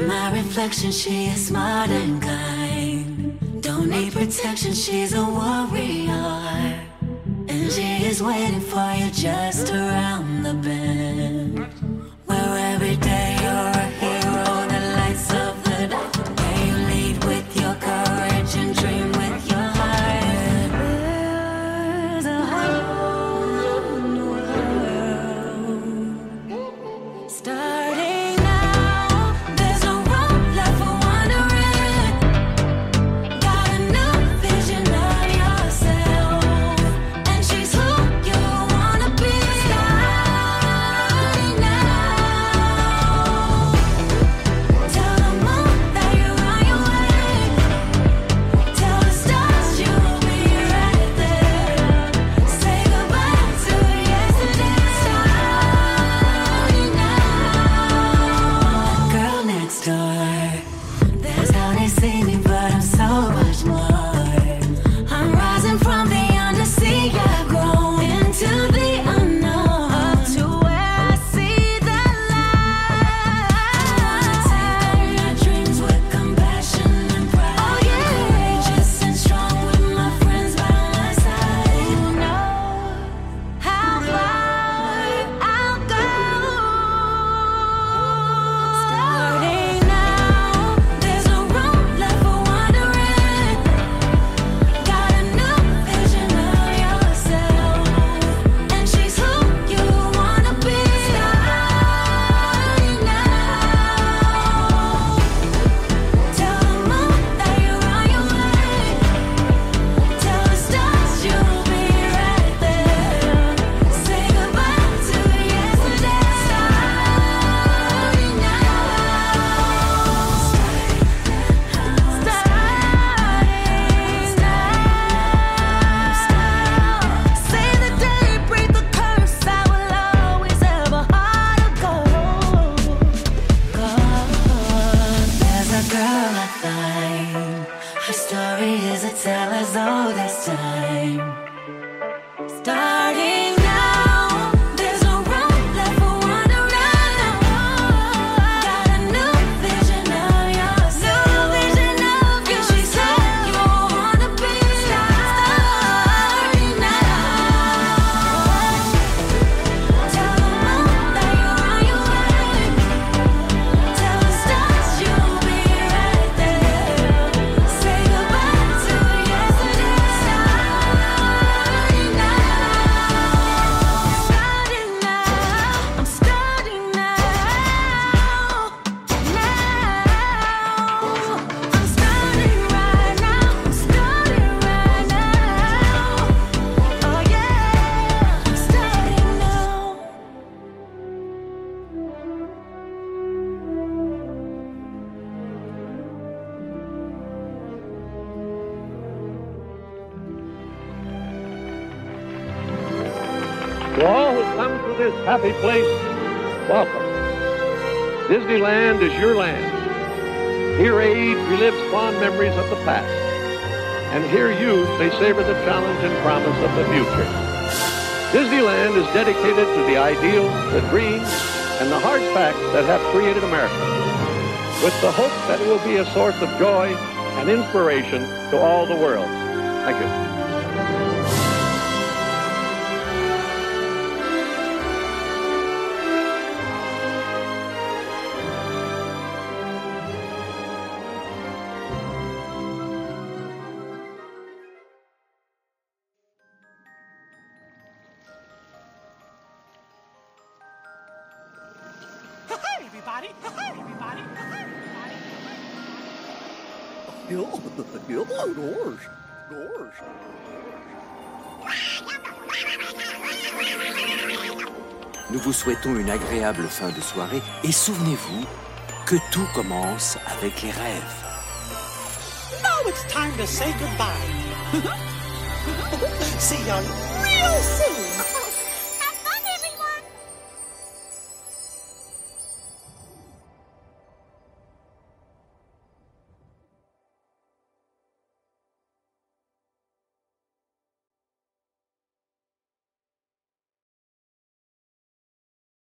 my reflection, she is smart and kind. Don't need protection, she's a warrior. And she is waiting for you just around the bend. Where every day you're a hero, the lights of the dark. Where you lead with your courage and dream with your heart. There's a whole new world starting now. There's a road left for wandering. Got a new vision of yourself, and she's who you wanna be. Starting now. Tell the moon that you're on your way. Tell the stars you'll be right there. Say goodbye to yesterday. Starting now. Girl next door. That's how they see me, but I'm so much more. I'm rising from the undersea. I've grown into the unknown. Up to where I see the light. I wanna take my dreams with compassion and pride. Oh yeah, courageous and strong with my friends by my side. Who knows how far I'll go? Starting now, there's no room left for wandering. Got a new vision of yourself, and she's who you wanna be. Starting now. Tell the moon that you're on your way. Tell the stars you'll be right there. Say goodbye to yesterday. Starting now. There's a girl I find. Her story is a tale as old as time. Starting now, there's no room left for wandering. Got a new vision of yourself. New vision of yourself. And she's who you wanna be. Starting now. Tell the moon that you're on your way. Tell the stars you'll be right there. Say goodbye to yesterday. Starting now. Starting now. I'm starting now. Now. I'm starting right now. I'm starting right now. Oh yeah. I'm starting now. To all who come to this happy place, welcome. Disneyland is your land. Here age relives fond memories of the past, and here youth may savor the challenge and promise of the future. Disneyland is dedicated to the ideals, the dreams, and the hard facts that have created America, with the hope that it will be a source of joy and inspiration to all the world. Thank you. Hi, everybody! Hi, everybody! Hi, everybody! Yo, yo, doors, doors. Nous vous souhaitons une agréable fin de soirée et souvenez-vous que tout commence avec les rêves. Now it's time to say goodbye. See you real soon.